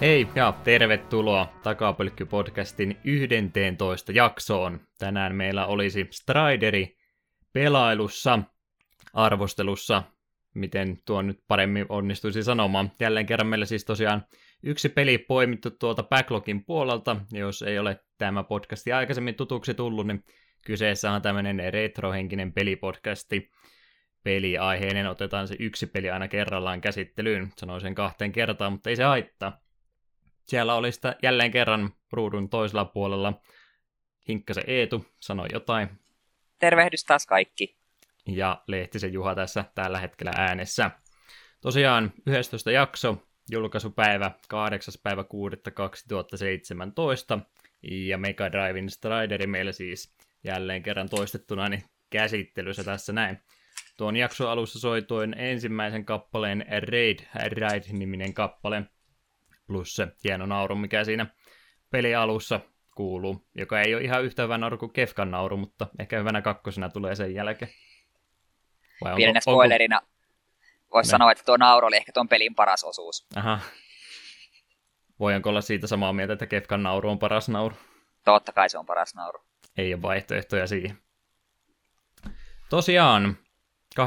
Hei ja tervetuloa Takapölkky-podcastin 11 jaksoon. Tänään meillä olisi Strideri pelailussa, arvostelussa, miten tuo nyt paremmin onnistuisi sanomaan. Jälleen kerran meillä siis tosiaan yksi peli poimittu tuolta Backlogin puolelta. Jos ei ole tämä podcasti aikaisemmin tutuksi tullut, niin kyseessä on tämmöinen retrohenkinen pelipodcasti. Peliaiheinen otetaan se yksi peli aina kerrallaan käsittelyyn. Sanoin sen 2 kertaan, mutta ei se haittaa. Siellä oli sitä jälleen kerran ruudun toisella puolella. Hinkkasen Eetu sanoi jotain. Tervehdys taas kaikki. Ja Lehtisen Juha tässä tällä hetkellä äänessä. Tosiaan 11 jakso, julkaisupäivä 8.6.2017. Ja Mega Driving Strideri meillä siis jälleen kerran toistettuna niin käsittelyssä tässä näin. Tuon jakson alussa soitoin ensimmäisen kappaleen Raid Ride-niminen kappale. Plus se hieno nauru, mikä siinä pelialussa kuuluu, joka ei ole ihan yhtä hyvä nauru kuin Kefkan nauru, mutta ehkä hyvänä kakkosena tulee sen jälkeen. Pienenä spoilerina voisi sanoa, että tuo nauru oli ehkä tuon pelin paras osuus. Aha. Voidaanko olla siitä samaa mieltä, että Kefkan nauru on paras nauru? Totta kai se on paras nauru. Ei ole vaihtoehtoja siihen. Tosiaan, 8.6.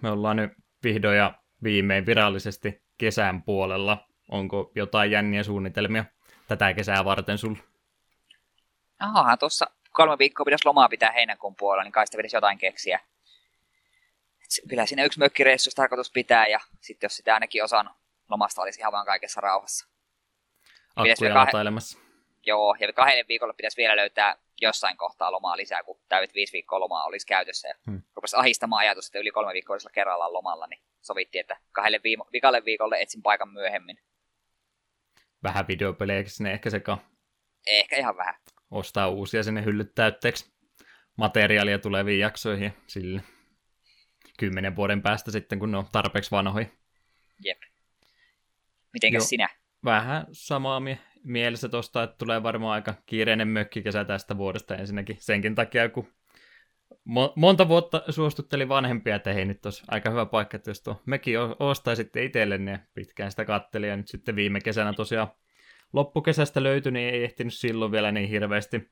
me ollaan nyt vihdoin ja viimein virallisesti kesän puolella. Onko jotain jänniä suunnitelmia tätä kesää varten sulla? Aha, tuossa 3 viikkoa pitäisi lomaa pitää heinäkuun puolella, niin kai sitä pitäisi jotain keksiä. Kyllä siinä yksi mökkireissu olisi tarkoitus pitää, ja sitten jos sitä ainakin osan lomasta olisi ihan vaan kaikessa rauhassa. Akkuja latailemassa. Joo, ja 2 viikolla pitäisi vielä löytää jossain kohtaa lomaa lisää, kun täydet 5 viikkoa lomaa olisi käytössä. Rupesi ahistamaan ajatus, että yli 3 viikkoa kerrallaan lomalla, niin sovittiin, että 2 viikolle etsin paikan myöhemmin. Vähän videopelejäkin sinne ehkä sekaan. Ehkä ihan vähän. Ostaa uusia sinne hyllyt täytteeksi. Materiaalia tuleviin jaksoihin sille. 10 vuoden päästä sitten, kun ne on tarpeeksi vanhoja. Jep. Mitenkäs sinä? Vähän samaa mielessä tuosta, että tulee varmaan aika kiireinen mökkikesä tästä vuodesta ensinnäkin. Senkin takia, kun monta vuotta suostutteli vanhempia, että hei, nyt olisi aika hyvä paikka, että jos tuo mekin ostaisitte itsellenne ja pitkään sitä katselin. Ja nyt sitten viime kesänä tosiaan loppukesästä löytyi, niin ei ehtinyt silloin vielä niin hirveästi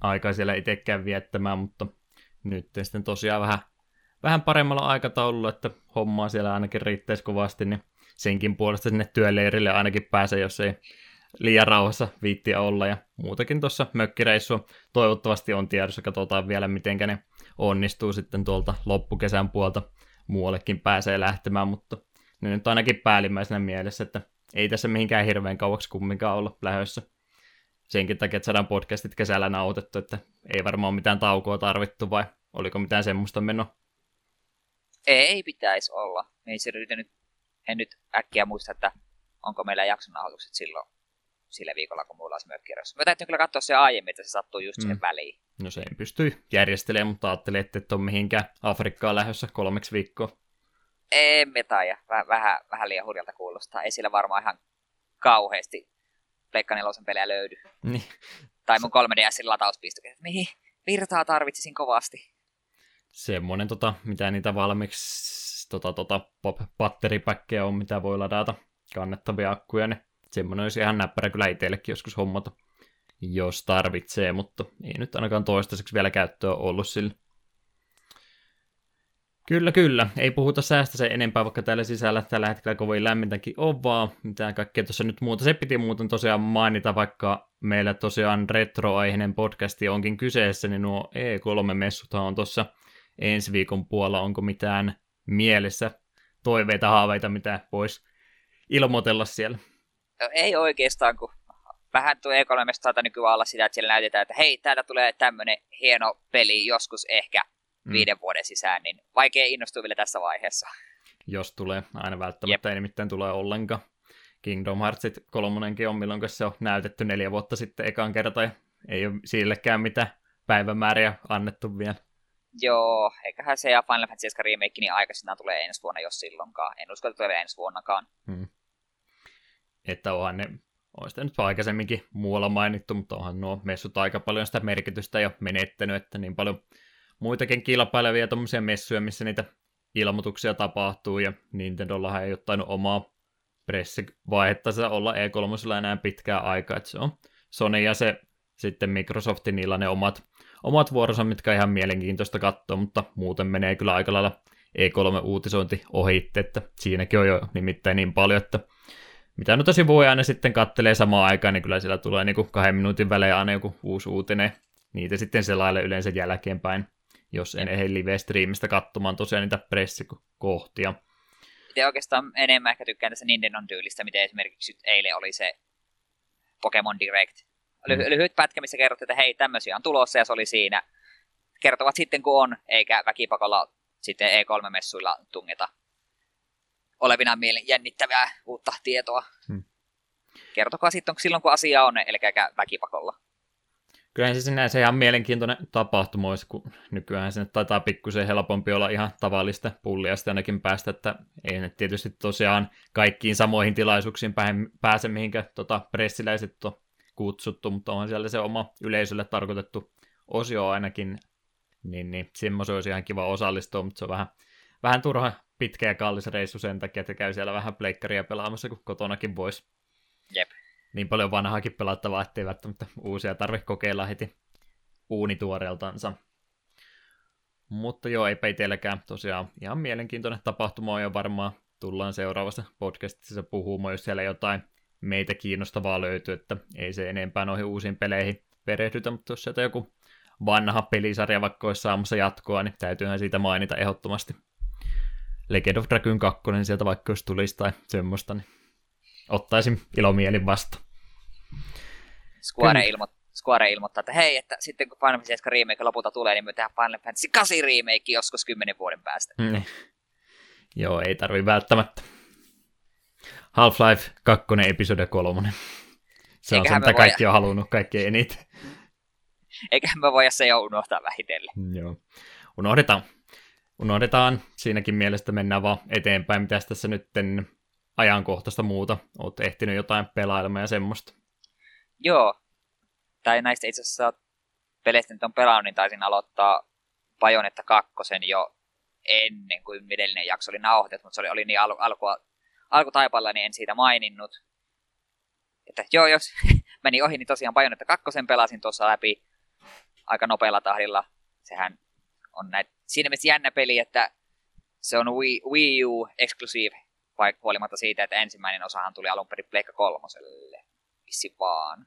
aikaa siellä itsekään viettämään, mutta nyt sitten tosiaan vähän paremmalla aikataululla, että hommaa siellä ainakin riittäisi kovasti, niin senkin puolesta sinne työleirille ainakin pääsee, jos ei liian rauhassa viittiä olla ja muutakin tuossa mökkireissua. Toivottavasti on tiedossa, katsotaan vielä mitenkä ne onnistuu sitten tuolta loppukesän puolta. Muuallekin pääsee lähtemään, mutta ne nyt ainakin päällimmäisenä mielessä, että ei tässä mihinkään hirveän kauaksi kumminkaan olla lähdössä. Senkin takia, että saadaan podcastit kesällä nautettu, että ei varmaan mitään taukoa tarvittu vai oliko mitään semmoista menoa? Ei pitäisi olla. En nyt äkkiä muista, että onko meillä jaksonauhoitukset silloin sillä viikolla, kun mulla olisi mökkirjoissa. Mä täytyy kyllä katsoa se aiemmin, että se sattuu just siihen väliin. No se ei pysty järjestelemään, mutta ajattelin, että on mihinkään Afrikkaan lähdössä 3 viikkoa. Ei metaja. Vähän liian hurjalta kuulostaa. Ei sillä varmaan ihan kauheasti Pleikka 4 pelejä löydy. Niin. Tai mun 3DS:n latauspistokin. Mihin virtaa tarvitsisin kovasti. Semmoinen, mitä niitä valmiiksi batteripäkkejä on, mitä voi ladata kannettavia akkuja, niin semmoinen olisi ihan näppärä kyllä itsellekin joskus hommata. jos tarvitsee, mutta ei nyt ainakaan toistaiseksi vielä käyttöä ollut sillä. Kyllä, kyllä. Ei puhuta säästä sen enempää, vaikka täällä sisällä tällä hetkellä kovin lämmintäkin on, vaan mitään kaikkea tuossa nyt muuta. Se piti muuten tosiaan mainita, vaikka meillä tosiaan retroaiheinen podcasti onkin kyseessä, niin nuo E3-messuthan on tuossa ensi viikon puolella. Onko mitään mielessä toiveita, haaveita, mitä voisi ilmoitella siellä? No, ei oikeastaan, kun vähän tuo E3-messutalta nykyään alla sitä, että siellä näytetään, että hei, täällä tulee tämmöinen hieno peli joskus ehkä 5 vuoden sisään, niin vaikea innostua vielä tässä vaiheessa. Jos tulee, aina välttämättä ei nimittäin tulee ollenkaan. Kingdom Heartsit 3 on, milloin se on näytetty 4 vuotta sitten ekaan kertaan, ja ei ole sillekään mitään päivämääriä annettu vielä. Joo, eiköhän se ja Final Fantasy 7 remake niin aikaisinaan tulee ensi vuonna, jos silloinkaan. En usko, että tulee ensi vuonnakaan. Että onhan ne, on sitä nyt aikaisemminkin muualla mainittu, mutta onhan nuo messut aika paljon sitä merkitystä jo menettänyt, että niin paljon muitakin kilpailevia tuommoisia messuja, missä niitä ilmoituksia tapahtuu, ja Nintendollahan ei ole tainnut omaa pressivaihetta olla E3:lla enää pitkään aikaa, että se on Sony ja se sitten Microsoft, niillä ne omat vuoronsa, mitkä on ihan mielenkiintoista katsoa, mutta muuten menee kyllä aika lailla E3-uutisointi ohitte, että siinäkin on jo nimittäin niin paljon, että mitä noita sivuja aina sitten kattelee samaan aikaan, niin kyllä siellä tulee niin 2 minuutin välein aina joku uusi uutinen, niitä sitten selailee yleensä jälkeenpäin, jos en ehdi live-streamistä katsomaan tosiaan niitä pressikohtia. Itse oikeastaan enemmän ehkä tykkään tässä Nintendon tyylistä, miten esimerkiksi eilen oli se Pokémon Direct. Lyhyt pätkä, missä kerrottiin, että hei, tämmöisiä on tulossa, ja se oli siinä. Kertovat sitten, kun on, eikä väkipakolla sitten E3-messuilla tungeta olevinaan jännittävää uutta tietoa. Kertokaa sitten silloin, kun asia on, elkääkä väkipakolla. Kyllähän se sinänsä ihan mielenkiintoinen tapahtuma olisi, kun nykyään sinne taitaa pikkusen helpompi olla ihan tavallista pullia sitten ainakin päästä, että ei ne tietysti tosiaan kaikkiin samoihin tilaisuuksiin pääse mihinkä pressiläiset on kutsuttu, mutta onhan siellä se oma yleisölle tarkoitettu osio ainakin, niin semmoisen olisi ihan kiva osallistua, mutta se on vähän turha pitkä ja kallis reissu sen takia, että käy siellä vähän pleikkaria pelaamassa, kun kotonakin voisi. Jep. Niin paljon vanhaakin pelattavaa, ettei välttämättä uusia tarvitse kokeilla heti uunituoreeltansa. Mutta joo, eipä itselläkään tosiaan ihan mielenkiintoinen tapahtuma on jo varmaan. Tullaan seuraavassa podcastissa puhumaan, jos siellä jotain meitä kiinnostavaa löytyy, että ei se enempää noihin uusiin peleihin perehdytä, mutta jos sieltä joku vanha pelisarja vaikka olisi saamassa jatkoa, niin täytyyhän siitä mainita ehdottomasti. Legend of Dragon 2 sieltä vaikka jos tulisi tai semmoista, niin ottaisin ilomielin vastaan. Square ilmoittaa, että hei, että sitten kun Final Fantasy 7 remake lopulta tulee, niin me tehdään Final Fantasy 8 remake joskus 10 vuoden päästä. Joo, ei tarvii välttämättä. Half-Life 2, episode 3. Se on se, mitä kaikki on halunnut, kaikkein eniten. Eiköhän me voida se jo unohtaa vähitellen. Joo, unohdetaan. Siinäkin mielestä mennään vaan eteenpäin, mitäs tässä nytten ajankohtaista muuta. Oot ehtinyt jotain pelailemaan ja semmoista. Joo. Tai näistä itse asiassa peleistä nyt on pelannut, niin taisin aloittaa Pajonetta 2 jo ennen kuin edellinen jakso oli nauhoitettu, mutta se oli niin alkutaipalla, niin en siitä maininnut. Että joo, jos meni ohi, niin tosiaan Bayonetta 2 pelasin tuossa läpi aika nopealla tahdilla. Sehän on siinä mielessä jännä peli, että se on Wii U exclusive, vaikka huolimatta siitä, että ensimmäinen osahan tuli alunperin Pleikka 3:lle. Vissi vaan.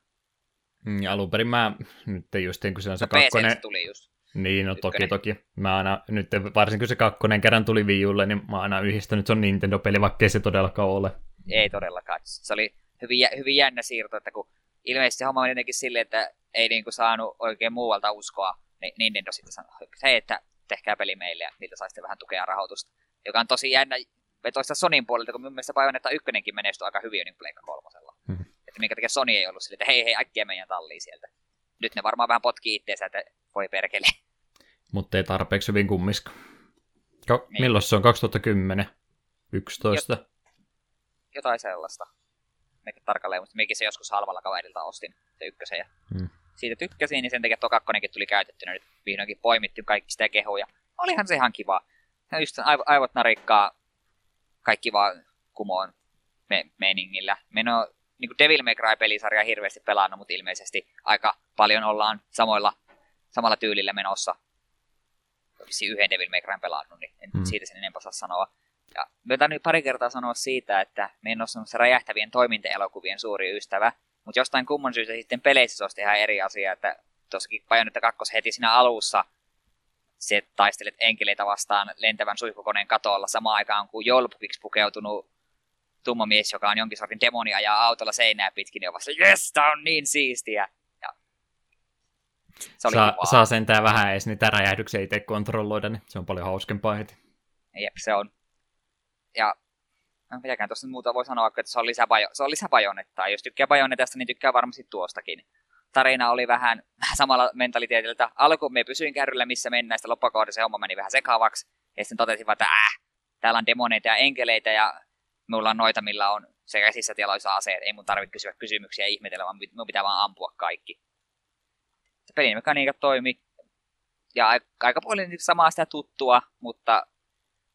Alunperin mä nyt justiin, kun se on se kakkonen. PC tuli just. Niin, no toki. Mä aina, nyt varsinkin kun se kakkonen kerran tuli Wii Ulle, niin mä aina yhdistänyt, se on Nintendo-peli, vaikka ei se todellakaan ole. Ei todellakaan. Se oli hyvin jännä siirto, että kun ilmeisesti se homma on jotenkin silleen, että ei niinku saanut oikein muualta uskoa, niin Nintendo sitten sanoi, että hei, että tehkää peli meille, ja niitä sai sitten vähän tukea ja rahoitusta. Joka on tosi jännä vetoista Sonyn puolelta, kun mun mielestä Bayonetta 1:kin menestyi aika hyvin niin Pleikka 3:lla. Että minkä takia Sony ei ollut silleen, että hei äkkiä meidän talliin sieltä. Nyt ne varmaan vähän potkii itteensä, että voi perkele. Mutta ei tarpeeksi hyvin kummiska. Niin. Milloin se on? 2010? 11? Jotain sellaista. Mekin tarkalleen, mutta minkin se joskus halvalla kaverilta ostin, se ykkösen. Ja siitä tykkäsin, niin sen takia tuo kakkonenkin tuli käytettynä. Nyt vihdoinkin poimittiin kaikki sitä kehoja. Olihan se ihan kiva. Just aivot narikkaa, kaikki vaan kumoon meiningillä. Meno niin kuin Devil May Cry-pelisarjaa hirveästi pelannut, mutta ilmeisesti aika paljon ollaan samalla tyylillä menossa. Olisi yhden Devil May Cryn pelannut, niin en siitä sen enempää saa sanoa. Ja me otan nyt pari kertaa sanoa siitä, että me en ole semmoisen räjähtävien toimintaelokuvien suuri ystävä, mutta jostain kumman syystä sitten peleissä se olisi ihan eri asia, että tuossakin Pajonetta 2 heti siinä alussa se taistelet enkeleitä vastaan lentävän suihkukoneen katolla samaan aikaan kuin joulupukiksi pukeutunut tumma mies, joka on jonkin sortin demoni, ajaa autolla seinää pitkin, niin on vasta, jes, tää on niin siistiä! Saa sentään vähän edes niitä räjähdyksiä itse kontrolloida, niin se on paljon hauskempaa heti. Jep, se on. Ja mitäkään tuosta muuta voi sanoa, että se on lisäpajonettaa. Jos tykkää Bajonetasta, niin tykkää varmasti tuostakin. Tarina oli vähän samalla mentaliteetiltä. Alkuun me pysyin kärryllä, missä mennään, sitten loppukohdassa homma meni vähän sekavaksi. Ja sitten totesin vaan, että täällä on demoneita ja enkeleitä ja mulla on noita, millä on se käsissä tiloissa aseet. Ei mun tarvitse kysyä kysymyksiä ja ihmetellä, vaan mun pitää vaan ampua kaikki. Pelin mekaniikat toimi, ja aika paljon samaa sitä tuttua, mutta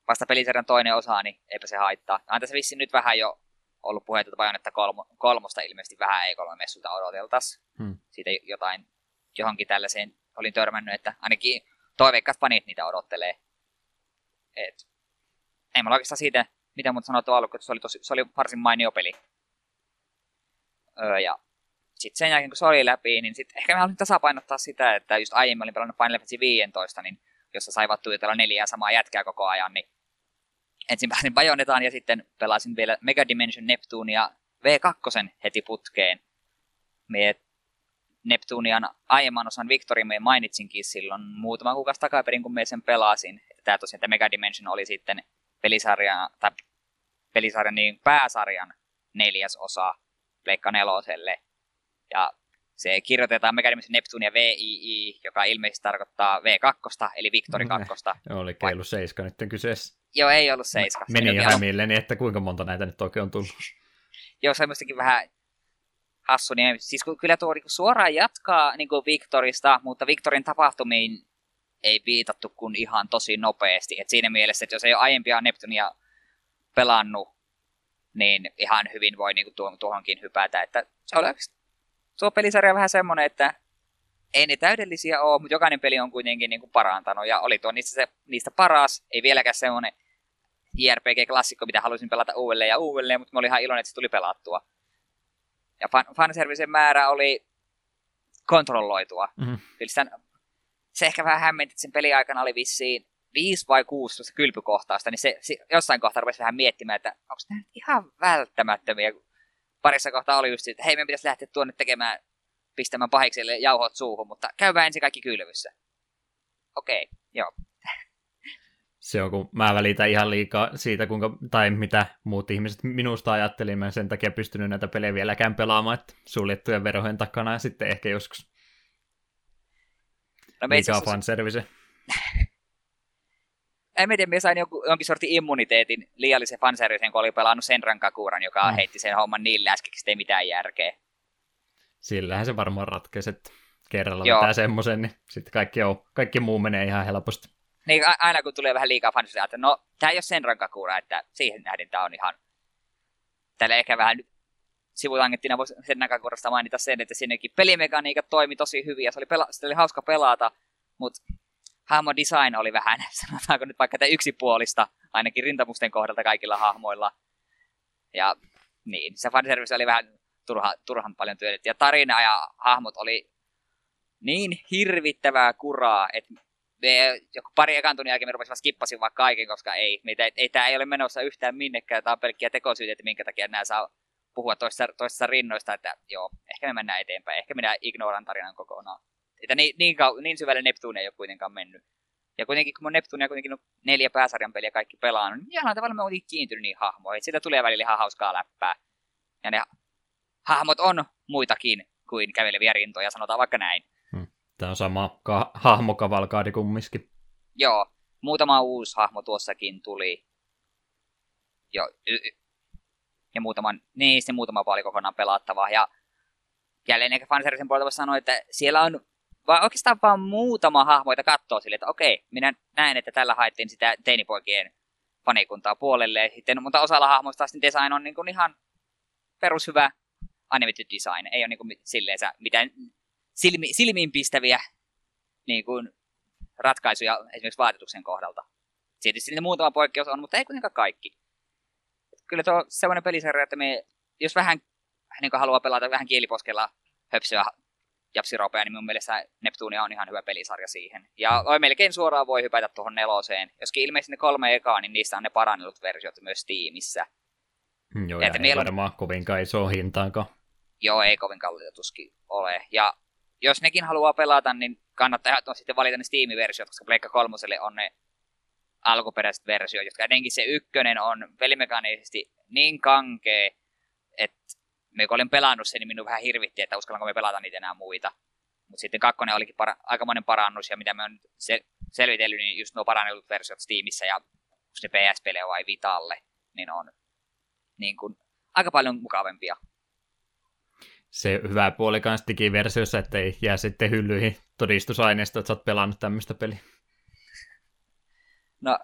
vasta pelisarjan toinen osa, niin eipä se haittaa. On tässä vissiin nyt vähän jo ollut puheita, että Pajonetta kolmosta ilmeisesti vähän E3-messulta odoteltaisiin. Siitä johonkin tällaiseen olin törmännyt, että ainakin toiveikkaat fanit niitä odottelee. Ei mulla oikeastaan siitä, mitä muuta sanottavaa ollut, että se oli varsin mainio peli. Sitten sen jälkeen, kun se oli läpi, niin sitten ehkä mä halusin tasapainottaa sitä, että just aiemmin olin pelannut Final Fantasy 15, niin jossa saivat tuijotella 4 samaa jätkää koko ajan, niin ensin pääsin Bajonettaan ja sitten pelasin vielä Megadimension Neptunia V2 heti putkeen. Mie Neptunian aiemman osan Victorin me mainitsinkin silloin muutama kuukausi takaperin, kun me sen pelasin. Tämä tosiaan, että Megadimension oli sitten pelisarjan niin pääsarjan 4. osa Pleikka 4:lle. Ja se kirjoitetaan Megadimension Neptunia VII, joka ilmeisesti tarkoittaa V2, eli Victory 2. Joo, eli ei ollut 7 nyt kyseessä. Joo, ei ollut 7. Meni jo hämilleni, että kuinka monta näitä nyt oikein on tullut. Joo, semmoistakin vähän hassu. Niin, siis kyllä tuo suoraan jatkaa niin kuin Victorista, mutta Victorin tapahtumiin ei viitattu kuin ihan tosi nopeasti. Et siinä mielessä, että jos ei ole aiempia Neptunia pelannut, niin ihan hyvin voi niin kuin tuohonkin hypätä. Että se oli tuo pelisarja on vähän semmoinen, että ei ne täydellisiä ole, mutta jokainen peli on kuitenkin niin kuin parantanut. Ja oli tuo niistä paras, ei vieläkään semmoinen JRPG-klassikko, mitä halusin pelata uudelleen ja uudelleen, mutta mä olin ihan iloinen, että se tuli pelattua. Ja fanservicen määrä oli kontrolloitua. Se ehkä vähän hämmentä, että sen pelin aikana oli vissiin 5 vai 6 kylpykohtausta, niin se jossain kohtaa rupesi vähän miettimään, että onko nämä ihan välttämättömiä. Parissa kohtaa oli just, että hei, meidän pitäisi lähteä tuonne pistämään pahikselle jauhot suuhun, mutta käydään ensin kaikki kylvyssä. Okei, joo. Se on, kun mä välitän ihan liikaa siitä, mitä muut ihmiset minusta ajatteli. Mä en sen takia pystynyt näitä pelejä vieläkään pelaamaan, että suljettujen verhojen takana ja sitten ehkä joskus. No, liikaa fanservice. En tiedä, minä sain jonkin sortin immuniteetin liiallisen fanservicen, kun oli pelannut Senran Kaguran, joka heitti sen homman niin läskiksi, että ei mitään järkeä. Sillähän se varmaan ratkaisi, että kerralla vetää semmoisen, niin sitten kaikki muu menee ihan helposti. Niin, aina kun tulee vähän liikaa fanservicen, että no, tämä ei ole Senran Kagura, että siihen nähden tämä on ihan... Täällä ehkä vähän sivutangettina voi Senran Kagurasta mainita sen, että siinäkin pelimekaniikat toimi tosi hyvin ja se oli, sitä oli hauska pelata, mutta... Hahmo design oli vähän, sanotaanko nyt vaikka tämä yksipuolista, ainakin rintamusten kohdalta kaikilla hahmoilla. Ja niin, se fanservice oli vähän turhan paljon työnnetty. Ja tarina ja hahmot oli niin hirvittävää kuraa, että joku pari ekan tunnin jälkeen me rupesin vaan skippasin vaan kaiken, koska ei tämä ei ole menossa yhtään minnekään. Tämä on pelkkiä tekosyitä, että minkä takia nämä saa puhua toisessa rinnoista, että joo, ehkä me mennään eteenpäin. Ehkä minä ignoran tarinan kokonaan. Että niin syvälle Neptuunia ei ole kuitenkaan mennyt. Ja kuitenkin, kun Neptuunia kuitenkin on 4 pääsarjan peliä kaikki pelaanut, niin jollain tavalla me olin kiintynyt niihin hahmoihin. Siitä tulee välillä ihan hauskaa läppää. Ja ne hahmot on muitakin kuin käveleviä rintoja, sanotaan vaikka näin. Tämä on sama hahmokavalkaadi kumminkin. Joo, muutama uusi hahmo tuossakin tuli. Joo, ja muutama oli kokonaan pelattavaa. Ja jälleen ehkä fanservicen puolelta sanoi, että siellä on oikeastaan vaan muutama hahmo, jota katsoo sille, että okei, minä näen, että tällä haettiin sitä teinipoikien fanikuntaa puolelle. Sitten, mutta osalla hahmoista sitten design on niin kuin ihan perushyvä, animated design. Ei ole niin silleen mitään silmiinpistäviä niin kuin ratkaisuja esimerkiksi vaatetuksen kohdalta. Tietysti ne muutama poikkeus on, mutta ei kuitenkaan kaikki. Kyllä tuo sellainen pelisarja, että me, jos vähän niin kuin haluaa pelata vähän kieliposkella höpsyä japsiropea, niin mun mielestä Neptunia on ihan hyvä pelisarja siihen. Ja melkein suoraan voi hypätä tuohon 4, joskin ilmeisesti ne 3 ekaa, niin niistä on ne parannellut versiot myös Steamissä. Joo, ja ei varmaan kovinkaan iso hintaankaan. Joo, ei kovin kalliita tuskin ole. Ja jos nekin haluaa pelata, niin kannattaa sitten valita ne Steam-versiot, koska Pleikka 3:lle on ne alkuperäiset versiot, jotka etenkin se 1 on pelimekaanisesti niin kankee, että kun olin pelannut sen, niin minun vähän hirvitti, että uskallanko me pelata niitä enää muita. Mutta sitten 2 olikin aikamoinen parannus, ja mitä me on selvitellyt, niin just nuo parannellut versiot Steamissa ja se PSPlle vai Vitalle, niin on niin kun aika paljon mukavampia. Se hyvä puoli kans digiversiossa, ettei jää sitten hyllyihin todistusaineistoa, että sä oot pelannut tämmöistä peliä. No,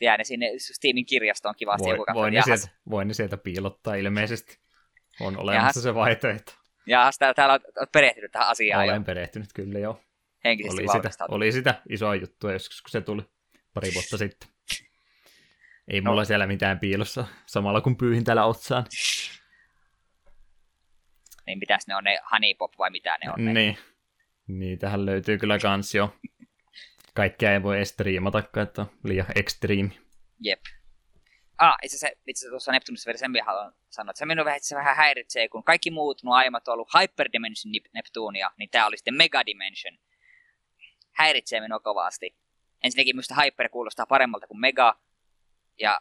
jää ne sinne Steamin kirjastoon kivasti. Voi ne sieltä piilottaa ilmeisesti. On olemassa se vaihtoehto. Jaahas, täällä olet perehtynyt tähän asiaan. Olen perehtynyt, kyllä joo. Henkisesti valmistautunut. Oli sitä isoa juttua joskus, kun se tuli pari vuotta sitten. Ei mulla siellä mitään piilossa, samalla kun pyyhin täällä otsaan. Niin mitäs ne on, ne Honey Pop vai mitä ne on? Niin, niitähän löytyy kyllä kans jo. Kaikkea ei voi estriimatakaan, että on liian extreme. Jep. Itse asiassa tuossa Neptunissa vielä sen haluan sanoa, että se minun vähän häiritsee, kun kaikki muut nuo aiemmat on ollut Hyperdimension Neptunia, niin tämä oli sitten Megadimension. Häiritsee minua kovasti. Ensinnäkin minusta Hyper kuulostaa paremmalta kuin Mega. Ja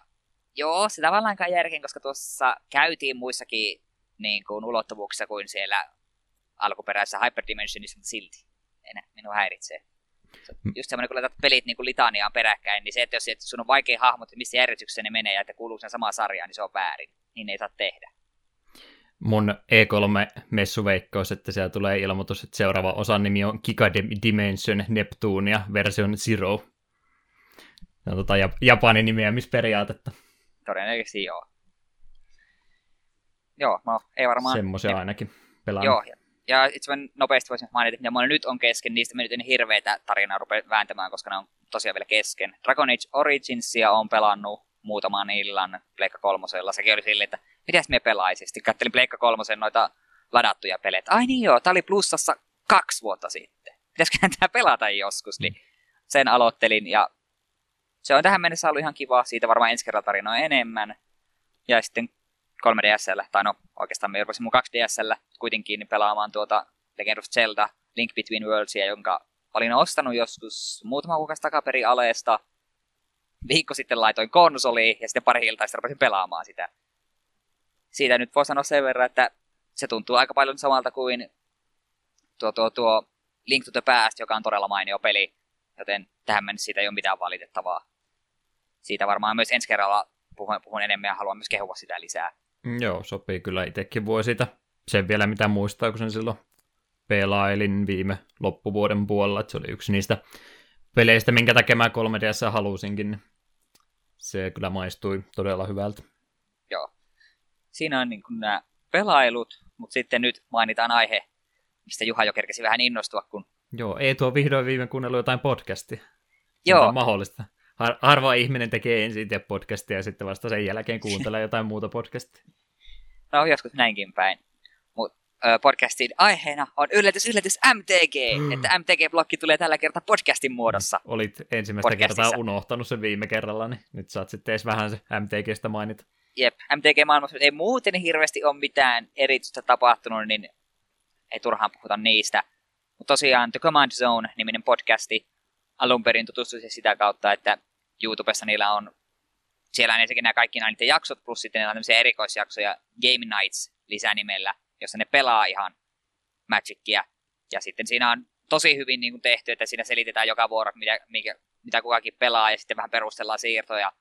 joo, se tavallaankaan järkeen, koska tuossa käytiin muissakin niin kuin ulottuvuuksissa kuin siellä alkuperäisessä Hyperdimensionissa, silti enää minua häiritsee. Just semmoinen, kun laitat pelit niin kuin litaniaan peräkkäin, niin se, että jos sun on vaikea hahmottaa, missä järjestyksessä ne menee ja että kuuluuko ne samaan sarjaan, niin se on väärin. Niin ei saa tehdä. Mun E3-messuveikkaus, että siellä tulee ilmoitus, että seuraava osan nimi on Gigadimension Neptunia version 0. Se on Japanin nimeämisperiaatetta. Todennäköisesti joo. Joo, no ei varmaan. Semmoisia ainakin pelaa. Joo, ja itse asiassa nopeasti voisin mainita, että mitä nyt on kesken, niistä mä nyt en hirveätä tarinaa rupea vääntämään, koska ne on tosiaan vielä kesken. Dragon Age Originsia on pelannut muutaman illan Pleikka 3:lla. Sekin oli silleen, että mitäs me pelaisin. Sitten kattelin Pleikka 3:n noita ladattuja pelejä. Ai niin joo, tää oli plussassa 2 vuotta sitten. Pitäisiköhän tää pelata joskus, niin sen aloittelin. Ja se on tähän mennessä ollut ihan kiva, siitä varmaan ensi kerralla tarinaa enemmän. Ja sitten 3DS:llä, tai no oikeastaan me rupesin mun 2DS:llä kuitenkin pelaamaan tuota Legend of Zelda Link Between Worldsia, jonka olin ostanut joskus muutama kuukausi takaperin Aleesta. Viikko sitten laitoin konsoliin ja sitten pari iltaista rupesin pelaamaan sitä. Siitä nyt voi sanoa sen verran, että se tuntuu aika paljon samalta kuin tuo Link to the Past, joka on todella mainio peli, joten tähän mennessä siitä ei ole mitään valitettavaa. Siitä varmaan myös ensi kerralla puhun enemmän ja haluan myös kehua sitä lisää. Joo, sopii kyllä. Itsekin voi sitä. Sen vielä mitä muistaa, kun sen silloin pelailin viime loppuvuoden puolella. Se oli yksi niistä peleistä, minkä takia mä 3DS:ssä halusinkin. Se kyllä maistui todella hyvältä. Joo. Siinä on niin kuin nämä pelailut, mutta sitten nyt mainitaan aihe, mistä Juha jo kerkesi vähän innostua. Kun... Joo, ei tuo vihdoin viime kuunnellut jotain podcastia. Joo. On mahdollista. Harva ihminen tekee ensin itse podcastia ja sitten vasta sen jälkeen kuuntelee jotain muuta podcastia. No joskus näinkin päin. Mut podcastin aiheena on yllätys MTG, että MTG-blokki tulee tällä kertaa podcastin muodossa. Olit ensimmäistä kertaa unohtanut sen viime kerralla, niin nyt saat sitten edes vähän se MTGstä mainita. Jep, MTG-maailmassa ei muuten hirveästi ole mitään erityistä tapahtunut, niin ei turhaan puhuta niistä. Mutta tosiaan The Command Zone-niminen podcasti alun perin tutustuisin sitä kautta, että YouTubessa niillä on, siellä on ensinnäkin nämä kaikki niiden jaksot, plus sitten niillä on tämmöisiä erikoisjaksoja Game Nights lisänimellä, jossa ne pelaa ihan Magicia. Ja sitten siinä on tosi hyvin niin kuin tehty, että siinä selitetään joka vuoro, mitä kukakin pelaa, ja sitten vähän perustellaan siirtoja.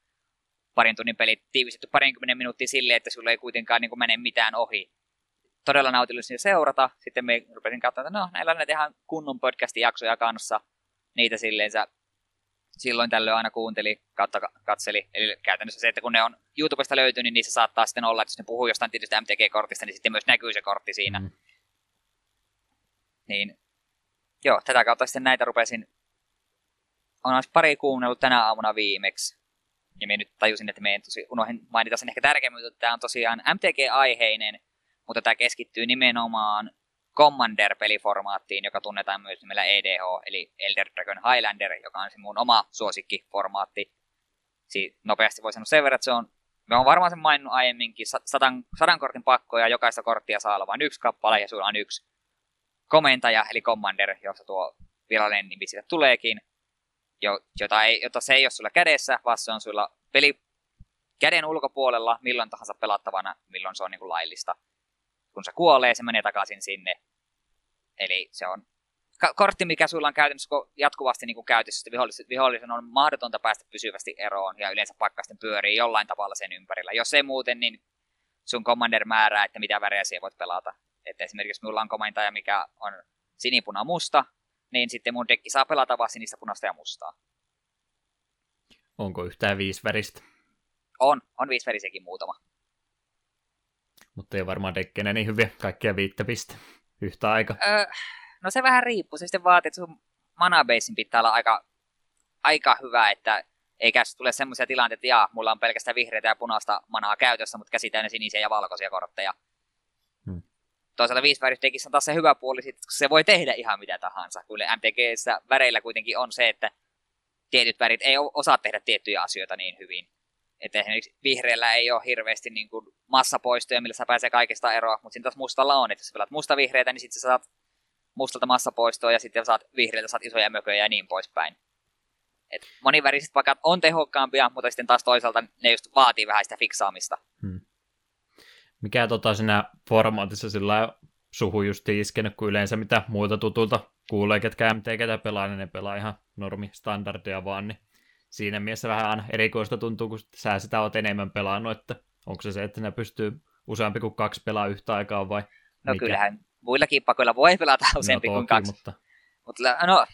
Parin tunnin pelit tiivistetty 20 minuuttia silleen, että sulla ei kuitenkaan niin kuin mene mitään ohi. Todella nautillisena seurata. Sitten me rupesin katsomaan, että no, näillä on näitä ihan kunnon podcast-jaksoja kanssa. Niitä silleen silloin tällöin aina kuunteli, katseli. Eli käytännössä se, että kun ne on YouTubesta löytyy, niin niissä saattaa sitten olla, että jos ne puhuu jostain tietystä MTG-kortista, niin sitten myös näkyy se kortti siinä. Mm. Niin, joo, tätä kautta sitten näitä rupesin. Olen pari kuunnellut tänä aamuna viimeksi. Ja minä nyt tajusin, että minä unohdin mainita sen ehkä tärkeimmän, että tämä on tosiaan MTG-aiheinen, mutta tämä keskittyy nimenomaan Commander-peliformaattiin, joka tunnetaan myös nimellä EDH, eli Elder Dragon Highlander, joka on se mun oma suosikkiformaatti. Nopeasti voi sanoa sen verran, että se on, me on varmaan sen maininnut aiemminkin, 100 kortin pakko ja jokaista korttia saa olla vain yksi kappale ja sulla on yksi komentaja, eli Commander, josta tuo virallinen nimi siitä tuleekin. Jota se ei ole sulla kädessä, vaan se on sulla peli käden ulkopuolella milloin tahansa pelattavana, milloin se on niin kuin laillista. Kun se kuolee, se menee takaisin sinne. Eli se on kortti, mikä sulla on käytännössä jatkuvasti niin kuin käytössä. Vihollisen on mahdotonta päästä pysyvästi eroon ja yleensä pakkasten pyörii jollain tavalla sen ympärillä. Jos ei muuten, niin sun commander määrää, että mitä värejä siihen voit pelata. Että esimerkiksi minulla on komentaja, mikä on sinipuna-musta, niin sitten mun dekki saa pelata vaan sinistä, punaista ja mustaa. Onko yhtään viisiväristä? On viisivärisiäkin muutama. Mutta ei varmaan dekkeinä niin hyviä, kaikkia viittä piste yhtä aikaa. No se vähän riippuu, se sitten vaatii, että sun mana-basin pitää olla aika hyvä, että eikä tule semmoisia tilanteita, että jaa, mulla on pelkästään vihreitä ja punaista manaa käytössä, mutta käsitään ne sinisiä ja valkoisia kortteja. Toisaalta viisivärisdekissä on taas se hyvä puoli, että se voi tehdä ihan mitä tahansa. Kyllä MTG:ssä väreillä kuitenkin on se, että tietyt värit ei osaa tehdä tiettyjä asioita niin hyvin. Että esimerkiksi vihreällä ei ole hirveästi niin kuin massapoistoja, millä sä pääsee kaikesta eroa, mutta siinä taas mustalla on. Että jos sä pelat mustavihreitä, niin sitten sä saat mustalta massapoistoa ja sitten saat vihreältä saat isoja mököjä ja niin poispäin. Et moniväriset pakat on tehokkaampia, mutta sitten taas toisaalta ne just vaatii vähän sitä fiksaamista. Mikä siinä formaatissa sillä suhu justiin iskenyt, kun yleensä mitä muilta tutulta kuulee, ketkä MTGtä pelaa, niin ne pelaa ihan normistandardeja vaan, niin siinä mielessä vähän erikoista tuntuu, kun sä sitä oot enemmän pelannut, että onko se, että ne pystyy useampi kuin kaksi pelaa yhtä aikaa vai no mikä? Kyllähän muillakin pakoilla voi pelata useampi kuin kaksi, mutta no,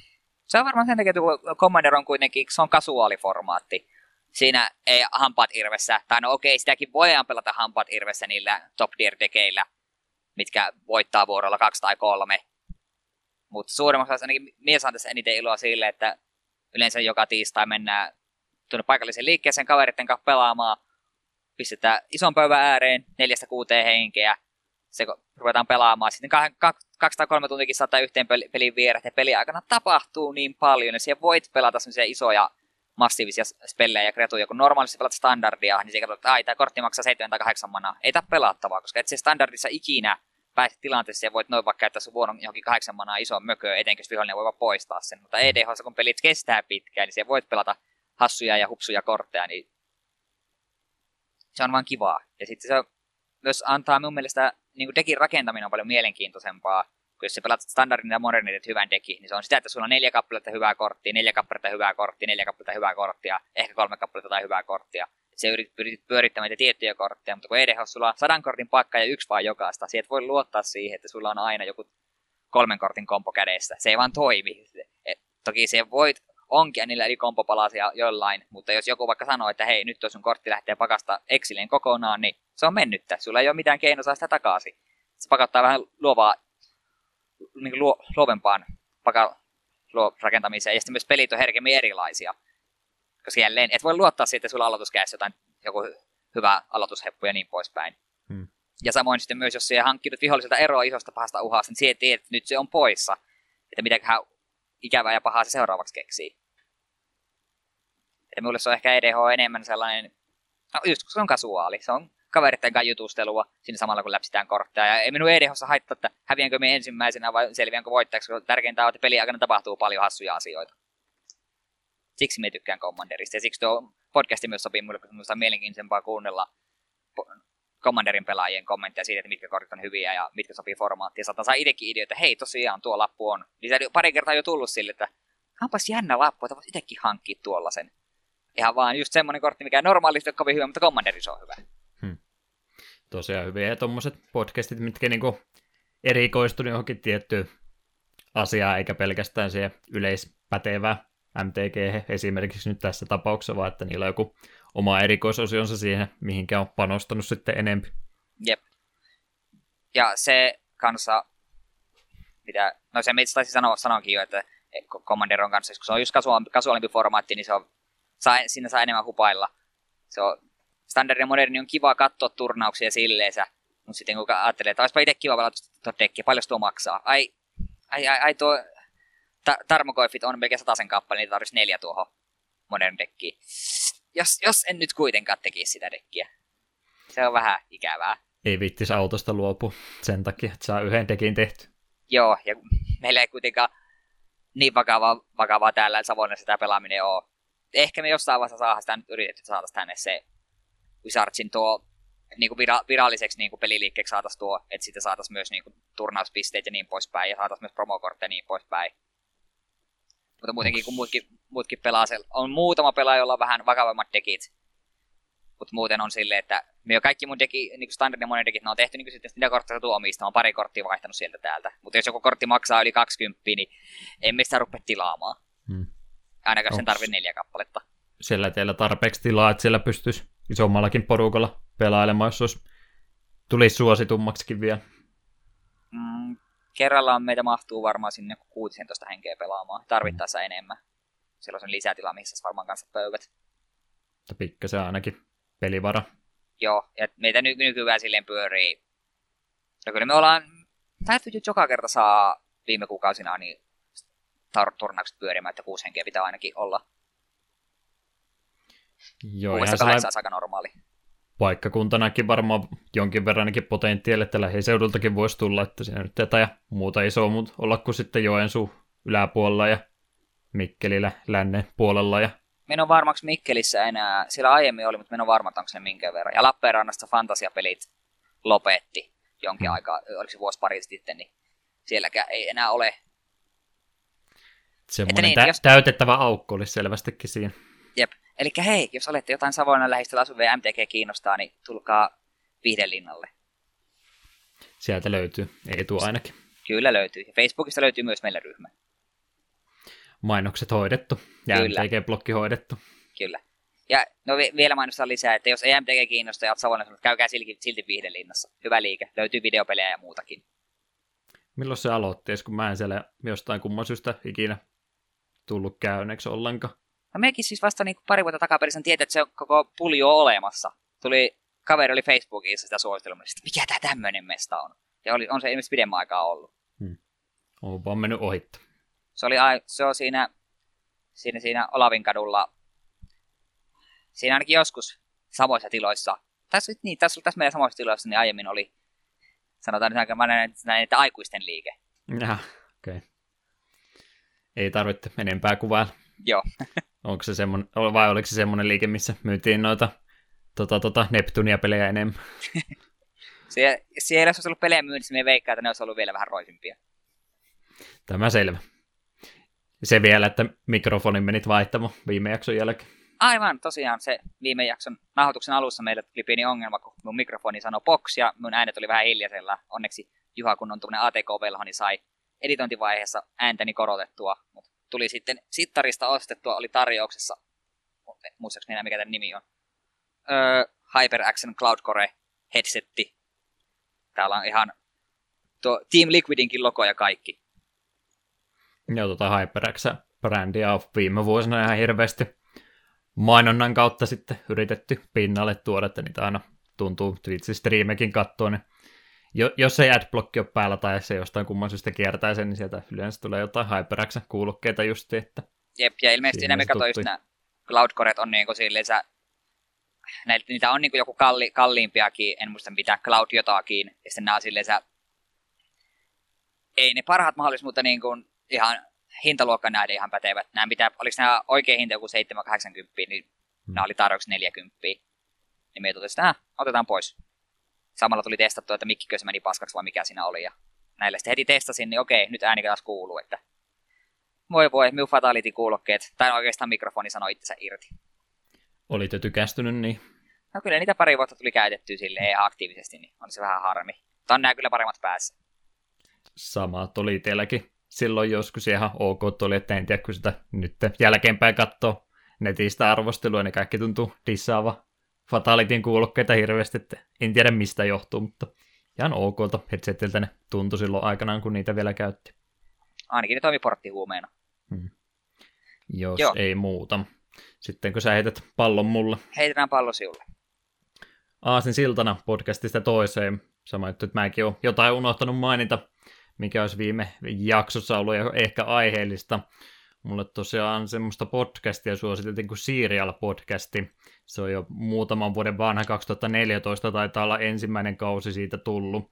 se on varmaan sen takia, että Commander on kuitenkin, se on kasuaaliformaatti. Siinä ei hampaat irvessä, tai no okei, sitäkin voidaan pelata hampaat irvessä niillä top tier dekeillä, mitkä voittaa vuorolla 2 tai 3. Mutta suurimmaksi ainakin minä saan tässä eniten iloa sille, että yleensä joka tiistai mennään tuonne paikalliseen liikkeeseen kaveritten kanssa pelaamaan, pistetään ison pöydän ääreen 4-6 henkeä, se ruvetaan pelaamaan. Sitten 2 tai 3 tuntikin saattaa yhteen pelin vierät, ja pelin aikana tapahtuu niin paljon, ja siellä voit pelata sellaisia isoja massiivisia spellejä ja kreatuja, kun normaalisti pelat standardia, niin se katsoo, että ai, tämä kortti maksaa 7 tai 8 manaa. Ei tämä pelattavaa, koska et se standardissa ikinä pääset tilanteeseen ja voit noin vaikka käyttää sun vuoron johonkin 8 manaa isoon mököön, etenkin vihollinen voi vaan poistaa sen. Mutta EDH:ssa kun pelit kestää pitkään, niin se voit pelata hassuja ja hupsuja kortteja, niin se on vaan kivaa. Ja sitten se myös antaa mun mielestä, niin kuin dekin rakentaminen on paljon mielenkiintoisempaa. Kun jos sä pelat standardin ja modernin, että hyvän deki, niin se on sitä, että sulla on 4 kappaletta hyvää korttia, 4 kappaletta hyvää korttia, 4 kappaletta hyvää korttia, ehkä 3 kappaletta tai hyvää korttia. Se yritit pyörittämään niitä tiettyjä kortteja, mutta kun EDH on sulla 100 kortin pakka ja 1 vaan jokaista, sä et voi luottaa siihen, että sulla on aina joku 3 kortin kompo kädessä. Se ei vaan toimi. Toki se voit onkia niillä eli kompopalasia jollain, mutta jos joku vaikka sanoo, että hei, nyt tuo sun kortti lähtee pakasta exileen kokonaan, niin se on mennyttä. Sulla ei ole mitään keinoa saa sitä takaisin. Se pakottaa vähän luovempaan rakentamiseen, ja sitten myös pelit on herkemmin erilaisia. Koska jälleen et voi luottaa siitä, että sulla aloituskädessä jotain, joku hyvä aloitusheppu ja niin poispäin. Ja samoin sitten myös, jos siihen hankkiudut viholliselta eroa isosta pahasta uhasta, niin siihen tiedät, että nyt se on poissa. Että mitäköhän ikävää ja pahaa se seuraavaksi keksii. Että minulle se on ehkä EDH enemmän sellainen, no just koska se on kasuaali, se on kaveritten kanssa jutustelua siinä samalla, kun läpsitään kortteja. Ja ei minun EDH:ssa haittaa, että häviänkö minä ensimmäisenä vai selviänkö voittajaksi, koska tärkeintä on, että pelin aikana tapahtuu paljon hassuja asioita. Siksi minä tykkään Commanderista, ja siksi tuo podcasti myös sopii minulle, koska minusta on mielenkiintoisempaa kuunnella Commanderin pelaajien kommentteja siitä, että mitkä kortit on hyviä ja mitkä sopii formaattiin. Saatan saa itsekin ideoita, että hei, tosiaan tuo lappu on. Niitä pari kertaa jo tullut sille, että onpas jännä lappu, että voisi itsekin hankkia tuollaisen. Ihan vaan just semmoinen kortti, mikä normaalisti on kovin hyvä, mutta Commanderissa on hyvä. Tosiaan hyviä tuommoiset podcastit, mitkä niinku erikoistuneet johonkin tiettyyn asiaan, eikä pelkästään siihen yleispätevää MTG-hän esimerkiksi nyt tässä tapauksessa, vaan että niillä on joku oma erikoisosionsa siihen, mihinkä on panostanut sitten enempi. Jep. Ja se kanssa, se me itse taisin sanoinkin jo, että Commanderon kanssa, kun se on just kasuaalimpi formaatti, niin sinne saa enemmän hupailla. Se on, standardi ja moderni on kiva katsoa turnauksia silleensä, mutta sitten kun ajattelee, että olisipa itse kiva palata tuo dekkiä, paljon tuo maksaa. Ai tuo Tarmogoyfit on melkein 100 kappale, niitä tarvitsisi 4 tuohon modern dekkiin. Jos en nyt kuitenkaan tekisi sitä dekkiä. Se on vähän ikävää. Ei vittis autosta luopua sen takia, että saa yhden dekin tehty. Joo, ja meillä ei kuitenkaan niin vakavaa täällä Savonlinnassa tämä pelaaminen ole. Ehkä me jossain vaiheessa saadaan sitä nyt yritetty, että saataisiin tänne se Wizardsin tuo niinku viralliseksi niinku peliliikkeeksi saataisiin tuo, että siitä saataisiin myös niinku turnauspisteet ja niin poispäin, ja saataisiin myös promokortteja ja niin poispäin. Mutta muutenkin, kun muutkin pelaa, on muutama pelaaja, jolla on vähän vakavammat dekit. Mutta muuten on silleen, että me kaikki mun deki, niinku standard ja monen dekit, ne on tehty niinku sitten niitä kortteja tuu omista, mä oon pari korttia vaihtanut sieltä täältä. Mutta jos joku kortti maksaa yli 20, niin emme sitä rupea tilaamaan. Ainakaan sen tarvii 4 kappaletta. Siellä teillä tarpeeksi tilaa, että siellä pystyisi isommallakin porukalla pelailemaan, jos tulisi suositummaksikin vielä. Kerrallaan meitä mahtuu varmaan sinne 16 henkeä pelaamaan, tarvittaessa enemmän. Siellä on lisätila, missä varmaan kanssa pöydät. Pikkasen ainakin pelivara. Joo, ja meitä nykyään silleen pyörii. Ja kyllä me ollaan, täytyy joka kerta saa viime kuukausina niin turnaukset pyörimään, että 6 henkeä pitää ainakin olla. Joo, ihan sellainen aika normaali. Paikkakuntanakin varmaan jonkin verran ainakin potentiaali, että lähiseudultakin voisi tulla, että siinä nyt tätä ja muuta isoa mut olla kuin sitten Joensuun yläpuolella ja Mikkelillä lännen puolella. Ja minä on varmaksi Mikkelissä enää, sillä aiemmin oli, mutta minä on varma, että onko se minkään verran. Ja Lappeenrannasta fantasiapelit lopetti jonkin aikaa, oliko se vuosi pari sitten, niin sielläkään ei enää ole. Semmoinen täytettävä aukko olisi selvästikin siinä. Jep. Eli hei, jos olette jotain Savonlinnan lähistöllä asuvia ja MTG kiinnostaa, niin tulkaa Vihdenlinnalle. Sieltä löytyy, ei tule ainakin. Kyllä löytyy. Ja Facebookista löytyy myös meillä ryhmä. Mainokset hoidettu ja MTG-blokki hoidettu. Kyllä. Ja no vielä mainostaa lisää, että jos ei MTG kiinnostaa ja olet Savonlinnassa, käykää silti Vihdenlinnassa. Hyvä liike. Löytyy videopelejä ja muutakin. Milloin se aloitti? Kun mä en siellä jostain kumman syystä ikinä tullut käyneeksi ollenkaan. No mekin siis vasta niin pari vuotta takaperin tietää, että se on koko puljo olemassa. Kaveri oli Facebookissa sitä suosittelemassa, että mikä tämä tämmöinen mesta on. Ja on se ilmeisesti pidemmän aikaa ollut. On vaan mennyt ohittaa. Se on siinä Olavinkadulla, siinä ainakin joskus samoissa tiloissa. Tässä meidän samoissa tiloissa niin aiemmin oli, sanotaan nyt, että aikuisten liike. Okei. Ei tarvitse enempää kuvailla. Joo. Onko se semmoinen, vai oliko se semmoinen liike, missä myytiin noita Neptunia-pelejä enemmän? Siellä olisi ollut pelejä myynnissä, me veikkaan, että ne olisi ollut vielä vähän roisimpia. Tämä selvä. Se vielä, että mikrofonin menit vaihtamaan viime jakson jälkeen. Aivan, tosiaan se viime jakson nauhoituksen alussa meillä tuli pieni ongelma, kun mun mikrofoni sanoi box ja mun äänet oli vähän hiljaisella. Onneksi Juha, kun on tuommoinen ATK-velho, niin sai editointivaiheessa ääntäni korotettua, mutta tuli sitten sittarista ostettua, oli tarjouksessa, muistaakseni enää mikä tämän nimi on, HyperXen Cloudcore headsetti. Täällä on ihan tuo Team Liquidinkin logo ja kaikki. Joo, HyperXen brändiä on viime vuosina ihan hirveästi mainonnan kautta sitten yritetty pinnalle tuoda, että niitä aina tuntuu Twitch-striimekin katsoa, niin jos ei adblocki ole päällä tai se jostain kumman syystä kiertää sen, niin sieltä yleensä tulee jotain HyperX-kuulokkeita justiin, että jep, ja ilmeisesti nämä kato just nämä Cloudcoret on niin kuin silleensä, niitä on niin kuin joku kalliimpiakin, en muista mitään, Cloud jotakin, ja sitten nämä on silleensä, ei ne parhaat mahdolliset, mutta niin kuin ihan hintaluokkaan nähden ihan pätevät. Nämä pitää, oliko nämä oikein hinta joku 780, niin nämä oli tarjoksi 40. Niin me totesin, että otetaan pois. Samalla tuli testattua, että mikkikö se meni paskaksi vai mikä siinä oli. Ja näillä sitten heti testasin, niin okei, nyt äänikä taas kuuluu. Että voi, minun fatality-kuulokkeet. Tai oikeastaan mikrofoni sanoi itsensä irti. Olit jo tykästynyt niin? No kyllä niitä pari vuotta tuli käytettyä silleen ihan aktiivisesti, niin on se vähän harmi. Mutta on nämä kyllä paremmat päässä. Samat oli teilläkin. Silloin joskus ihan ok oli, että en tiedä, kun sitä nyt jälkeenpäin katsoo. netistä arvostelua, ne kaikki tuntuu dissaava Fatalityn kuulokkeita hirveästi, että en tiedä mistä johtuu, mutta ihan okolta headsetiltä ne tuntui silloin aikanaan, kun niitä vielä käytti. Ainakin ne toimi porttihuumeena. Hmm. Jos joo, ei muuta. Sitten kun sä heität pallon mulle. Heitetään pallo sinulle. Aasin siltana podcastista toiseen. Sama juttu, että mäkin olen jotain unohtanut mainita, mikä olisi viime jaksossa ollut ehkä aiheellista. Mulle tosiaan semmoista podcastia suositeltiin kuin Serial-podcasti. Se on jo muutaman vuoden vanha, 2014 taitaa olla ensimmäinen kausi siitä tullut.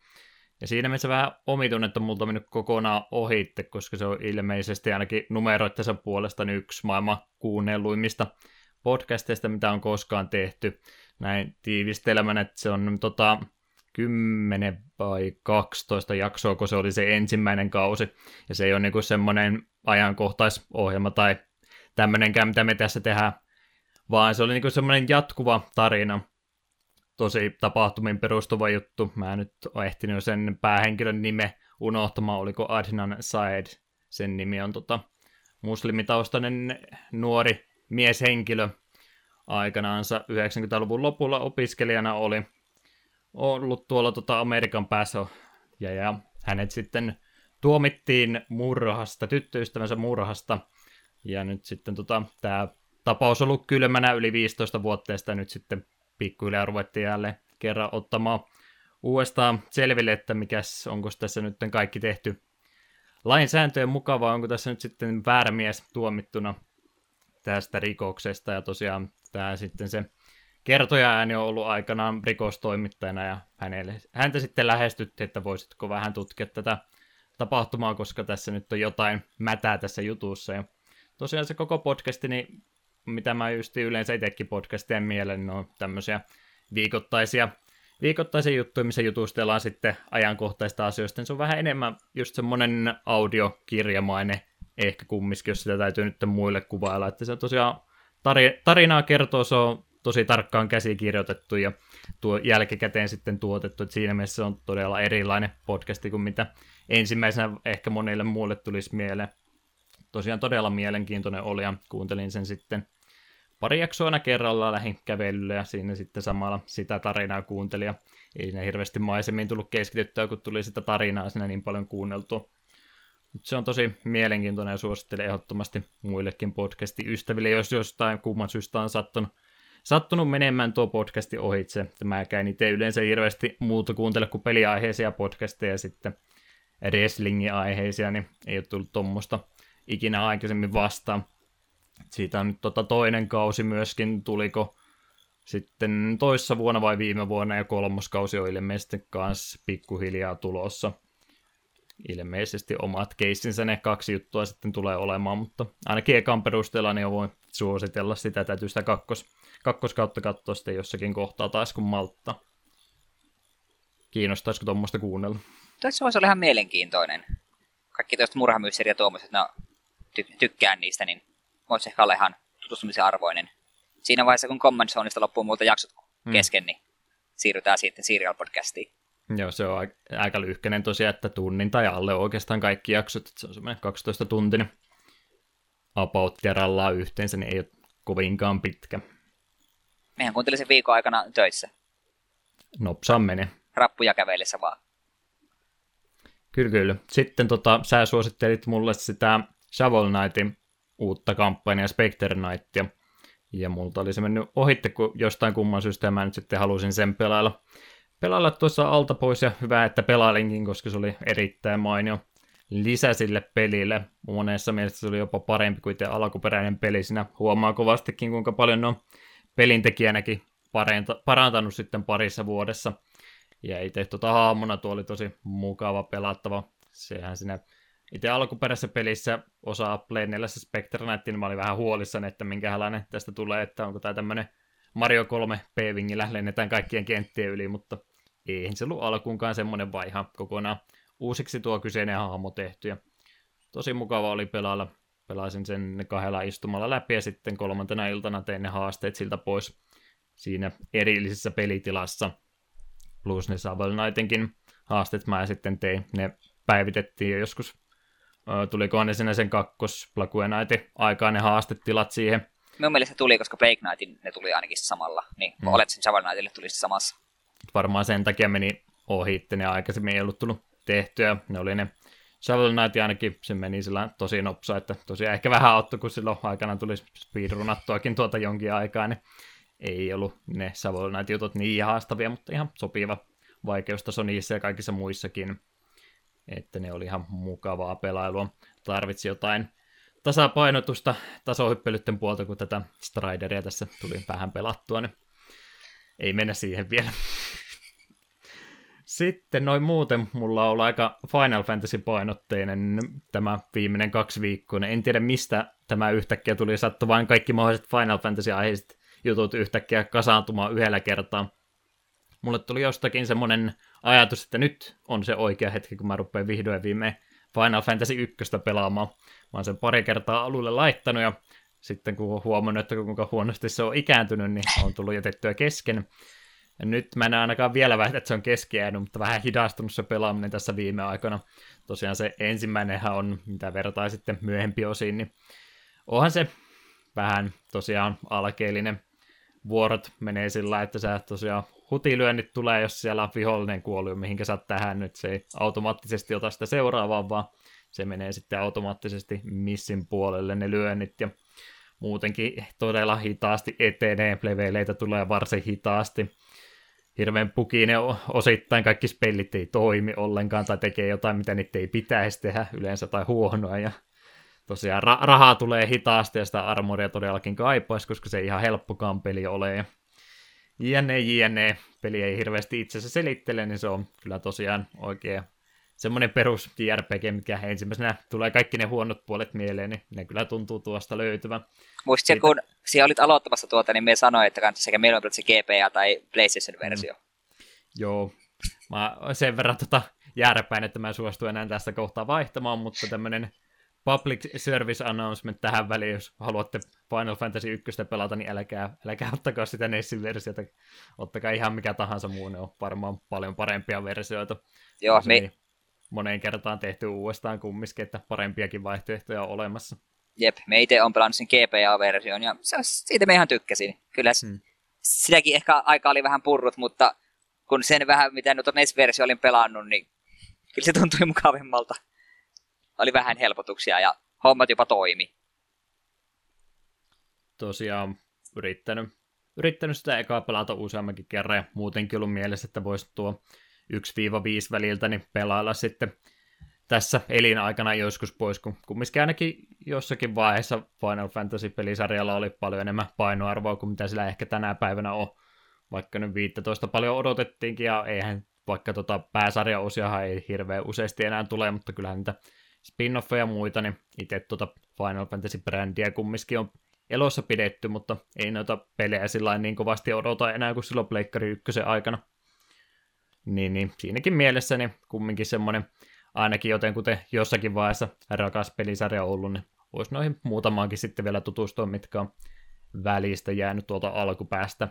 Ja siinä mielessä vähän omituinen, että multa on mennyt kokonaan ohitte, koska se on ilmeisesti ainakin numeroittensa puolestaan yksi maailman kuunnelluimmista podcasteista, mitä on koskaan tehty. Näin tiivistelmän, että se on 10 vai 12 jaksoa, kun se oli se ensimmäinen kausi. Ja se ei ole niinku semmoinen ajankohtaisohjelma tai tämmöinenkään, mitä me tässä tehdään, vaan se oli niinku semmoinen jatkuva tarina. Tosi tapahtumiin perustuva juttu. Mä en nyt ole ehtinyt sen päähenkilön nime unohtamaan, oliko Adnan Said. Sen nimi on muslimitaustainen nuori mieshenkilö. Aikanaansa 90-luvun lopulla opiskelijana oli ollut tuolla Amerikan päässä. Ja hänet sitten tuomittiin murhasta, tyttöystävänsä murhasta. Ja nyt sitten tämä tapaus on ollut kylmänä yli 15 vuotta, ja sitä nyt sitten pikkuhiljaa ruvettiin jälleen kerran ottamaan uudestaan selville, että mikäs, onko tässä nyt kaikki tehty lain sääntöjen mukaan, vai onko tässä nyt sitten väärä mies tuomittuna tästä rikoksesta. Ja tosiaan tämä sitten se kertoja ääni on ollut aikanaan rikostoimittajana, ja häntä sitten lähestytti, että voisitko vähän tutkia tätä tapahtumaa, koska tässä nyt on jotain mätää tässä jutussa. Ja tosiaan se koko podcasti, niin mitä mä just yleensä itsekin podcastien mieleen, niin on tämmöisiä viikoittaisia juttuja, missä jutustellaan sitten ajankohtaista asioista, niin se on vähän enemmän just semmoinen audiokirjamainen ehkä kumminkin, jos sitä täytyy nyt muille kuvailla, että se on tosiaan tarinaa kertoo, se on tosi tarkkaan käsikirjoitettu ja tuo jälkikäteen sitten tuotettu, että siinä mielessä se on todella erilainen podcasti kuin mitä ensimmäisenä ehkä monille muille tulisi mieleen. Tosiaan todella mielenkiintoinen oli ja kuuntelin sen sitten pari jaksoa kerrallaan lähin kävelylle ja siinä sitten samalla sitä tarinaa kuuntelin ja ei siinä hirveästi maisemiin tullut keskityttyä, kun tuli sitä tarinaa siinä niin paljon kuunneltua. Nyt se on tosi mielenkiintoinen ja suosittelen ehdottomasti muillekin podcasti-ystäville, jos jostain kumman syystä on sattunut menemään tuo podcasti ohitse. Mä käyn itse yleensä hirveästi muuta kuuntele kuin peliaiheisia podcasteja ja sitten wrestling-aiheisia, niin ei ole tullut tuommoista ikinä aikaisemmin vastaan. Siitä on nyt toinen kausi myöskin, tuliko sitten toissa vuonna vai viime vuonna, ja kolmoskausi on ilmeisesti kanssa pikkuhiljaa tulossa. Ilmeisesti omat keissinsä ne kaksi juttua sitten tulee olemaan, mutta ainakin ekan perusteella niin voi suositella sitä, täytyy sitä kakkoskautta katsoa sitten jossakin kohtaa taas kun malttaa. Kiinnostaisiko tuommoista kuunnella? Se voisi olla ihan mielenkiintoinen. Kaikki tuosta murhamyysteriä ja tuommoiset, että no, tykkään niistä, niin voisi ehkä olla ihan tutustumisen arvoinen. Siinä vaiheessa, kun Command Zoneista loppuu muuta jaksot kesken, niin siirrytään sitten Serial-podcastiin. Joo, se on aika lyhkäinen tosiaan, että tunnin tai alle oikeastaan kaikki jaksot. Se on semmoinen 12-tuntinen about kerrallaan yhteensä, niin ei ole kovinkaan pitkä. Mehän kuuntelin sen viikon aikana töissä. Nopsaan menee. Rappuja kävellessä vaan. Kyllä. Sitten sä suosittelit mulle sitä Shovel Knightin uutta kampanjaa Spectre Knightia. Ja multa oli se mennyt ohitte, kun jostain kumman syystä mä nyt sitten halusin sen pelailla tuossa alta pois, ja hyvä, että pelailinkin, koska se oli erittäin mainio lisä sille pelille. Monessa mielessä se oli jopa parempi kuin itse alkuperäinen peli. Siinä huomaa kovastikin, kuinka paljon ne on pelintekijänäkin parantanut sitten parissa vuodessa. Ja itse haamuna tuo oli tosi mukava pelattava. Sehän siinä itse alkuperäisessä pelissä osaa Play 4 Spectre Knightin, mä olin vähän huolissani, että minkälainen tästä tulee, että onko tämä tämmöinen Mario 3 P-vingillä, lennetään kaikkien kenttien yli, mutta eihän se ollut alkuunkaan semmoinen vaiha kokonaan. Uusiksi tuo kyseinen hahmo tehty ja tosi mukava oli pelailla. Pelasin sen kahdella istumalla läpi ja sitten kolmantena iltana tein ne haasteet siltä pois siinä erillisessä pelitilassa. Plus ne Shovel Knightinkin haasteet mä sitten tein. Ne päivitettiin jo joskus. Tulikohan ne sen kakkos Black Knightin aikaan ne haastetilat siihen. minun mielestä tuli, koska Plague Knightin ne tuli ainakin samalla, niin oletsin Shovel Knightille tuli se samassa. Varmaan sen takia meni ohi, että ne aikaisemmin ei ollut tullut tehtyä, ne oli ne Shovel Knight ainakin, se meni sillä tosi nopsa, että tosiaan ehkä vähän auttoi, kun silloin aikanaan tuli speedrunattuakin tuota jonkin aikaa, niin ei ollut ne Shovel Knight jutut niin haastavia, mutta ihan sopiva vaikeustaso niissä ja kaikissa muissakin, että ne oli ihan mukavaa pelailua, tarvitsi jotain tasapainotusta tasohyppelyiden puolta, kun tätä Strideria tässä tuli vähän pelattua, niin ei mennä siihen vielä. Sitten noin muuten mulla on ollut aika Final Fantasy-painotteinen tämä viimeinen 2 viikkoa. En tiedä mistä tämä yhtäkkiä tuli, sattui vain kaikki mahdolliset Final Fantasy-aiheiset jutut yhtäkkiä kasaantumaan yhdellä kertaa. Mulle tuli jostakin semmoinen ajatus, että nyt on se oikea hetki, kun mä rupean vihdoin viimein Final Fantasy 1 pelaamaan. Mä oon sen pari kertaa alulle laittanut ja sitten kun on huomannut, että kuinka huonosti se on ikääntynyt, niin on tullut jätettyä kesken. Ja nyt mä en ainakaan vielä väitä, että se on keskiäänyt, mutta vähän hidastunut se pelaaminen tässä viime aikoina. Tosiaan se ensimmäinenhän on, mitä vertaa sitten myöhempiin osiin, niin onhan se vähän tosiaan alkeellinen. Vuorot menee sillä, että sä tosiaan hutilyönnit tulee, jos siellä on vihollinen kuoli, mihinkä sä oot tähän nyt. Se ei automaattisesti ota sitä seuraavaa, vaan se menee sitten automaattisesti missin puolelle ne lyönnit. Ja muutenkin todella hitaasti etenee, leveleitä tulee varsin hitaasti. Hirveän pukine osittain, kaikki spellit ei toimi ollenkaan tai tekee jotain, mitä niitä ei pitäisi tehdä yleensä tai huonoa. Ja tosiaan rahaa tulee hitaasti ja sitä armoria todellakin kaipaisi, koska se ei ihan helppokaan peli ole. Ja jne. Peli ei hirveästi itsensä selittele, niin se on kyllä tosiaan oikein semmoinen perus JRPG, mikä ensimmäisenä tulee kaikki ne huonot puolet mieleen, niin ne kyllä tuntuu tuosta löytyvän. Muistitko, kun siellä olit aloittamassa tuota, niin me sanoin, että kannattaa sekä meillä on se GPA tai PlayStation-versio. Joo, mä sen verran järpäin, että mä en suostu enää tästä kohtaa vaihtamaan, mutta tämmöinen public service announcement tähän väliin, jos haluatte Final Fantasy 1 pelata, niin älkää ottakaa sitä NES-versiota, ottakaa ihan mikä tahansa muu, ne on varmaan paljon parempia versioita. Joo, moneen kertaan tehty uudestaan kumminkin, että parempiakin vaihtoehtoja on olemassa. Jep, me itse on pelannut sen GPA-version ja siitä me ihan tykkäsin. Kyllä sitäkin ehkä aika oli vähän purrut, mutta kun sen vähän, mitä nyt on NES-versio olin pelannut, niin kyllä se tuntui mukavimmalta. Oli vähän helpotuksia ja hommat jopa toimi. Tosiaan yrittänyt sitä ekaa pelata useammankin kerran ja muutenkin ollut mielessä, että voisi tuo 1-5 väliltä niin pelailla sitten tässä elinaikana joskus pois, kun kumminkin ainakin jossakin vaiheessa Final Fantasy-pelisarjalla oli paljon enemmän painoarvoa kuin mitä sillä ehkä tänä päivänä on, vaikka nyt 15 paljon odotettiinkin ja eihän vaikka pääsarjaosiahan ei hirveän useasti enää tule, mutta kyllähän niitä spin-offeja ja muita, niin itse Final Fantasy-brändiä kumminkin on elossa pidetty, mutta ei noita pelejä sillä niin kovasti odota enää kuin silloin Pleikkari 1 aikana. Niin, siinäkin mielessä niin kumminkin semmoinen, ainakin jotenkuten jossakin vaiheessa rakas pelisarja ollut, niin olisi noihin muutamaankin sitten vielä tutustua, mitkä on välistä jäänyt tuolta alkupäästä.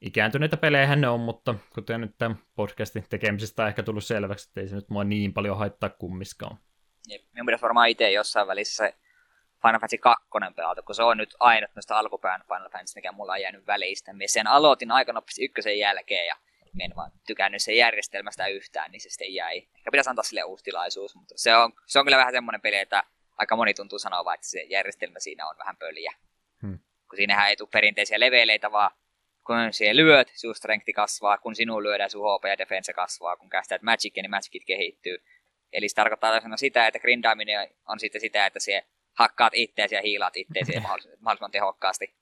Ikääntyneitä pelejähän ne on, mutta kuten nyt tämän podcastin tekemisestä on ehkä tullut selväksi, että ei se nyt mua niin paljon haittaa kummiskaan. Minun pitäisi varmaan itse jossain välissä se Final Fantasy 2 pelata, kun se on nyt aina noista alkupään Final Fantasy, mikä mulla on jäänyt välistä. Minä sen aloitin aikanoppisesti 1 jälkeen ja en vaan tykännyt sen järjestelmästä yhtään, niin se sitten jäi. Ehkä pitäisi antaa sille uusi tilaisuus, mutta se on kyllä vähän semmoinen peli, että aika moni tuntuu sanoa, että se järjestelmä siinä on vähän pöliä. Kun siinähän ei tule perinteisiä leveleitä, vaan kun sinä lyöt, sinun strengthi kasvaa, kun sinun lyödään, sinun HP ja defense kasvaa, kun käytät magicia, niin magicit kehittyy. Eli se tarkoittaa sitä, että grindaaminen on sitten sitä, että sinä hakkaat itseäsi ja hiilaat itseäsi mahdollisimman tehokkaasti.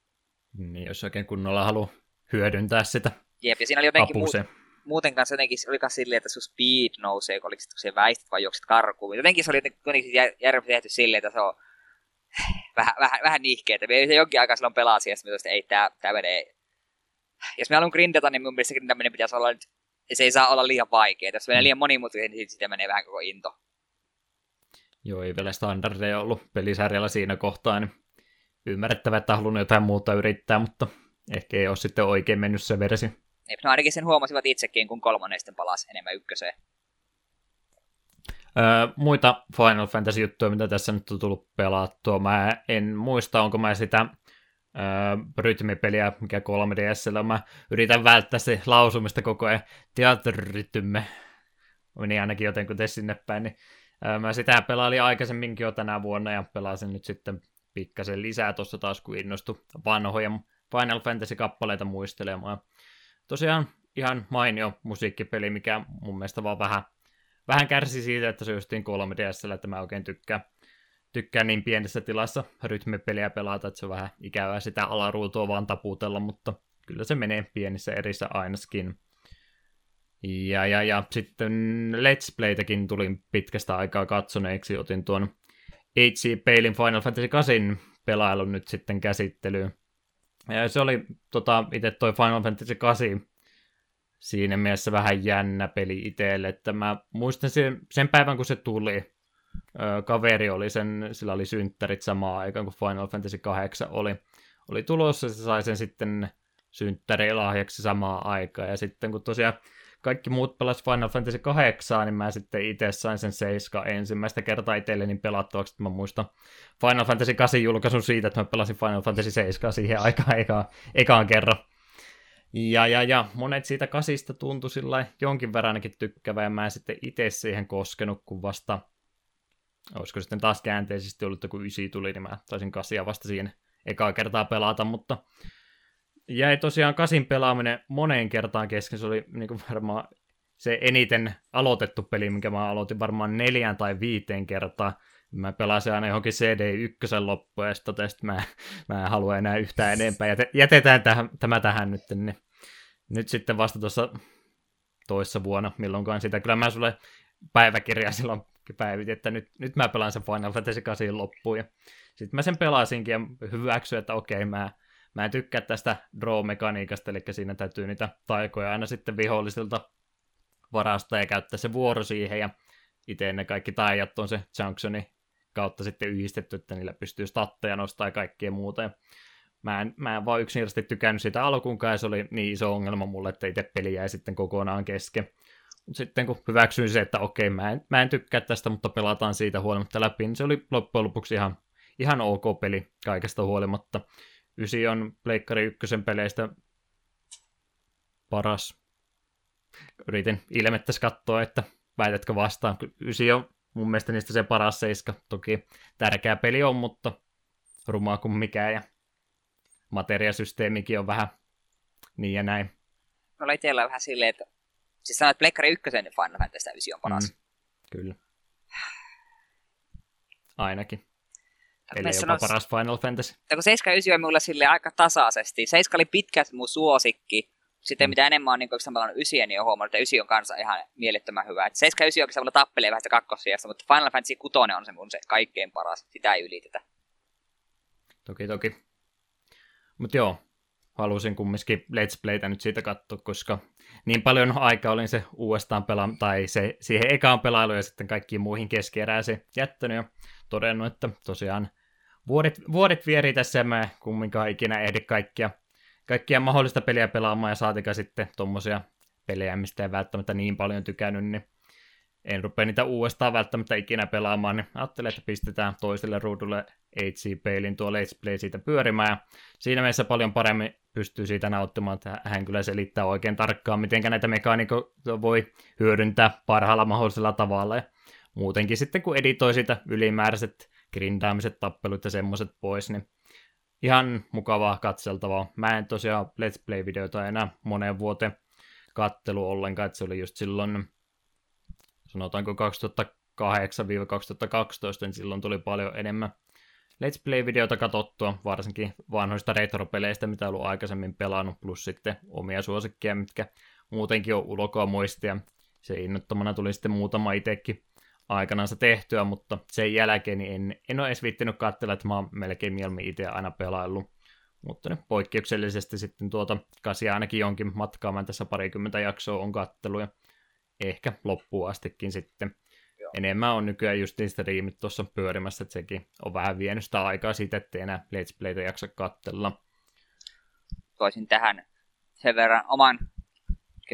Niin, jos oikein kunnolla haluaa hyödyntää sitä. Jep, ja siinä oli jotenkin muuten kanssa jotenkin, olikaan silleen, että sun speed nousee, kun se väistit vai juokset karkuun. Jotenkin se oli järjestelmä tehty silleen, että se on vähän nihkeä. Me jonkin aikaa silloin pelasi, ja sitten ei, tämä menee. Jos me haluan grindata, niin mun mielestä grindaaminen pitäisi olla nyt, se ei saa olla liian vaikeaa. Jos menee liian monimutkainen, niin siitä menee vähän koko into. Joo, ei vielä standardeja ollut pelisarjalla siinä kohtaa, niin ymmärrettävä, että halunnut jotain muuta yrittää, mutta ehkä ei ole sitten oikein mennyt se versio. No ainakin sen huomasivat itsekin, kun 3 palasi enemmän 1. Muita Final Fantasy-juttuja, mitä tässä nyt on tullut pelattua. Mä en muista, onko mä sitä rytmipeliä, mikä 3DS:llä. Mä yritän välttää se lausumista koko ajan. Teatrirytme meni ainakin jotenkin sinne päin. Niin, mä sitä pelailin aikaisemminkin jo tänä vuonna ja pelasin nyt sitten pikkasen lisää tuossa taas, kun innostui vanhoja Final Fantasy-kappaleita muistelemaan. Tosiaan ihan mainio musiikkipeli, mikä mun mielestä vaan vähän kärsi siitä, että se justiin 3DS:llä, että mä oikein tykkään niin pienessä tilassa rytmipeliä pelata, että se on vähän ikävää sitä alaruutua vaan taputella, mutta kyllä se menee pienissä erissä ainakin. Ja sitten Let's Playtäkin tulin pitkästä aikaa katsoneeksi, otin tuon H.C. Palin Final Fantasy 8 pelailun nyt sitten käsittelyyn. Ja se oli itse toi Final Fantasy 8 siinä mielessä vähän jännä peli itselle, että mä muistan sen päivän, kun se tuli. Kaveri oli sillä oli synttärit samaan aikaan, kun Final Fantasy 8 oli tulossa, se sai sen sitten synttärilahjaksi samaan aikaan, ja sitten kun tosiaan kaikki muut pelasivat Final Fantasy 8, niin mä sitten itse sain sen 7 ensimmäistä kertaa itselleni pelattavaksi, että mä muistan Final Fantasy 8 julkaisun siitä, että mä pelasin Final Fantasy 7 siihen aikaan ekaan kerran. Ja monet siitä 8 tuntui sillä jonkin verran ainakin tykkäävä, ja mä en sitten itse siihen koskenut, kun vasta olisiko sitten taas käänteisesti ollut, että kun 9 tuli, niin mä taisin 8 vasta siinä ekaa kertaa pelata, mutta jäi tosiaan 8 pelaaminen moneen kertaan kesken. Se oli niin kuin varmaan se eniten aloitettu peli, minkä mä aloitin varmaan 4 tai 5 kertaa. Mä pelasin aina johonkin CD1 loppuun ja sitten totesin, että mä en halua enää yhtään enempää. Jätetään tämä tähän nyt. Niin. Nyt sitten vasta tuossa toissa vuonna milloinkaan sitä. Kyllä mä sulle päiväkirjaa silloin päivitin, että nyt mä pelaan sen Final Fantasy 8 loppuun. Sitten mä sen pelasinkin ja hyväksyin, että okei, mä en tykkää tästä draw-mekaniikasta, eli siinä täytyy niitä taikoja aina sitten vihollisilta varastaa ja käyttää se vuoro siihen, ja itse ne kaikki taijat on se junctionin kautta sitten yhdistetty, että niillä pystyy statteja nostaa ja kaikkea muuta. Ja mä en vaan yksinkertaisesti tykännyt sitä alkuunkaan, ja se oli niin iso ongelma mulle, että itse peli jäi sitten kokonaan kesken. Mutta sitten kun hyväksyin se, että okei, mä en tykkää tästä, mutta pelataan siitä huolimatta läpi, niin se oli loppujen lopuksi ihan ok peli kaikesta huolimatta. 9 on Pleikkari 1 peleistä paras. Yritin ilmettäs katsoa, että väitätkö vastaan. 9 on mun mielestä niistä se paras 7. Toki tärkeä peli on, mutta rumaa kuin mikään. Ja materiasysteemikin on vähän niin ja näin. No oli itsellä vähän silleen, että siis sanoit Pleikkari 1, niin Final Fantasy 9 on paras. Kyllä. Ainakin. Eli jopa paras Final Fantasy. Kun 7 ja 9 on minulla silleen aika tasaisesti. 7 oli pitkälti mun suosikki. Sitten mitä enemmän on niin pelannut 9, niin on huomannut, että 9 on kanssa ihan mielettömän hyvä. Et 7 ja 9 oikeastaan mulla tappelee vähän sitä kakkosijasta, mutta Final Fantasy 6 on se mun se kaikkein paras. Sitä ei ylitetä. Toki. Mut joo, halusin kumminkin Let's Playtä nyt siitä katsoa, koska niin paljon aikaa olin se uudestaan siihen ekaan pelailuun ja sitten kaikkiin muihin keskeräisiin jättänyt ja todennut, että tosiaan vuodet vierii tässä ja mä kumminkaan ikinä ehdi kaikkia mahdollista peliä pelaamaan ja saatikaan sitten tommosia pelejä, mistä ei välttämättä niin paljon tykännyt, niin en rupea niitä uudestaan välttämättä ikinä pelaamaan, niin ajattelin, että pistetään toiselle ruudulle H.C. Palin tuo Let's Play siitä pyörimään ja siinä mielessä paljon paremmin pystyy siitä nauttimaan, että hän kyllä selittää oikein tarkkaan, miten näitä mekaanikoita voi hyödyntää parhaalla mahdollisella tavalla ja muutenkin sitten kun editoi siitä ylimääräiset grindaamiset, tappelut ja semmoiset pois, niin ihan mukavaa katseltavaa. Mä en tosiaan Let's Play-videoita enää moneen vuoteen kattelu ollenkaan, että se oli just silloin, sanotaanko 2008-2012, niin silloin tuli paljon enemmän Let's Play-videoita katsottua, varsinkin vanhoista retropeleistä, mitä ollut aikaisemmin pelannut, plus sitten omia suosikkia, mitkä muutenkin on ulkoa muistia. Se innottomana tuli sitten muutama itsekin aikanaan se tehtyä, mutta sen jälkeen niin en ole edes viittinyt katsella, että mä oon melkein mieluummin itse aina pelaillut. Mutta nyt poikkeuksellisesti sitten tuota 8 ainakin jonkin matkaa, mä tässä 20 jaksoa on katsellut ja ehkä loppuun astikin sitten. Joo. Enemmän on nykyään just niistä riimit tuossa pyörimässä, että sekin on vähän vienyt sitä aikaa siitä, ettei enää Let's Playtä jaksa katsella. Toisin tähän sen verran oman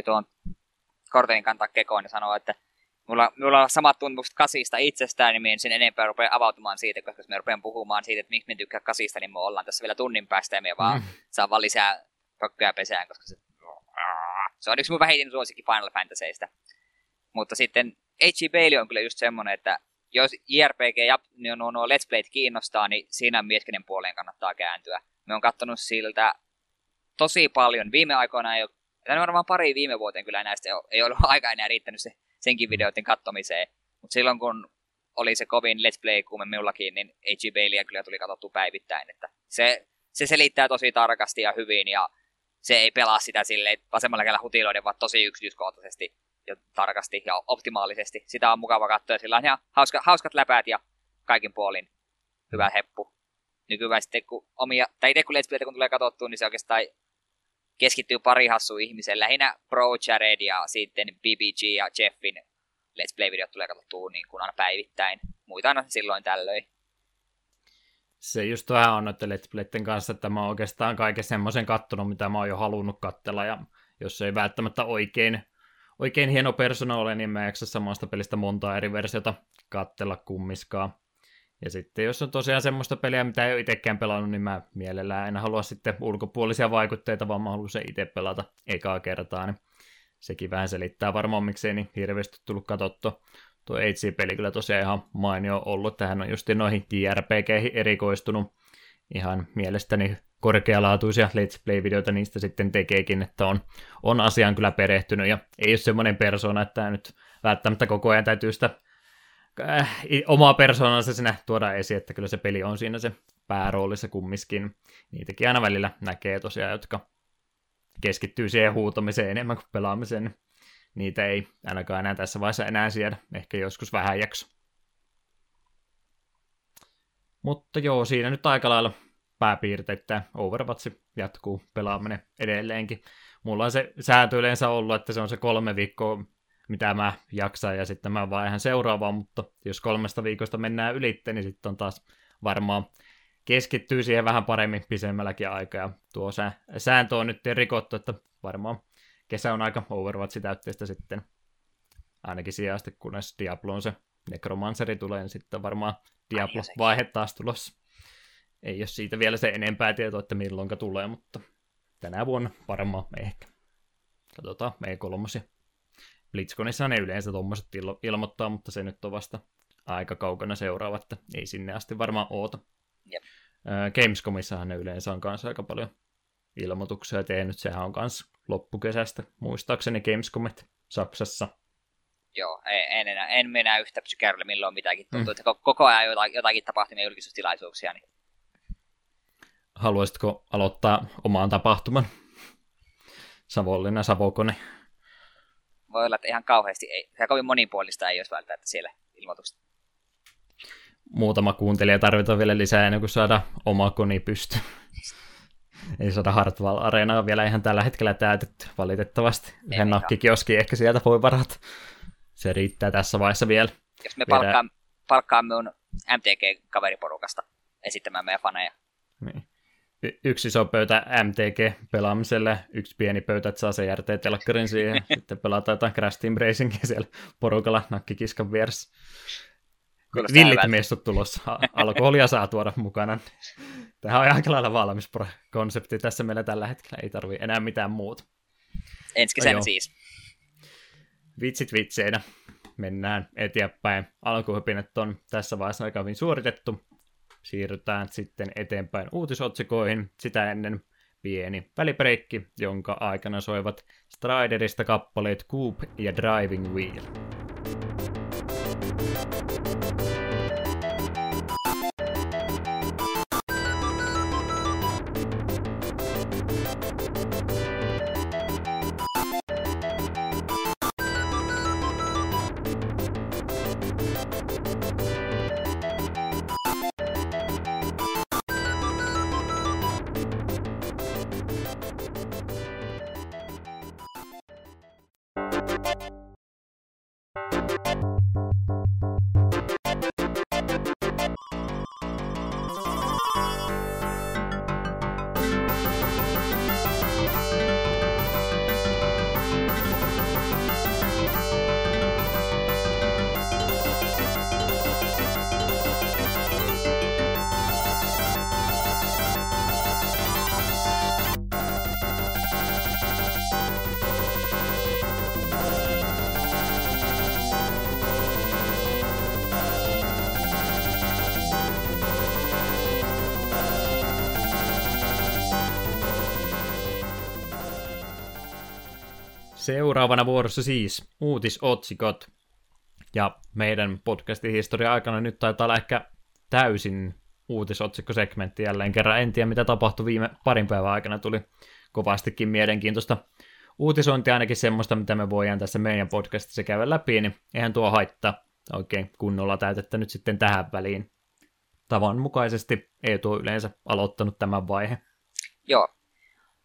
tuon kortelin kantaa kekoon ja sanoa, että Mulla on samat tuntemukset kasista itsestään, niin en sen enempää rupea avautumaan siitä, koska jos me rupean puhumaan siitä, että miksi me tykkää kasista, niin me ollaan tässä vielä tunnin päästä ja me vaan saa vaan lisää pökköä pesään, koska se on yksi mun vähiten suosikki Final Fantasyista. Mutta sitten H.G. Bailey on kyllä just semmonen, että jos JRPG ja nuo Let's Playt kiinnostaa, niin siinä mieskenen puoleen kannattaa kääntyä. Me on kattonut siltä tosi paljon. Viime aikoina ei ole, tai varmaan pari viime vuoteen kyllä näistä ei ollut aika enää riittänyt se senkin videoiden kattomiseen. Mutta silloin kun oli se kovin Let's Play kuume minullakin, niin H.G. Baileyä kyllä tuli katsottu päivittäin. Että se selittää tosi tarkasti ja hyvin ja se ei pelaa sitä silleen vasemmalla kädellä hutiloiden, vaan tosi yksityiskohtaisesti ja tarkasti ja optimaalisesti. Sitä on mukava katsoa ja sillä on ihan hauskat läpäät ja kaikin puolin hyvä heppu. Nykyään sitten kun itse kun Let's Playtä kun tulee katsottua, niin se oikeastaan keskittyy pari hassuun ihmiseen. Lähinnä Pro Jared ja sitten BBG ja Jeffin Let's Play-videot tulee katsottua niin kuin aina päivittäin. Muita aina silloin tällöin. Se just vähän on noiden Let's Playten kanssa, että mä oon oikeastaan kaiken semmoisen kattonut, mitä mä oon jo halunnut katsella. Ja jos ei välttämättä oikein hieno persona ole, niin mä en jaksa samasta pelistä montaa eri versiota katsella kummiskaan. Ja sitten jos on tosiaan semmoista peliä, mitä ei ole itsekään pelannut, niin mä mielellään en halua sitten ulkopuolisia vaikutteita, vaan mä haluan sen itse pelata ekaa kertaa. Niin sekin vähän selittää varmaan, miksei niin hirveästi tullut katsottua. Tuo H.C.-peli kyllä tosiaan ihan mainio ollut. Tähän on just noihin JRPG-ihin erikoistunut. Ihan mielestäni korkealaatuisia Let's Play-videoita niistä sitten tekeekin, että on asiaan kyllä perehtynyt. Ja ei ole semmoinen persona, että nyt välttämättä koko ajan täytyy sitä omaa persoonansa sinä tuodaan esiin, että kyllä se peli on siinä se pääroolissa kummiskin. Niitäkin aina välillä näkee tosiaan, jotka keskittyy siihen huutamiseen enemmän kuin pelaamiseen. Niitä ei ainakaan enää tässä vaiheessa enää siedä. Ehkä joskus vähän jakso. Mutta joo, siinä nyt aika lailla pääpiirteittäin Overwatch jatkuu pelaaminen edelleenkin. Mulla on se sääntö yleensä ollut, että se on se 3 viikkoa, mitä mä jaksan, ja sitten mä vaihan seuraavaan, mutta jos 3 viikosta mennään ylitteen, niin sitten on taas varmaan keskittyy siihen vähän paremmin pisemmälläkin aikaa, ja tuo sääntö on nyt rikottu, että varmaan kesä on aika Overwatch-täytteistä sitten, ainakin siihen asti, kunnes Diablo on se Necromanceri tulee, niin sitten varmaan Diablo-vaihe taas tulossa. Ei ole siitä vielä se enempää tietoa, että milloinka tulee, mutta tänä vuonna varmaan ehkä. Katsotaan, E3. Blitzconissa ne yleensä tuommoiset ilmoittaa, mutta se nyt on vasta aika kaukana seuraava, että ei sinne asti varmaan oota. Yep. Gamescomissahan ne yleensä on kanssa aika paljon ilmoituksia tehnyt. Sehän on kanssa loppukesästä, muistaakseni Gamescomit Saksassa. Joo, en mennä yhtä psykärille milloin mitäänkin. Tuntuu, että koko ajan jotakin tapahtumia julkisuustilaisuuksia. Niin. Haluaisitko aloittaa omaan tapahtuman? Savonlinna, Savokone. Voi olla, että ihan kauheasti ei. Ja kovin monipuolista ei olisi välttämättä siellä ilmoitusta. Muutama kuuntelija tarvitaan vielä lisää ennen kuin saada oma koni pystyyn. Ei saada Hartwall-areenaa vielä ihan tällä hetkellä täytetty valitettavasti. Yhden nakkikioskin ehkä sieltä voi varata. Se riittää tässä vaiheessa vielä. Jos me palkkaamme on MTG-kaveriporukasta esittämään meidän faneja. Niin. Yksi iso pöytä MTG-pelaamiselle, yksi pieni pöytä, että saa se JRT-telkkarin siihen. Sitten pelataan jotain Crash Team Racingia siellä porukalla nakkikiskan vieressä. Villit messut tulossa. Alkoholia saa tuoda mukana. Tämähän on aika lailla valmis konsepti tässä meillä tällä hetkellä. Ei tarvitse enää mitään muuta. Ensi kesänä siis. Vitsit vitseinä. Mennään eteenpäin. Alkuhypinet on tässä vaiheessa aika hyvin suoritettu. Siirrytään sitten eteenpäin uutisotsikoihin. Sitä ennen pieni välipreikki, jonka aikana soivat Striderista kappaleet Coop ja Driving Wheel. Seuraavana vuorossa siis uutisotsikot. Ja meidän podcastin historian aikana nyt taitaa olla ehkä täysin uutisotsikkosegmentti jälleen kerran. En tiedä, mitä tapahtui viime parin päivän aikana. Tuli kovastikin mielenkiintoista uutisointia, ainakin semmoista, mitä me voidaan tässä meidän podcastissa käydä läpi, niin eihän tuo haittaa oikein kunnolla täytettä nyt sitten tähän väliin. Tavanmukaisesti ei tuo yleensä aloittanut tämän vaiheen. Joo.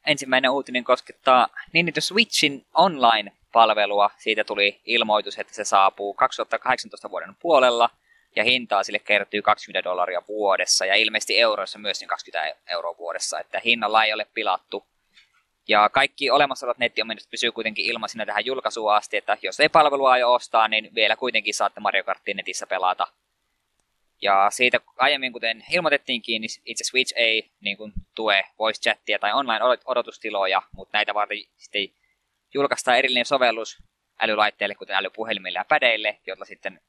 Ensimmäinen uutinen koskettaa Nintendo Switchin online-palvelua. Siitä tuli ilmoitus, että se saapuu 2018 vuoden puolella, ja hintaa sille kertyy $20 vuodessa, ja ilmeisesti euroissa myös niin €20 vuodessa, että hinnalla ei ole pilattu. Ja kaikki olemassa olevat nettiominut pysyy kuitenkin ilmaisina tähän julkaisuun asti, että jos ei palvelua aio ostaa, niin vielä kuitenkin saatte Mario Karttia netissä pelata. Ja siitä aiemmin, kuten ilmoitettiinkin, niin itse Switch ei niin kuin, tue voice chattia tai online-odotustiloja, mutta näitä varten sitten julkaistaan erillinen sovellus älylaitteille, kuten älypuhelimille ja pädeille, jolla sitten,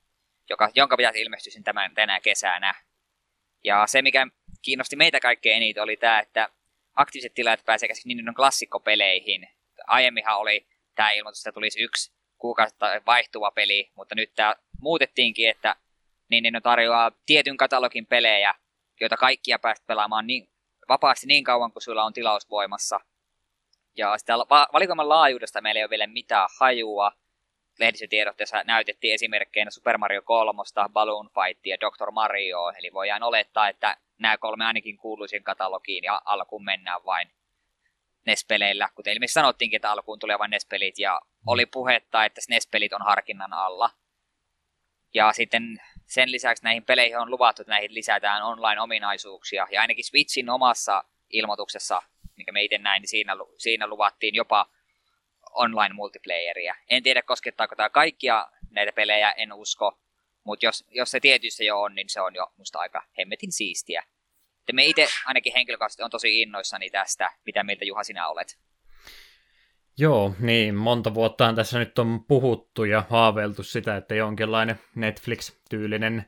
jonka pitäisi ilmestyä tänä kesänä. Ja se, mikä kiinnosti meitä kaikkein eniten, oli tämä, että aktiiviset tilaajat pääsevät käsiksi Nintendon klassikkopeleihin. Aiemminhan oli tämä ilmoitus, että tulisi yksi kuukautta vaihtuva peli, mutta nyt tämä muutettiinkin, että Nintendo tarjoaa tietyn katalogin pelejä, joita kaikkia pääset pelaamaan niin, vapaasti niin kauan kuin sulla on tilaus voimassa. Ja sitä valikoiman laajuudesta meillä ei ole vielä mitään hajua. Lehdistötiedotteessa näytettiin esimerkkeinä Super Mario 3, Balloon Fight ja Dr. Mario, eli voidaan olettaa, että nämä kolme ainakin kuuluisiin katalogiin ja alkuun mennään vain NES-peleillä. Kuten ilmeisesti sanottiinkin, että alkuun tulee vain NES-pelit ja oli puhetta, että NES-pelit on harkinnan alla. Ja sitten sen lisäksi näihin peleihin on luvattu, että näihin lisätään online-ominaisuuksia. Ja ainakin Switchin omassa ilmoituksessa, mikä me itse näin, niin siinä luvattiin jopa online-multiplayeria. En tiedä, koskettaako tämä kaikkia näitä pelejä, en usko. Mutta jos se tietyissä jo on, niin se on jo musta aika hemmetin siistiä. Että me itse ainakin henkilökohtaisesti on tosi innoissani tästä, mitä mieltä Juha sinä olet. Joo, niin monta vuottahan tässä nyt on puhuttu ja haaveiltu sitä, että jonkinlainen Netflix-tyylinen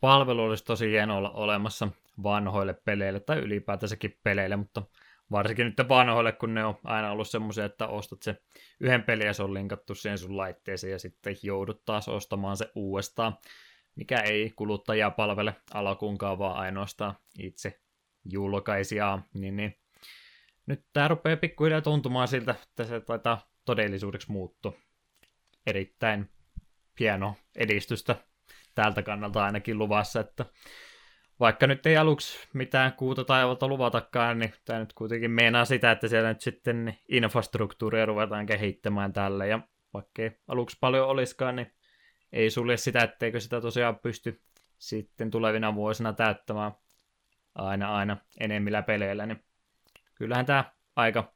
palvelu olisi tosi hieno olla olemassa vanhoille peleille tai ylipäätänsäkin peleille, mutta varsinkin nyt vanhoille, kun ne on aina ollut semmoisia, että ostat se yhden pelin ja se on linkattu siihen sun laitteeseen ja sitten joudut taas ostamaan se uudestaan, mikä ei kuluttajia palvele alkuunkaan, vaan ainoastaan itse julkaisijaa, niin. Nyt tämä rupeaa pikkuhiljaa tuntumaan siltä, että se taitaa todellisuudeksi muuttua. Erittäin hieno edistystä tältä kannalta ainakin luvassa, että vaikka nyt ei aluksi mitään kuuta taivalta luvatakaan, niin tämä nyt kuitenkin meinaa sitä, että siellä nyt sitten infrastruktuuria ruvetaan kehittämään tälle, ja vaikkei aluksi paljon olisikaan, niin ei sulje sitä, etteikö sitä tosiaan pysty sitten tulevina vuosina täyttämään aina enemmillä peleillä, niin kyllähän tämä aika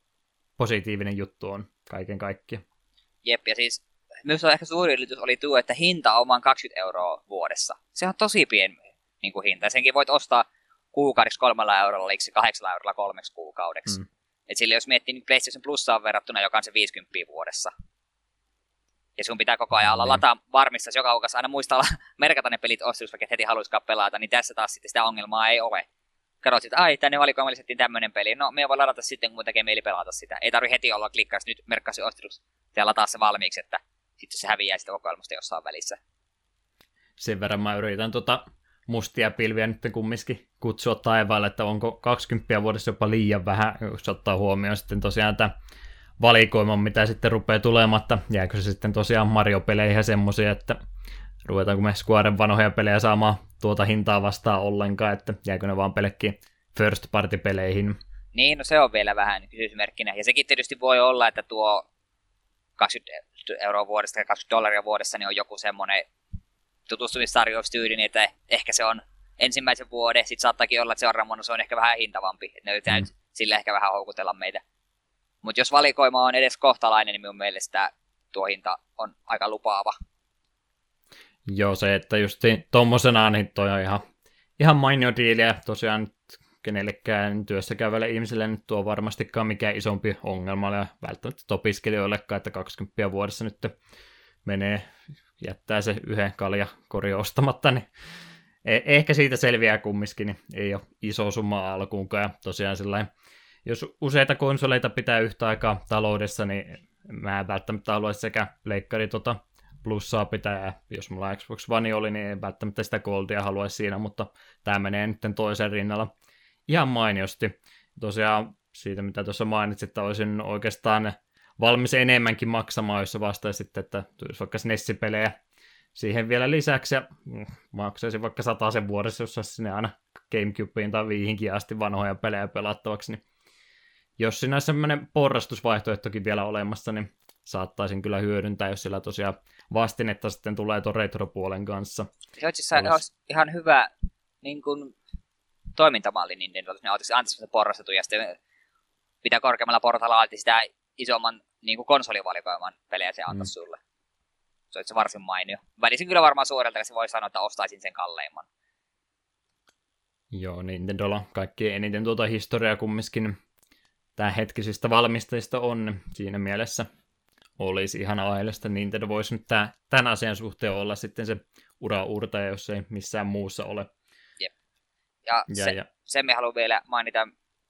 positiivinen juttu on kaiken kaikkiaan. Jep, ja siis myös ehkä suuri yllätys oli tuo, että hinta on vain €20 vuodessa. Se on tosi pieni niin kuin hinta. Senkin voit ostaa kuukaudeksi €3, eli €8 3 kuukaudeksi. Et sille jos miettii niin PlayStation Plussaan verrattuna, joka on se €50 vuodessa. Ja sun pitää koko ajan olla lataa varmistaa, joka kuukausi aina muistaa merkata ne pelit ostelussa, vaikka et heti haluaisikaan pelata, niin tässä taas sitten sitä ongelmaa ei ole. Katsot, että tänne valikoimme lisättiin tämmöinen peli. No, me voi ladata sitten, kun tekee mieli pelata sitä. Ei tarvitse heti olla klikkaus nyt merkkaus osteluksi ja lataa se valmiiksi, että sitten se häviää sitä kokoelmasta jossain välissä. Sen verran mä yritän mustia pilviä nyt kumminkin kutsua taivaalle, että onko 20 vuodessa jopa liian vähän, jos ottaa huomioon sitten tosiaan tämä valikoima, mitä sitten rupeaa tulematta. Jääkö se sitten tosiaan Mario-peleihin ja semmoisia, että ruvetaanko me Squaren vanhoja pelejä saamaan tuota hintaa vastaan ollenkaan, että jääkö ne vaan pelkkiin first party peleihin. Niin, no se on vielä vähän kysymysmerkkinä. Ja sekin tietysti voi olla, että tuo €20 vuodesta ja $20 vuodessa niin on joku semmoinen tutustumistarjoustyyli, niin että ehkä se on ensimmäisen vuoden, sitten saattaakin olla, että seuraavan vuonna se on ehkä vähän hintavampi, että ne yritetään sillä ehkä vähän houkutella meitä. Mutta jos valikoima on edes kohtalainen, niin minun mielestä tuo hinta on aika lupaava. Joo, se, että just tommosenaan niin toi on ihan mainio diili, ja tosiaan kenellekään työssä käyvälle ihmiselle nyt tuo varmastikaan mikään isompi ongelma, ja välttämättä opiskelijoillekaan, että 20 vuodessa nyt menee, jättää se yhden kaljakori ostamatta, niin ehkä siitä selviää kumminkin, niin ei ole iso summa alkuunkaan, ja tosiaan sillain, jos useita konsoleita pitää yhtä aikaa taloudessa, niin Mä en välttämättä haluaisi sekä pleikkari plussaa pitää, jos mulla Xbox One oli, niin en välttämättä sitä goldia haluaisi siinä, mutta tämä menee nyt toisen rinnalla ihan mainiosti. Tosiaan siitä, mitä tuossa mainitsit, että olisin oikeastaan valmis enemmänkin maksamaan, jos vastaisit, että tulisi vaikka SNES-pelejä siihen vielä lisäksi, ja maksaisin vaikka 100 vuodessa, jos olisi sinne aina Gamecubeen tai Wiihinkin asti vanhoja pelejä pelattavaksi, niin jos siinä on semmoinen porrastusvaihtoehtokin vielä olemassa, niin saattaisin kyllä hyödyntää, jos sillä tosiaan vastinetta sitten tulee tuon retropuolen kanssa. Se olisi ihan hyvä niin kun, toimintamalli, niin ne oltaisiin antaisiin porrastetun ja sitten pitää korkeammalla portalla alti sitä isomman niin konsolivalikoiman pelejä se antaisi sulle. Se olisi varsin mainio. Välisin kyllä varmaan suorilta, että se voi sanoa, että ostaisin sen kalleimman. Joo, Nintendolla kaikki eniten tuota historiaa kumminkin tämänhetkisistä valmistajista on. Siinä mielessä olisi ihan aiheellista. Nintendo voisi nyt tämän asian suhteen olla sitten se ura-uurtaja, jos ei missään muussa ole. Jep. Ja sen me haluan vielä mainita,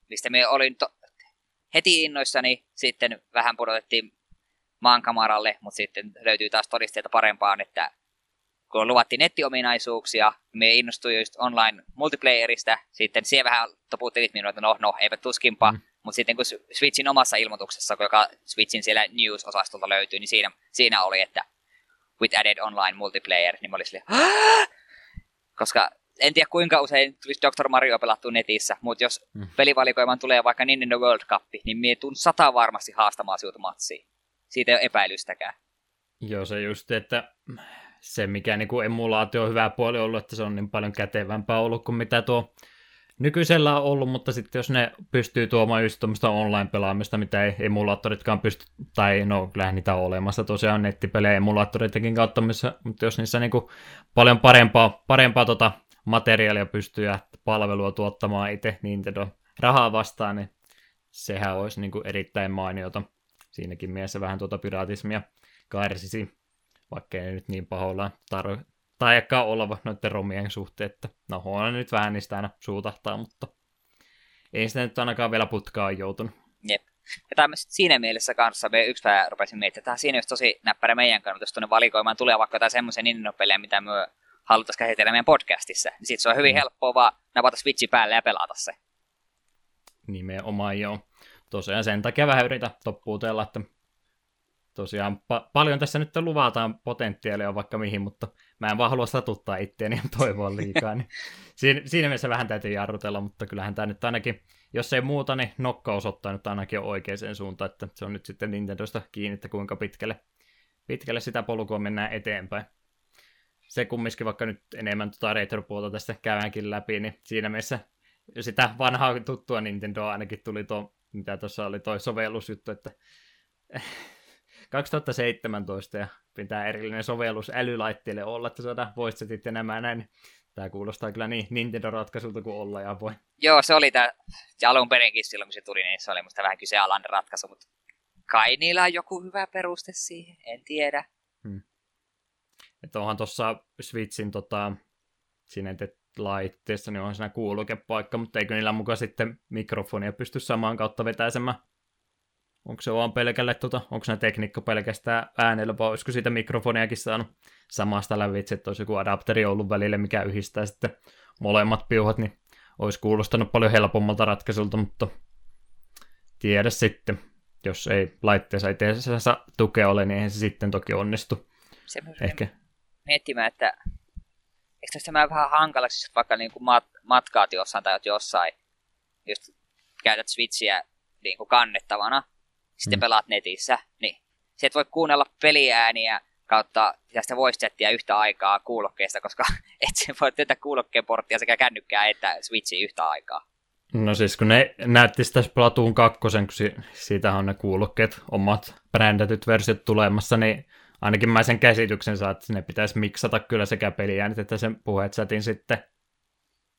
mistä me olin heti innoissani, sitten vähän pudotettiin maankamaralle, mutta sitten löytyy taas todisteita parempaan, että kun luvattiin nettiominaisuuksia, me innostuin just online multiplayerista, sitten siellä vähän toputtelit minua, että no, eipä tuskinpa, mutta sitten kun Switchin omassa ilmoituksessa, joka Switchin siellä news-osastolta löytyy, niin siinä oli, että with added online multiplayer, niin mä olin silleen, koska en tiedä kuinka usein tulisi Dr. Mario pelattua netissä, mutta jos pelivalikoimaan tulee vaikka Nintendo World Cup, niin mie tuun 100 varmasti haastamaan sieltä matsia. Siitä ei ole epäilystäkään. Joo, se just, että se mikä niin kuin emulaatio on hyvä puoli ollut, että se on niin paljon kätevämpää ollut kuin mitä tuo nykyisellä on ollut, mutta sitten jos ne pystyy tuomaan just tuommoista online-pelaamista, mitä ei emulaattoritkaan pysty, tai no kyllähän niitä on olemassa tosiaan nettipelejä emulaattoritekin kautta, mutta jos niissä niin kuin paljon parempaa materiaalia pystyy ja palvelua tuottamaan itse Nintendo rahaa vastaan, niin sehän olisi niin kuin erittäin mainiota. Siinäkin mielessä vähän piraatismia karsisi, vaikka ei nyt niin pahoillaan taikaan olla noiden romien suhteen, että no huono nyt vähän niistä aina suutahtaa, mutta ei sitä nyt ainakaan vielä putkaan joutunut. Jep. Ja tämä siinä mielessä kanssa me yksi päivä rupesin miettimään, että siinä olisi tosi näppärä meidän kannalta, jos tuonne valikoimaan tulee vaikka jotain semmoisia Nintendo-pelejä, mitä me haluttaisiin käsitellä meidän podcastissa, niin sitten se on hyvin helppoa vaan napata Switchi päälle ja pelata se. Nimenomaan joo. Tosiaan sen takia vähän yritä toppuutella, että tosiaan paljon tässä nyt luvataan potentiaalia vaikka mihin, mutta mä en vaan halua satuttaa itseäni ja toivoa liikaa. Niin siinä mielessä vähän täytyy jarrutella, mutta kyllähän tämä nyt ainakin, jos ei muuta, niin nokka osoittaa nyt ainakin oikeaan suuntaan, että se on nyt sitten Nintendosta kiinni, että kuinka pitkälle sitä polkua mennään eteenpäin. Se kumminkin vaikka nyt enemmän retropuolta tästä käydäänkin läpi, niin siinä mielessä sitä vanhaa tuttua Nintendoa ainakin tuli tuo, mitä tuossa oli toi sovellusjuttu, että 2017 ja pitää erillinen sovellus älylaitteille olla, että saadaan voicetit ja nämä näin. Tämä kuulostaa kyllä niin Nintendo-ratkaisulta kuin olla ja voi. Joo, se oli tämä, ja alun perinkin silloin kun se tuli, niin se oli musta vähän kyseenalainen ratkaisu, mutta kai niillä on joku hyvä peruste siihen, en tiedä. Että onhan tuossa Switchin laitteessa, niin on siinä kuulukepaikka, mutta eikö niillä mukaan sitten mikrofonia pysty samaan kautta vetäisemään? Onko se vaan pelkälle, onko se tekniikka pelkästään äänellä, vai olisiko siitä mikrofoniakin saanut samasta lävitse, että olisi joku adapteri ollut välillä, mikä yhdistää sitten molemmat piuhat, niin olisi kuulostanut paljon helpommalta ratkaisulta, mutta tiedä sitten, jos ei laitteessa itseasiassa tukea ole, niin eihän se sitten toki onnistu. Se ehkä miettimään, että eikö tämä vähän hankalaksi, jos vaikka niin kuin matkaat jossain tai jossain, just käytät Switchiä niin kuin kannettavana, sitten pelaat netissä, niin se et voi kuunnella peliääniä kautta tästä voice-chattia yhtä aikaa kuulokkeesta, koska et se voi työntää kuulokkeen porttia sekä kännykkää että Switchiä yhtä aikaa. No siis kun ne näytti sitä Splatoon 2, kun siitähän on ne kuulokkeet, omat brändätyt versiot tulemassa, niin ainakin mä sen käsityksen saan, että ne pitäisi miksata kyllä sekä peliäänet että sen puhechatin sitten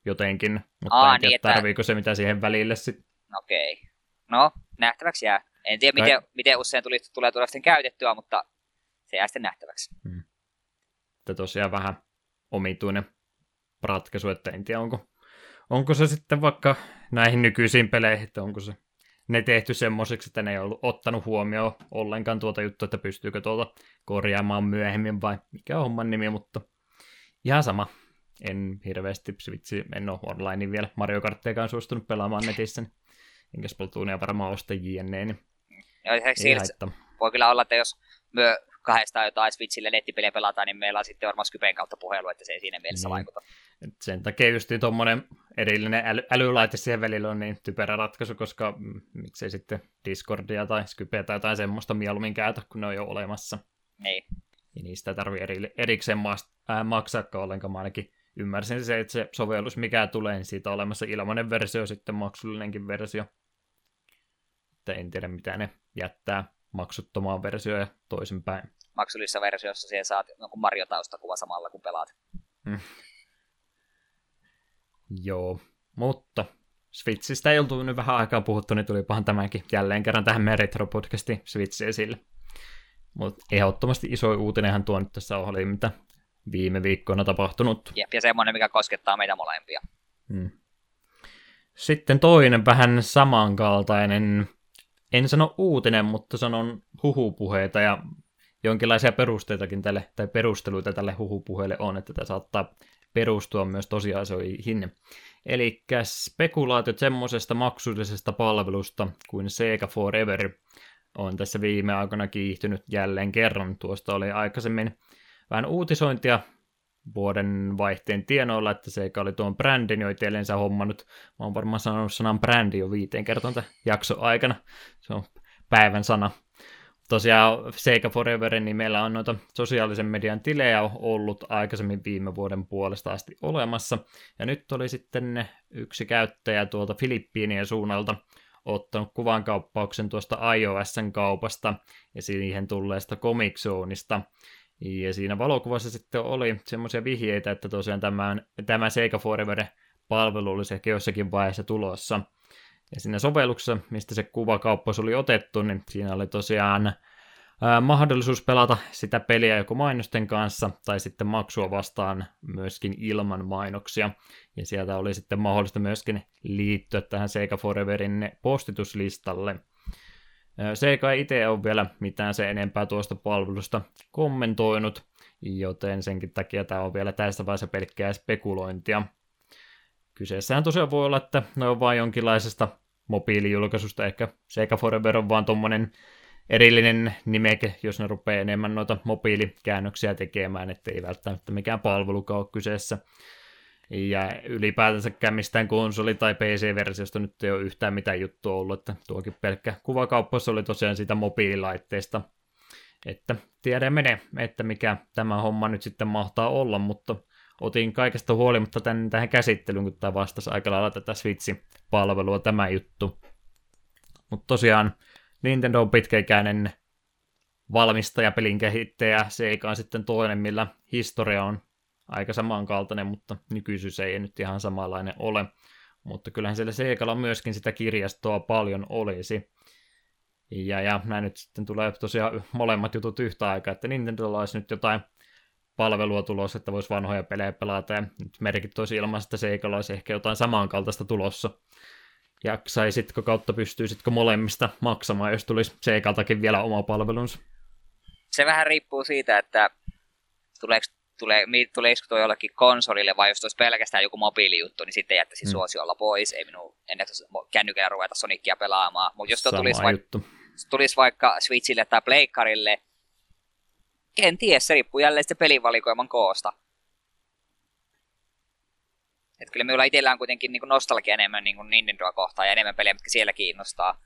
jotenkin, mutta en tiedä, että tarviiko se mitä siihen välille sitten. Okei. No, nähtäväksi jää. En tiedä, miten usein tulee sitten käytettyä, mutta se jää sitten nähtäväksi. Että tosiaan vähän omituinen ratkaisu, että en tiedä, onko se sitten vaikka näihin nykyisiin peleihin, että onko se ne tehty semmoiseksi, että ne ei ollut ottanut huomioon ollenkaan tuota juttua, että pystyykö tuolta korjaamaan myöhemmin vai mikä on homman nimi, mutta ihan sama. En hirveästi vitsi, en ole online vielä Mario Karttiakaan suostunut pelaamaan netissä, niin enkä Splatoonia varmaan osta jne. Niin voi kyllä olla, että jos myö kahdestaan jotain Switchille nettipeliä pelataan, niin meillä on sitten varmaan Skypen kautta puhelu, että se ei siinä mielessä vaikuta. Sen takia just tuommoinen erillinen älylaite siihen välillä on niin typerä ratkaisu, koska miksei sitten Discordia tai Skypeä tai jotain semmoista mieluummin käytä, kun ne on jo olemassa. Niin. Ja niistä ei tarvitse erikseen maksaakaan ollenkaan. Mä ainakin ymmärsin se, että se sovellus mikä tulee, niin siitä on olemassa ilmainen versio, sitten maksullinenkin versio. Että en tiedä mitä ne jättää maksuttomaan versioon ja toisinpäin. Maksullisessa versiossa siihen saat jonkun Mario-taustakuva samalla, kun pelaat. Joo, mutta Switchistä ei oltu nyt vähän aikaa puhuttu, niin tulipahan tämänkin jälleen kerran tähän meidän retro-podcastiin Switch esille. Mutta ehdottomasti iso uutinenhan tuo nyt tässä oli, mitä viime viikkoina tapahtunut. Jep, ja semmoinen, mikä koskettaa meitä molempia. Sitten toinen vähän samankaltainen, en sano uutinen, mutta sanon huhupuheita ja jonkinlaisia perusteitakin tälle, tai perusteluita tälle huhupuheelle on, että tämä saattaa perustua myös tosiasioihin. Eli spekulaatiot semmoisesta maksullisesta palvelusta kuin Sega Forever on tässä viime aikoina kiihtynyt jälleen kerran. Tuosta oli aikaisemmin vähän uutisointia vuoden vaihteen tienoilla, että Sega oli tuon brändin jo itsellensä hommannut. Mä oon varmaan sanonut sanan brändi jo 5 kertaa tämän jakson aikana. Se on päivän sana. Tosiaan Sega Foreverin nimellä on noita sosiaalisen median tilejä ollut aikaisemmin viime vuoden puolesta asti olemassa. Ja nyt oli sitten yksi käyttäjä tuolta Filippiinien suunnalta ottanut kuvankauppauksen tuosta iOS:n kaupasta ja siihen tulleesta Comic Zoneista. Ja siinä valokuvassa sitten oli semmoisia vihjeitä, että tosiaan tämä Sega Forever-palvelu olisi jossakin vaiheessa tulossa. Ja siinä sovelluksessa, mistä se kuvakauppaus oli otettu, niin siinä oli tosiaan mahdollisuus pelata sitä peliä joko mainosten kanssa tai sitten maksua vastaan myöskin ilman mainoksia. Ja sieltä oli sitten mahdollista myöskin liittyä tähän Sega Foreverin postituslistalle. Sega ei itse ole vielä mitään sen enempää tuosta palvelusta kommentoinut, joten senkin takia tämä on vielä tässä vaiheessa pelkkää spekulointia. Kyseessähän tosiaan voi olla, että ne on vain jonkinlaisesta mobiilijulkaisusta, ehkä Sega Forever on vaan tuommoinen erillinen nimeke, jos ne rupeaa enemmän noita mobiilikäännöksiä tekemään, ettei välttämättä mikään palvelukaan ole kyseessä. Ja ylipäätänsäkään mistään konsoli- tai PC-versiosta nyt ei ole yhtään mitään juttua ollut, että tuokin pelkkä kuvakauppaus oli tosiaan siitä mobiililaitteesta. Että tiedä menee, että mikä tämä homma nyt sitten mahtaa olla, mutta otin kaikesta huolimatta tähän käsittelyyn, kun tämä vastasi aika lailla tätä Switch-palvelua tämä juttu. Mutta tosiaan Nintendo on pitkäikäinen valmistaja, pelin kehittäjä, Sega on sitten toinen, millä historia on aika samankaltainen, mutta nykyisyys ei nyt ihan samanlainen ole. Mutta kyllähän siellä Segalla myöskin sitä kirjastoa paljon olisi. Ja näin nyt sitten tulee tosiaan molemmat jutut yhtä aikaa, että Nintendolla olisi nyt jotain palvelua tulossa, että voisi vanhoja pelejä pelata, ja nyt merkit olisi ilman, että Segalla olisi ehkä jotain samankaltaista tulossa. Jaksaisitko kautta pystyisitkö molemmista maksamaan, jos tulisi Segaltakin vielä oma palvelunsa? Se vähän riippuu siitä, että tuleeko tuo jollakin konsolille, vai jos olisi pelkästään joku mobiilijuttu, niin sitten jättäisi suosiolla pois. Ei minun ennen kännykällä ruveta Sonicia pelaamaan. Mutta jos tulisi vaikka Switchille tai Pleikkarille, en tiedä, se riippuu jälleen sitten pelivalikoiman koosta. Et kyllä minulla itsellä on kuitenkin niin kuin nostalgia enemmän niin kuin Nintendoa kohtaan ja enemmän pelejä, mitkä siellä kiinnostaa.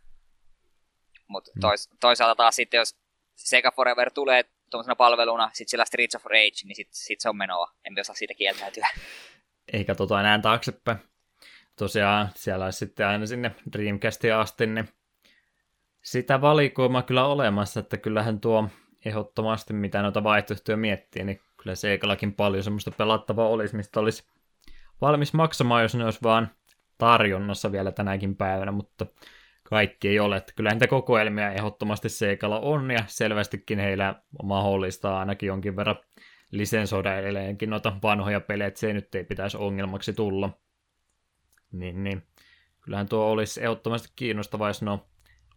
Mutta toisaalta taas sitten, jos Sega Forever tulee tuollaisena palveluna, sitten siellä Streets of Rage, niin sitten se on menoa. En osaa siitä kieltäytyä. Ei katsota enää taaksepäin. Tosiaan siellä on sitten aina sinne Dreamcastiin asti, niin sitä valikoimaa kyllä olemassa, että kyllähän tuo ehdottomasti mitä noita vaihtoehtoja miettii, niin kyllä Segalakin paljon semmoista pelattavaa olisi, mistä olisi valmis maksamaan, jos ne olisi vaan tarjonnassa vielä tänäkin päivänä, mutta kaikki ei ole. Että kyllähän niitä kokoelmia ehdottomasti Segalla on, ja selvästikin heillä mahdollistaa ainakin jonkin verran lisensoida edelleenkin noita vanhoja pelejä, että se nyt ei pitäisi ongelmaksi tulla. Niin. Kyllähän tuo olisi ehdottomasti kiinnostavaa, jos ne on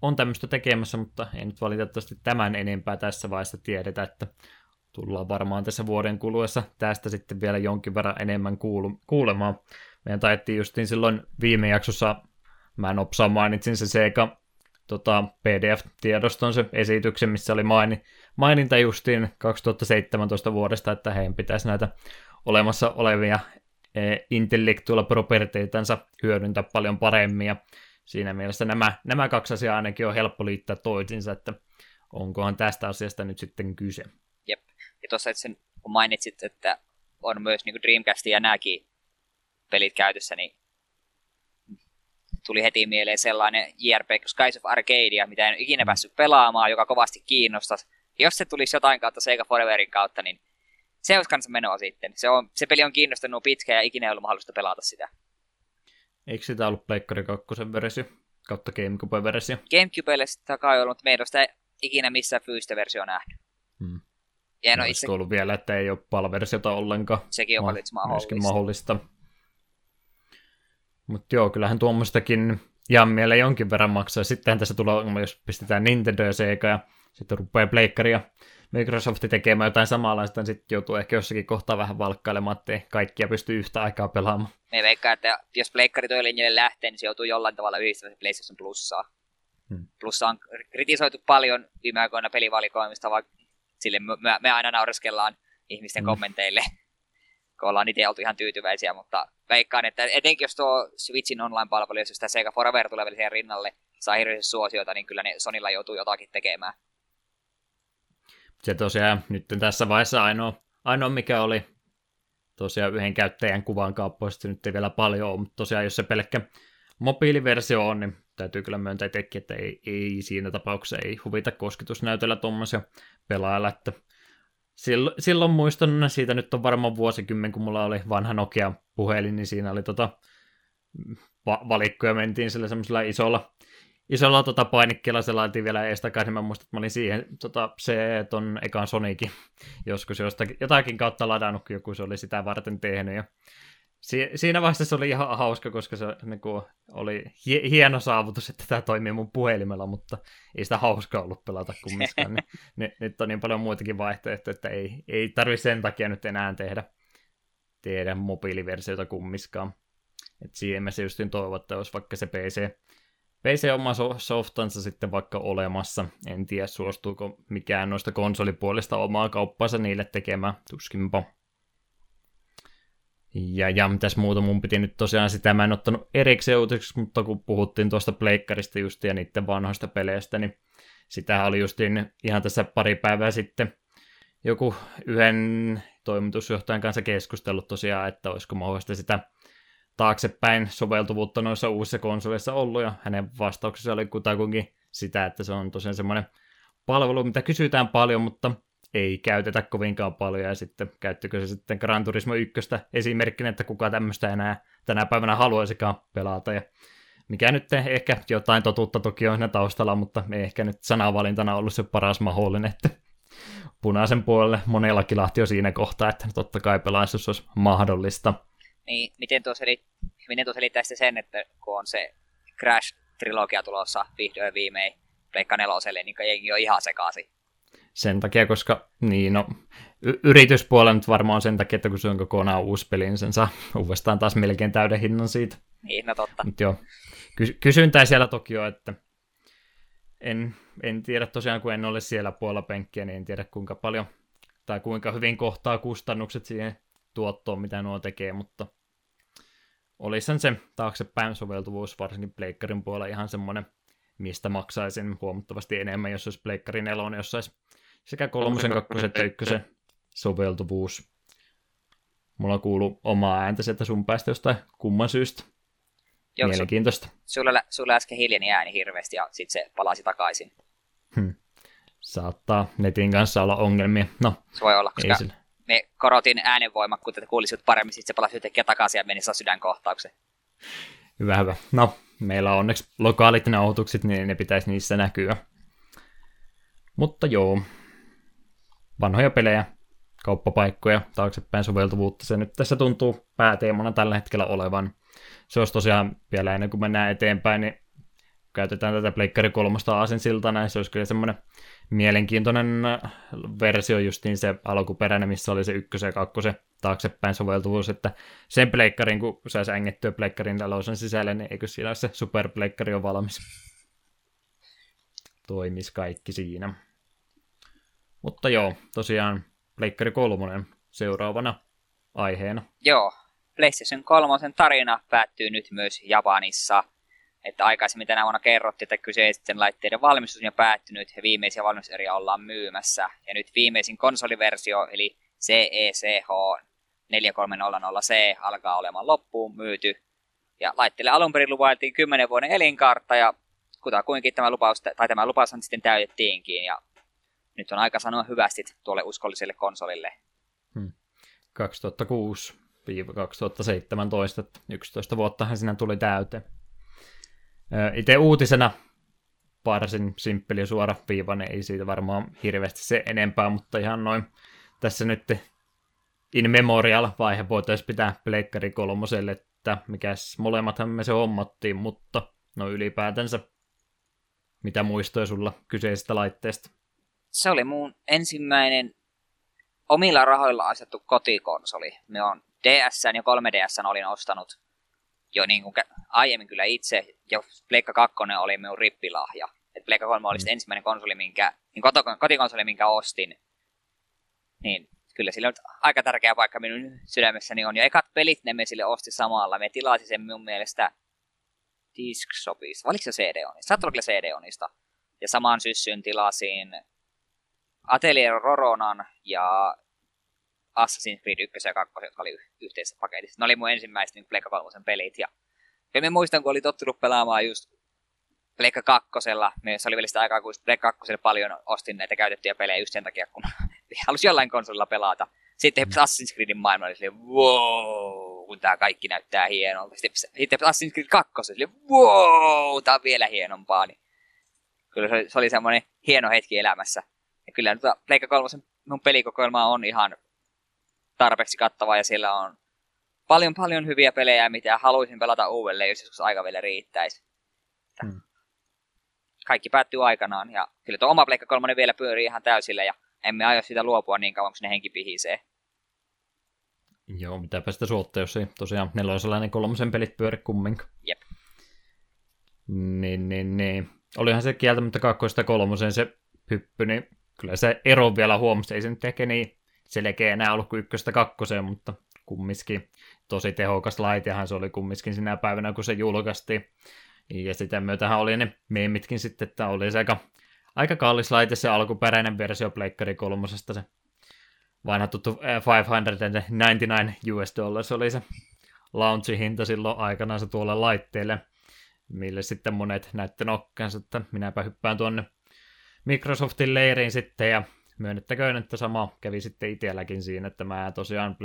on tämmöistä tekemässä, mutta ei nyt valitettavasti tämän enempää tässä vaiheessa tiedetä, että tullaan varmaan tässä vuoden kuluessa tästä sitten vielä jonkin verran enemmän kuulemaan. Meidän taidettiin justiin silloin viime jaksossa, mä nopsaan mainitsin se Sega PDF-tiedoston se esityksen, missä oli maininta justiin 2017 vuodesta, että heidän pitäisi näitä olemassa olevia intellectual propertytansa hyödyntää paljon paremmin, ja siinä mielessä nämä kaksi asiaa ainakin on helppo liittää toisiinsa, että onkohan tästä asiasta nyt sitten kyse. Jep, ja tuossa itse kun mainitsit, että on myös niin kuin Dreamcast ja nämäkin pelit käytössä, niin tuli heti mieleen sellainen JRPG Skies of Arcadia, mitä en ikinä päässyt pelaamaan, joka kovasti kiinnostaisi. Jos se tulisi jotain kautta Sega Foreverin kautta, niin se olisi kanssa menoa sitten. Se peli on kiinnostanut pitkään ja ikinä ei ollut mahdollista pelata sitä. Eikö sitä ollut Pleikkari 2 versio kautta Gamecube-versio? Gamecubelle sitä kai ollut, mutta me ei ole sitä ikinä missään fyysistä versiota nähnyt. Ja no olisiko ollut vielä, että ei ole PAL-versiota ollenkaan. Sekin on mahdollista. Mutta joo, kyllähän tuommoistakin jää mieleen jonkin verran maksaa. Sittenhän tässä tulee ongelma, jos pistetään Nintendo ja Sega ja sitten rupeaa Pleikkari ja Microsoft tekemään jotain samanlaista, niin sitten joutuu ehkä jossakin kohtaa vähän valkkailemaan, ettei kaikkia pysty yhtä aikaa pelaamaan. Me veikkaan, että jos Pleikkari toi linjalle lähtee, niin se joutuu jollain tavalla yhdistämään PlayStation Plussaa. Plussa on kritisoitu paljon viime aikoina pelivalikoimista, vaikka sille me aina naureskellaan ihmisten kommenteille, kun ollaan itse oltu ihan tyytyväisiä, mutta veikkaan, että etenkin jos tuo Switchin online-palvelu, jos sitä Sega Forever tulee vielä siihen rinnalle, saa hirveästi suosioita, niin kyllä ne Sonylla joutuu jotakin tekemään. Se tosiaan nyt tässä vaiheessa ainoa mikä oli tosiaan yhden käyttäjän kuvan kaappoista, nyt ei vielä paljon ole, mutta tosiaan jos se pelkkä mobiiliversio on, niin täytyy kyllä myöntää itsekin, että ei siinä tapauksessa ei huvita kosketusnäytöllä tuommoisia pelailla, että silloin muistan, siitä nyt on varmaan vuosikymmen, kun mulla oli vanha Nokia-puhelin, niin siinä oli valikkoja, mentiin sillä semmoisella isolla painikkeella, se laitiin vielä ees takaisin, mä muistan, että mä olin siihen ton ekan Sonicin joskus jotakin kautta ladannut, joku se oli sitä varten tehnyt, ja siinä vaiheessa se oli ihan hauska, koska se niin kuin, oli hieno saavutus, että tämä toimii mun puhelimella, mutta ei sitä hauskaa ollut pelata kumminkaan. Nyt on niin paljon muitakin vaihtoehtoja, että ei tarvitse sen takia nyt enää tehdä mobiiliversiota kumminkaan. Et siihen mä se justiin toivon, että olisi vaikka se PC oma softansa sitten vaikka olemassa. En tiedä, suostuuko mikään noista konsolipuolista omaa kauppaansa niille tekemään. Tuskinpa. Ja mitäs muuta mun piti nyt tosiaan sitä, mä en ottanut erikseen uutiseksi, mutta kun puhuttiin tuosta pleikkarista justiin ja niiden vanhoista peleistä, niin sitähän oli justiin ihan tässä pari päivää sitten joku yhden toimitusjohtajan kanssa keskustellut tosiaan, että olisiko mahdollista sitä taaksepäin soveltuvuutta noissa uusissa konsoleissa ollut, ja hänen vastauksensa oli kutakuinkin sitä, että se on tosiaan semmoinen palvelu, mitä kysytään paljon, mutta ei käytetä kovinkaan paljon, ja sitten käyttikö se sitten Gran Turismo 1 esimerkkinä, että kuka tämmöistä enää tänä päivänä haluaisikaan pelata, ja mikä nyt ehkä jotain totuutta toki on siinä taustalla, mutta ei ehkä nyt sanavalintana ollut se paras mahdollinen, että punaisen puolelle monella kilahti jo siinä kohtaa, että totta kai pelaisuus olisi mahdollista. Niin, miten tuossa selittää sitten sen, että kun on se Crash-trilogia tulossa vihdoin viimein Pleikka 4:lle, niin jengi on ihan sekaisin. Sen takia, koska niin, no, yrityspuolella nyt varmaan on sen takia, että kun se on kokonaan uusi peli, niin sen saa uudestaan taas melkein täyden hinnan siitä. Niin, no totta. Mut joo, kysyntää siellä toki on, että en tiedä tosiaan, kun en ole siellä puolella penkkiä, niin en tiedä kuinka paljon tai kuinka hyvin kohtaa kustannukset siihen tuottoon, mitä nuo tekee, mutta olisihan se taaksepäin soveltuvuus varsinkin pleikkarin puolella ihan semmoinen, mistä maksaisin huomattavasti enemmän, jos olisi Pleikkari 4, jos saisi sekä 3, 2 ja 1 soveltuvuus. Mulla kuuluu omaa ääntäsi, että sun päästä jostain kumman syystä. Joo, mielenkiintoista. Sulla äsken hiljeni ääni hirveästi ja sitten se palasi takaisin. Saattaa netin kanssa olla ongelmia. No, se voi olla, koska me korotin äänenvoimakkuutta, että kuulisit paremmin, sitten se palasi yhtäkkiä takaisin ja meni sydänkohtaukseen. Hyvä. No, meillä on onneksi lokaalit nauhoitukset, niin ne pitäisi niissä näkyä. Mutta joo, vanhoja pelejä, kauppapaikkoja, taaksepäin soveltuvuutta, se nyt tässä tuntuu pääteemana tällä hetkellä olevan. Se olisi tosiaan vielä ennen kuin mennään eteenpäin, niin käytetään tätä Pleikkari 3:sta aasinsiltana, se olisi kyllä semmoinen mielenkiintoinen versio, justiin se alkuperäinen, missä oli se ykkösen ja kakkosen taaksepäin soveltuvuus, että sen Pleikkarin, kun saisi ängettyä Pleikkarin talousen sisälle, niin eikö siinä ole se superpleikkari on valmis. Toimis kaikki siinä. Mutta joo, tosiaan Pleikkari 3 seuraavana aiheena. Joo, PlayStation 3 tarina päättyy nyt myös Japanissa. Että aikaisemmin tänä vuonna kerrottiin, että kyseisten laitteiden valmistus on päättynyt ja viimeisiä valmistuseriä ollaan myymässä. Ja nyt viimeisin konsoliversio, eli CECH 4300C, alkaa olemaan loppuun myyty. Ja laitteelle alun perin lupailtiin 10 vuoden elinkaarta ja kutakuinkin tämä lupaus sitten täytettiinkin. Ja nyt on aika sanoa hyvästi tuolle uskolliselle konsolille. 2006-2017, 11 vuottahan siinä tuli täyteen. Itse uutisena varsin simppeli ja suoraviivainen, ei siitä varmaan hirveästi se enempää, mutta ihan noin tässä nyt in memorial-vaihe voitaisiin pitää Pleikkari 3:lle, että mikäs molemmathan me se hommattiin, mutta no ylipäätänsä mitä muistoja sulla kyseisestä laitteesta? Se oli mun ensimmäinen omilla rahoilla asettu kotikonsoli. Me on DS:n ja 3DS:n olin ostanut jo niin kuin aiemmin kyllä itse, ja Pleikka 2 oli minun rippilahja. Et Pleikka 3 oli sitten ensimmäinen konsoli, kotikonsoli, minkä ostin. Niin kyllä sillä on aika tärkeä paikka minun sydämessäni on. Ja ekat pelit ne me sille osti samalla. Me tilasin sen minun mielestä Discshopista. Oliko se CD-onista? Saattaa olla kyllä CD-onista. Ja samaan syssyn tilasin Atelier Roronan ja Assassin's Creed 1 ja 2, jotka oli yhteisessä paketissa. Ne oli mun ensimmäiset niin Pleikka 3:n pelit. Ja mä muistan, kun oli tottunut pelaamaan just Pleikka 2:lla. Se oli vielä sitä aikaa, kun Pleikka 2:lla paljon ostin näitä käytettyjä pelejä just sen takia, kun halusi jollain konsolilla pelata. Sitten Assassin's Creedin maailma oli silleen, wow, kun tää kaikki näyttää hienolta. Sitten Assassin's Creed 2 oli silleen, wow, tää on vielä hienompaa. Niin kyllä se oli semmoinen hieno hetki elämässä. Ja kyllä nyt Pleikka 3:n mun pelikokoelma on ihan tarpeeksi kattavaa ja siellä on paljon hyviä pelejä, mitä haluaisin pelata uudelleen, jos joskus aika vielä riittäisi. Kaikki päättyy aikanaan ja kyllä tuo oma Pleikka 3 vielä pyörii ihan täysillä ja emme aio siitä luopua niin kauan, kun ne henki pihisee. Joo, mitäpä sitä suotta, jos ei tosiaan nelosalainen 3:n pelit pyöri kumminkaan. Jep. Niin. Olihan se kieltämättä 2:sta 3:een se hyppy, niin kyllä se ero vielä huomasi, ei se nyt ehkä niin selkeä enää ollut kuin 1:sta 2:een, mutta kumminkin tosi tehokas laitehan se oli kumminkin sinä päivänä, kun se julkaistiin. Ja sitä myötähän oli ne meemitkin sitten, että oli se aika kallis laite se alkuperäinen versio Pleikkari 3:sta. Se vanha tuttu $599 oli se launch-hinta silloin aikanaan se tuolle laitteelle, mille sitten monet näytti nokkansa, että minäpä hyppään tuonne Microsoftin leiriin sitten ja myönnettäköön, että sama kävi sitten itselläkin siinä, että mä tosiaan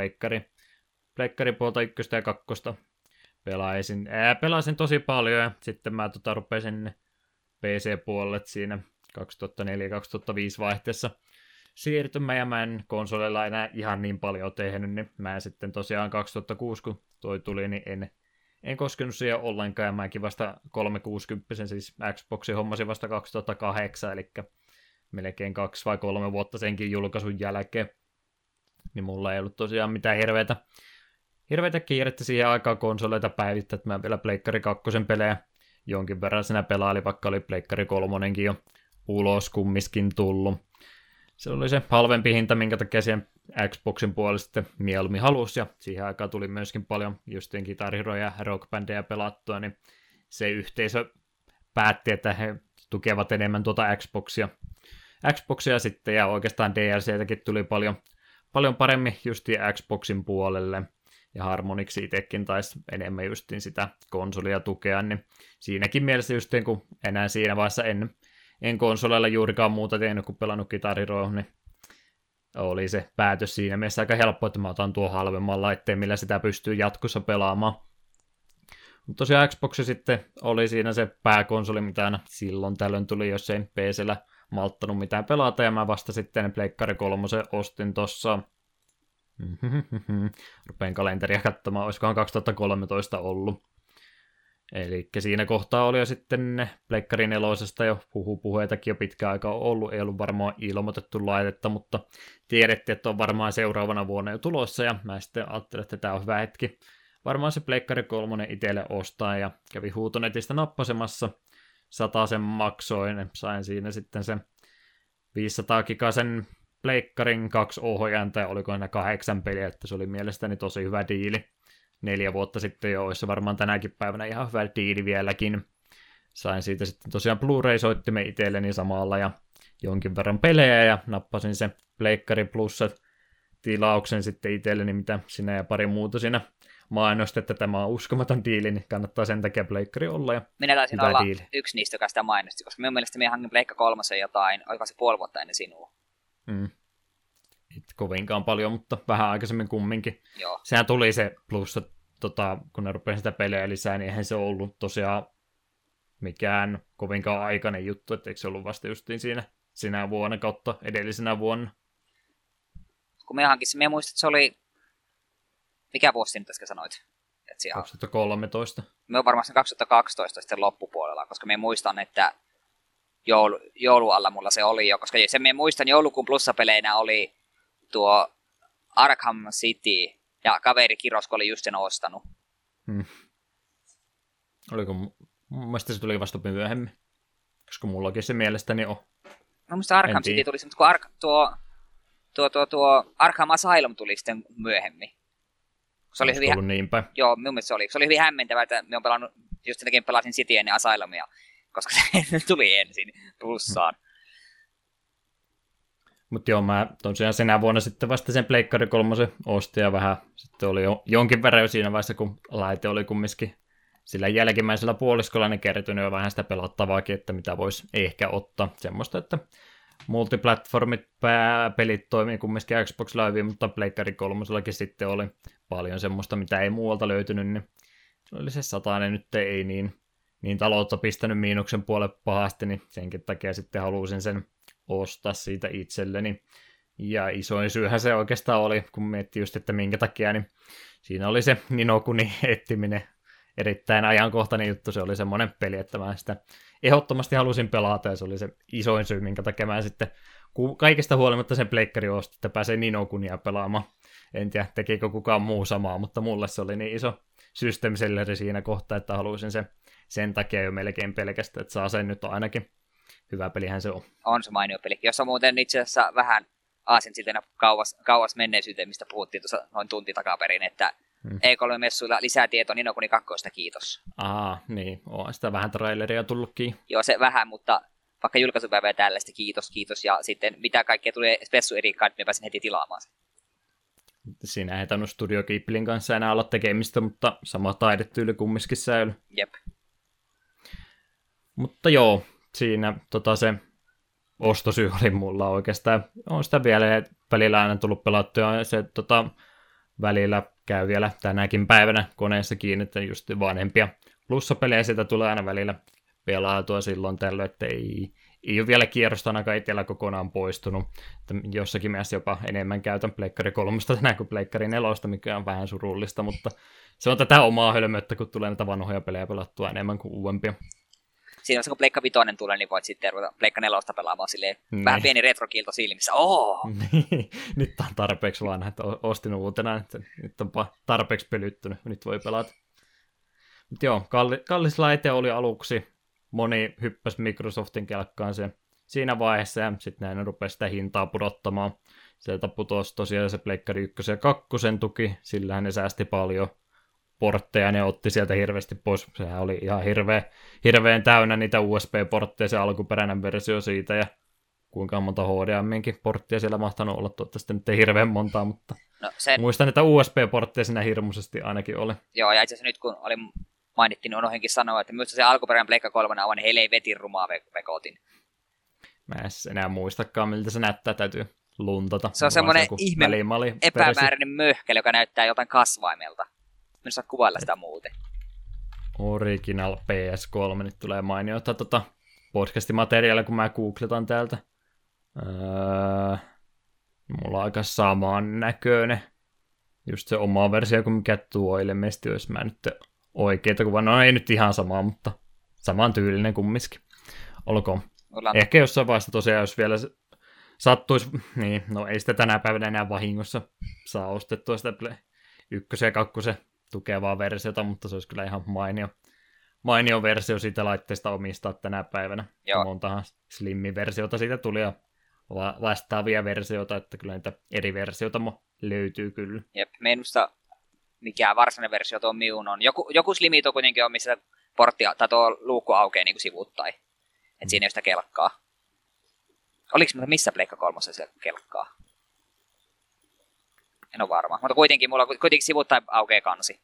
pleikkari puolta 1:sta ja 2:sta pelasin tosi paljon ja sitten mä rupesin PC-puolelle siinä 2004-2005 vaihteessa siirtymään ja mä en konsolilla enää ihan niin paljon tehnyt, niin mä sitten tosiaan 2006 kun toi tuli, niin en koskenut siihen ollenkaan ja mäkin vasta 360, siis Xboxin hommasin vasta 2008, eli melkein 2 vai 3 vuotta senkin julkaisun jälkeen, niin mulla ei ollut tosiaan mitään hirveätä kiirettä siihen aikaan konsoleita päivittää, että mä vielä Pleikkari 2:n pelejä jonkin verran sinä pelailin, vaikka oli Pleikkari 3:nkin jo ulos kummiskin tullut. Se oli se halvempi hinta, minkä takia siihen Xboxin puolelle sitten mieluummin halusi, ja siihen aikaan tuli myöskin paljon justiin Guitar Heroja ja rockbändejä pelattua, niin se yhteisö päätti, että he tukevat enemmän tuota Xboxia sitten, ja oikeastaan DLCtäkin tuli paljon paremmin justiin Xboxin puolelle, ja Harmoniksi itsekin taisi enemmän justiin sitä konsolia tukea, niin siinäkin mielessä justiin, kun enää siinä vaiheessa en konsoleilla juurikaan muuta tehnyt, kun pelannut Guitar Heroa, niin oli se päätös siinä mielessä aika helppo, että mä otan tuon halvemman laitteen, millä sitä pystyy jatkossa pelaamaan. Mutta tosiaan Xbox sitten oli siinä se pääkonsoli, mitä aina silloin tällöin tuli, jos ei PC:llä malttanut mitään pelata, ja mä vasta sitten Pleikkari 3:n ostin tossa. Rupean kalenteria katsomaan, olisikohan 2013 ollut. Eli siinä kohtaa oli jo sitten pleikkarin elosesta jo puheitakin jo pitkään aikaa ollut, ei ollut varmaan ilmoitettu laitetta, mutta tiedettiin, että on varmaan seuraavana vuonna jo tulossa, ja mä sitten ajattelin, että tämä on hyvä hetki. Varmaan se pleikkari 3 itselle ostaa, ja kävi Huutonetistä nappasemassa, 100 maksoin, sain siinä sitten sen 500 gigasen pleikkarin 2 ohjainta, ja oliko aina 8 peliä, että se oli mielestäni tosi hyvä diili. 4 vuotta sitten jo olisi varmaan tänäkin päivänä ihan hyvä diili vieläkin. Sain siitä sitten tosiaan Blu-ray-soittimen itselleni samalla ja jonkin verran pelejä ja nappasin sen Pleikkari Plus-tilauksen sitten itselleni, mitä sinä ja pari muuta siinä mainosti, että tämä on uskomaton diili, niin kannattaa sen takia Pleikkari olla ja minä taisin olla diili. Yksi niistä, joka sitä mainosti, koska minun mielestä minä hankin Pleikka 3 jotain, oliko se puoli vuotta ennen sinua? Mm. Kovinkaan paljon, mutta vähän aikaisemmin kumminkin. Joo. Sehän tuli se plussa, kun ne rupeaa sitä pelejä lisää, niin eihän se ollut tosiaan mikään kovinkaan aikainen juttu, että eikö se ollut vasta justiin sinä vuonna kautta edellisenä vuonna. Kun minä hankin se, minä muistin, että se oli, mikä vuosi nyt äsken sanoit? 2013. Minä olen varmasti 2012 sitten loppupuolella, koska minä muistan, että joulualla mulla se oli jo, koska sen minä muistan joulukuun plussapeleinä oli tuo Arkham City, ja kaveri Kirosko oli just sen ostanut. Hmm. Oliko, mun mielestä se tuli vasta myöhemmin, koska mullakin se mielestäni on. Mun mielestä Arkham City tuli, mutta kun tuo Arkham Asylum tuli sitten myöhemmin. Se oli hyvin Joo, mun mielestä se oli hyvin hämmentävää, että me on pelannut, just sen takia pelasin City ennen Asylumia, koska se tuli ensin plussaan. Mutta joo, mä tosiaan senä vuonna sitten vasta sen Pleikkari 3 ostin ja vähän sitten oli jonkin verran jo siinä vaiheessa, kun laite oli kumminkin sillä jälkimmäisellä puoliskolla ne kertynyt jo vähän sitä pelattavaakin, että mitä voisi ehkä ottaa. Semmoista, että multiplatformit, pelit toimii kumminkin Xbox Live, mutta Pleikkari 3:llakin sitten oli paljon semmoista, mitä ei muualta löytynyt, niin se oli se 100, nyt ei niin taloutta pistänyt miinuksen puolelle pahasti, niin senkin takia sitten halusin sen ostaa siitä itselleni. Ja isoin syyhän se oikeastaan oli, kun miettii just, että minkä takia, niin siinä oli se Ninokuni etsiminen. Erittäin ajankohtainen juttu, se oli semmoinen peli, että mä sitä ehdottomasti halusin pelata, ja se oli se isoin syy, minkä takia mä sitten kaikesta huolimatta sen pleikkari ostin, että pääsee Ninokunia pelaamaan. En tiedä, tekikö kukaan muu samaa, mutta mulle se oli niin iso system selleri siinä kohtaa, että halusin sen takia jo melkein pelkästään, että saa sen nyt ainakin. Hyvä pelihän se on. On se mainio peli, jossa muuten itse asiassa vähän aasinsiltana kauas menneisyyteen, mistä puhuttiin tuossa noin tunti takaperin, että E3-messuilla lisää tietoa Ninokuni 2, kiitos. Aha, niin. On sitä vähän traileria tullutkin. Joo, se vähän, mutta vaikka julkaisupäivää tällaista, kiitos. Ja sitten mitä kaikkea tulee spessu erikaan, että mä pääsin heti tilaamaan sen. Siinä ei tainnut Studio Ghiblin kanssa enää olla tekemistä, mutta sama taidetyyli kumminkin säily. Jep. Mutta joo. Siinä se ostosyy oli mulla oikeastaan. On sitä vielä välillä aina tullut pelattua. Se välillä käy vielä tänäkin päivänä koneessa kiinni, että just vanhempia plussapelejä sitä tulee aina välillä pelaatua silloin tällöin, että ei ole vielä kierrosta ainakaan itsellä kokonaan poistunut. Että jossakin mielessä jopa enemmän käytän Pleikkari 3:sta tänään kuin Pleikkari 4:stä, mikä on vähän surullista, mutta se on tätä omaa hölmöttä, kun tulee näitä vanhoja pelejä pelattua enemmän kuin uudempia. Siinä vaiheessa, kun Pleikka 5 tulee, niin voit sitten ruveta Pleikka 4:sta pelaamaan silleen. Niin. Vähän pieni retrokilto silmissä. Oh! Nyt on tarpeeksi vanha, että ostin uutena. Että nyt onpa tarpeeksi pölyttynyt. Nyt voi pelata. Mutta joo, kallis laite oli aluksi. Moni hyppäsi Microsoftin kelkkaan siinä vaiheessa. Ja sitten näin rupesi sitä hintaa pudottamaan. Sieltä putosi tosiaan se Pleikkari 1 ja 2 tuki. Sillähän ne säästi paljon. Portteja ne otti sieltä hirveästi pois. Sehän oli ihan hirveän täynnä niitä USB-portteja, se alkuperäinen versio siitä, ja kuinka monta HDMI-kin porttia siellä mahtanut olla. Toivottavasti nyt ei hirveän montaa, mutta no, muistan, että USB-portteja siinä hirmuisesti ainakin oli. Joo, ja itse asiassa nyt kun mainittiin, niin unohdinkin sanoa, että myös se alkuperäinen Pleikka 3 on, niin heillä ei veti rumaa vekotin. Mä en enää muistakaan, miltä se näyttää, täytyy luntata. Se on semmoinen ihme epämääräinen möhkeli, joka näyttää jotain kasvaimelta. En saa kuvailla sitä muuten. Original PS3, nyt tulee mainiota podcastimateriaalia, kun mä googletan täältä. Mulla on aika saman näköinen. Just se oma versio kuin mikä tuo ilmeisesti, jos mä nyt oikeita kuvaa. No ei nyt ihan samaa, mutta saman tyylinen kumminkin. Olkoon. Ehkä jossain vaiheessa tosiaan, jos vielä sattuisi, niin no ei sitä tänä päivänä enää vahingossa saa ostettua sitä ykkösen ja kakkosen tukevaa versiota, mutta se olisi kyllä ihan mainio versio siitä laitteesta omistaa tänä päivänä. Joo. Montahan slimmi-versiota siitä tuli ja vastaavia versioita, että kyllä niitä eri versioita löytyy kyllä. Jep, minusta mikään varsinainen versio tuo miun on. Joku slimito kuitenkin on, missä tuo luukku aukeaa niin kuin sivut tai että siinä ei ole sitä kelkkaa. Oliko missä Pleikka 3:ssa siellä kelkkaa? En ole varma, mutta kuitenkin mulla sivut tai aukeaa kansi.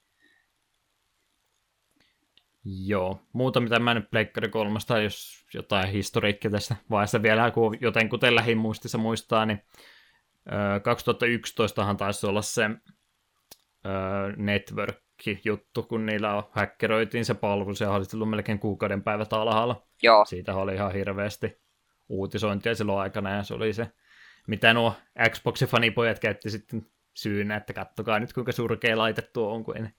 Joo, muuta mitä mä nyt Pleikkari 3:sta, jos jotain historiikkia tässä vaiheessa vielä, kun jotenkuten lähimuistissa muistaa, niin 2011han taisi olla se network-juttu, kun niillä häkkeröitiin se palvelu, se oli tullut melkein kuukauden päivät alhaalla. Joo. Siitä oli ihan hirveästi uutisointia silloin aikana, ja se oli se, mitä nuo Xboxin fanipojat käytti sitten syynä, että kattokaa nyt kuinka surkea laite tuo on, kun en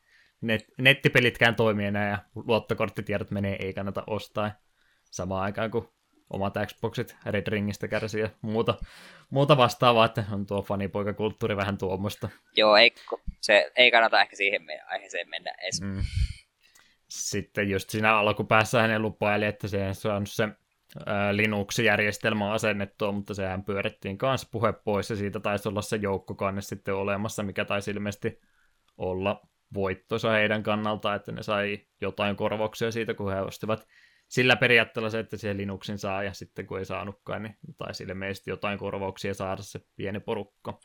nettipelitkään toimii enää, ja luottokorttitiedot menee, ei kannata ostaa. Samaan aikaan, kun omat Xboxit Red Ringistä kärsii ja muuta vastaavaa, että on tuo fanipoikakulttuuri vähän tuommoista. Joo, ei kannata ehkä siihen aiheeseen mennä edes. Mm. Sitten just siinä alkupäässä hänen lupaili, että se on saanut se Linux-järjestelmä asennettua, mutta sehän pyörittiin kanssa puhe pois, ja siitä taisi olla se joukkokanne sitten olemassa, mikä taisi ilmeisesti olla voittoisa heidän kannaltaan, että ne sai jotain korvauksia siitä, kun he ostivat sillä periaatteella se, että siihen Linuxin saa, ja sitten kun ei saanutkaan, niin taisi ilmeisesti jotain korvauksia saada se pieni porukka.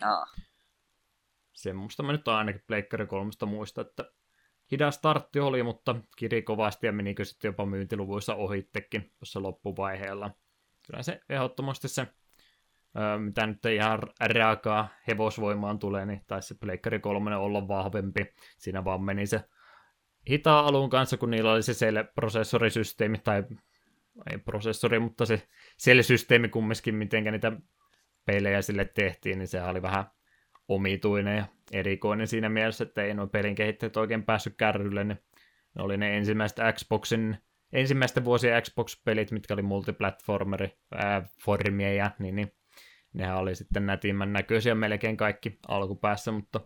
Semmosta mä nyt ainakin Pleikkari 3:sta muista, että hidas startti oli, mutta kiri kovasti ja menikö sitten jopa myyntiluvuissa ohittekin tuossa loppuvaiheella. Kyllä se ehdottomasti se, mitä nyt ei ihan raakaa hevosvoimaan tulee, niin taisi se Pleikkari 3 olla vahvempi. Siinä vaan meni se hitaan alun kanssa, kun niillä oli se Cell-prosessorisysteemi, tai ei prosessori, mutta se Cell-systeemi kumminkin, miten niitä pelejä sille tehtiin, niin se oli vähän omituinen ja erikoinen siinä mielessä, että ei nuo pelin kehittäjät oikein päässyt kärrylle. Ne oli ne ensimmäisten vuosien Xbox-pelit, mitkä oli multiplatformia ja niin. Nehän oli sitten nätimmän näköisiä melkein kaikki alkupäässä, mutta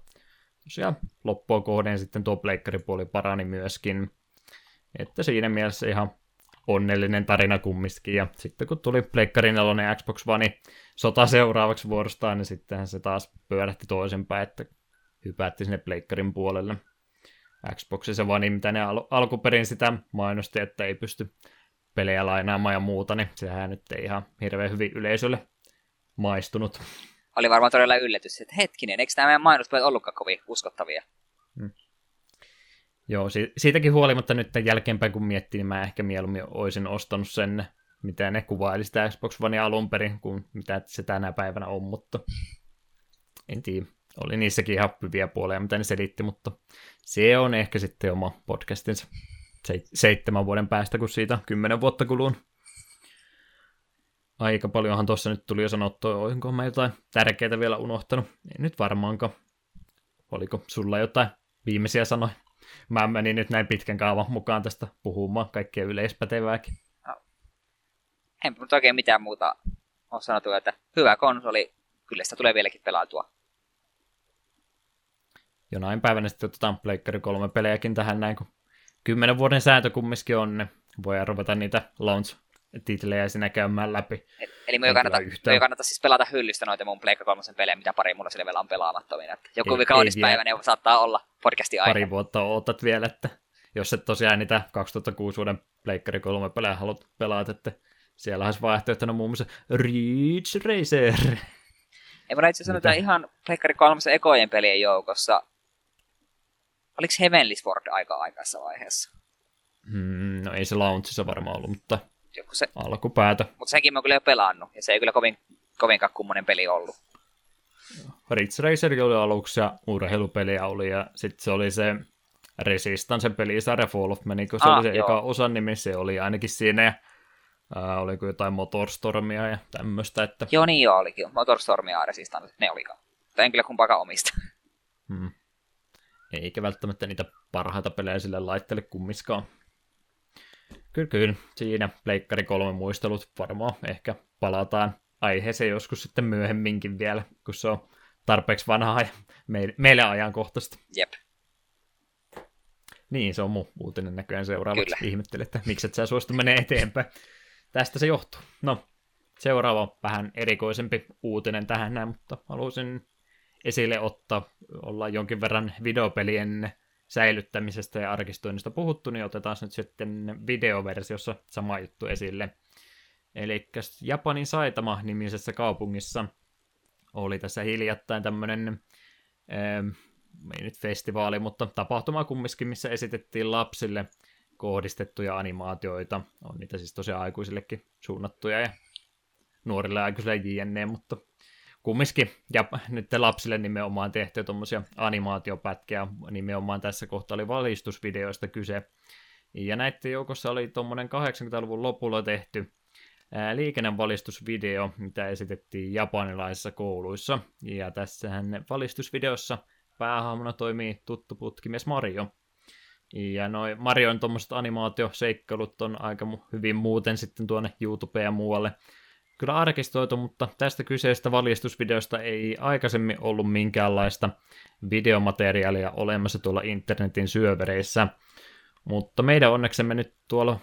tosiaan loppua kohden sitten tuo pleikkaripuoli parani myöskin. Että siinä mielessä ihan onnellinen tarina kumminkin. Ja sitten kun tuli Pleikkari 4 Xbox One sota seuraavaksi vuorostaan, niin sittenhän se taas pyörähti toisenpäin, että hypätti sinne Pleikkarin puolelle. Xboxissa One, mitä ne alkuperin sitä mainosti, että ei pysty pelejä lainaamaan ja muuta, niin sehän nyt ei ihan hirveän hyvin yleisölle maistunut. Oli varmaan todella yllätys, että hetkinen, eikö nämä meidän mainospäät ollutkaan kovin uskottavia? Hmm. Joo, siitäkin huolimatta nyt jälkeenpäin kun miettii, niin mä ehkä mieluummin olisin ostanut sen, mitä ne kuvaili sitä Xbox One alun perin, kuin mitä se tänä päivänä on, mutta en tiedä. Oli niissäkin ihan hyviä puoleja, mitä ne selitti, mutta se on ehkä sitten oma podcastinsa 7 vuoden päästä, kun siitä 10 vuotta kuluun. Aika paljonhan tuossa nyt tuli jo sanottua, olinko mä jotain tärkeää vielä unohtanut. En nyt varmaankaan. Oliko sulla jotain viimeisiä sanoja? Mä menin nyt näin pitkän kaavan mukaan tästä puhumaan kaikkea yleispätevääkin. No, en nyt oikein mitään muuta ole sanottu, että hyvä konsoli, kyllä sitä tulee vieläkin pelailtua. Jonain päivänä sitten otetaan Pleikkari 3 pelejäkin tähän näin, kun 10 vuoden sääntö kumminkin on, niin voidaan ruveta niitä launch-titlejä sinä käymään läpi. Eli me ei kannata siis pelata hyllystä noita mun Pleikkari 3 pelejä, mitä pari mulla sille vielä on pelaamattomina. Joku kaunispäivä, ne saattaa olla podcastin aihe. Pari vuotta odotat vielä, että jos et tosiaan niitä 2006 vuoden Pleikkari 3 pelejä haluat pelata, että siellä olisi vaihtoehtona muun muassa Ridge Racer. Ei voida itse sanotaan ihan Pleikkari 3 ekojen pelien joukossa. Oliko Heavenly Sword aikaisessa vaiheessa? No ei se launchissa varmaan ollut, mutta se alkupäätä. Mutta senkin mä oon kyllä jo pelannut, ja se ei kyllä kovinkaan kummonen peli ollut. Ridge Racer oli aluksi, ja urheilupeliä oli, ja sitten se oli se Resistance pelisarja Fall of Man, kun se oli se eka osan nimi, se oli ainakin siinä, ja oliko jotain Motorstormia ja tämmöistä, että olikin. Motorstormia ja Resistance, ne olikaan. En kyllä kumpaakaan omista. eikä välttämättä niitä parhaita pelejä sille laitteelle kummiskaan. Kyllä, siinä Pleikkari 3 muistelut varmaan ehkä palataan aiheeseen joskus sitten myöhemminkin vielä, kun se on tarpeeksi vanhaa ja meille ajankohtaista. Jep. Niin, se on mun uutinen näköjään seuraavaksi. Kyllä. Ihmettelin, että miksi et sä suostu menee eteenpäin. Tästä se johtuu. No, seuraava on vähän erikoisempi uutinen tähän näin, mutta haluaisin esille ottaa, ollaan jonkin verran videopelien säilyttämisestä ja arkistoinnista puhuttu, niin otetaan nyt sitten videoversiossa sama juttu esille. Eli Japanin Saitama-nimisessä kaupungissa oli tässä hiljattain tämmöinen, ei nyt festivaali, mutta tapahtuma kumminkin, missä esitettiin lapsille kohdistettuja animaatioita. On niitä siis tosiaan aikuisillekin suunnattuja ja nuorille aikuisille jne, mutta kumminkin ja nyt lapsille nimenomaan tehty tuommoisia animaatiopätkiä. Nimenomaan tässä kohtaa oli valistusvideoista kyse. Ja näiden joukossa oli tuommoinen 80-luvun lopulla tehty liikennevalistusvideo, mitä esitettiin japanilaisissa kouluissa. Ja tässähän valistusvideossa päähahmona toimii tuttu putkimies Mario. Ja noi Marion tuommoiset animaatioseikkailut on aika hyvin muuten sitten tuonne YouTubeen ja muualle kyllä arkistoitu, mutta tästä kyseisestä valistusvideosta ei aikaisemmin ollut minkäänlaista videomateriaalia olemassa tuolla internetin syövereissä. Mutta meidän onneksemme nyt tuolla,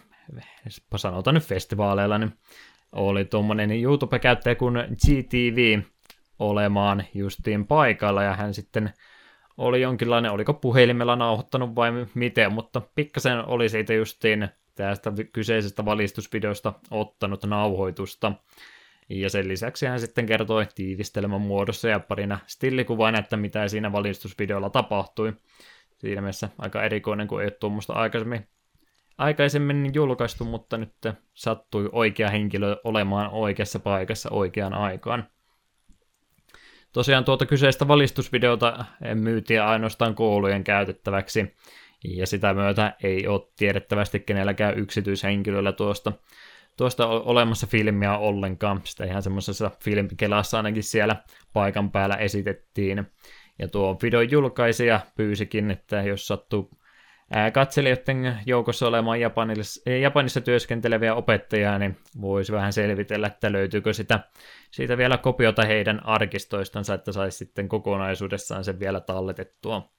sanotaan nyt festivaaleilla, niin oli tuommoinen YouTube-käyttäjä kuin GTV olemaan justiin paikalla, ja hän sitten oli jonkinlainen, oliko puhelimella nauhoittanut vai miten, mutta pikkasen oli siitä justiin tästä kyseisestä valistusvideosta ottanut nauhoitusta. Ja sen lisäksi hän sitten kertoi tiivistelmän muodossa ja parina stillikuvaina, että mitä siinä valistusvideolla tapahtui. Siinä mielessä aika erikoinen, kun ei ole tuommoista aikaisemmin julkaistu, mutta nyt sattui oikea henkilö olemaan oikeassa paikassa oikeaan aikaan. Tosiaan tuota kyseistä valistusvideota myytiin ainoastaan koulujen käytettäväksi, ja sitä myötä ei ole tiedettävästi kenelläkään yksityishenkilöllä tuosta olemassa filmiä ollenkaan. Sitä ihan semmoisessa filmikelassa ainakin siellä paikan päällä esitettiin. Ja tuo videon julkaisija pyysikin, että jos sattuu katselijoiden joukossa olemaan Japanissa työskenteleviä opettajia, niin voisi vähän selvitellä, että löytyykö siitä vielä kopiota heidän arkistoistansa, että saisi sitten kokonaisuudessaan sen vielä talletettua.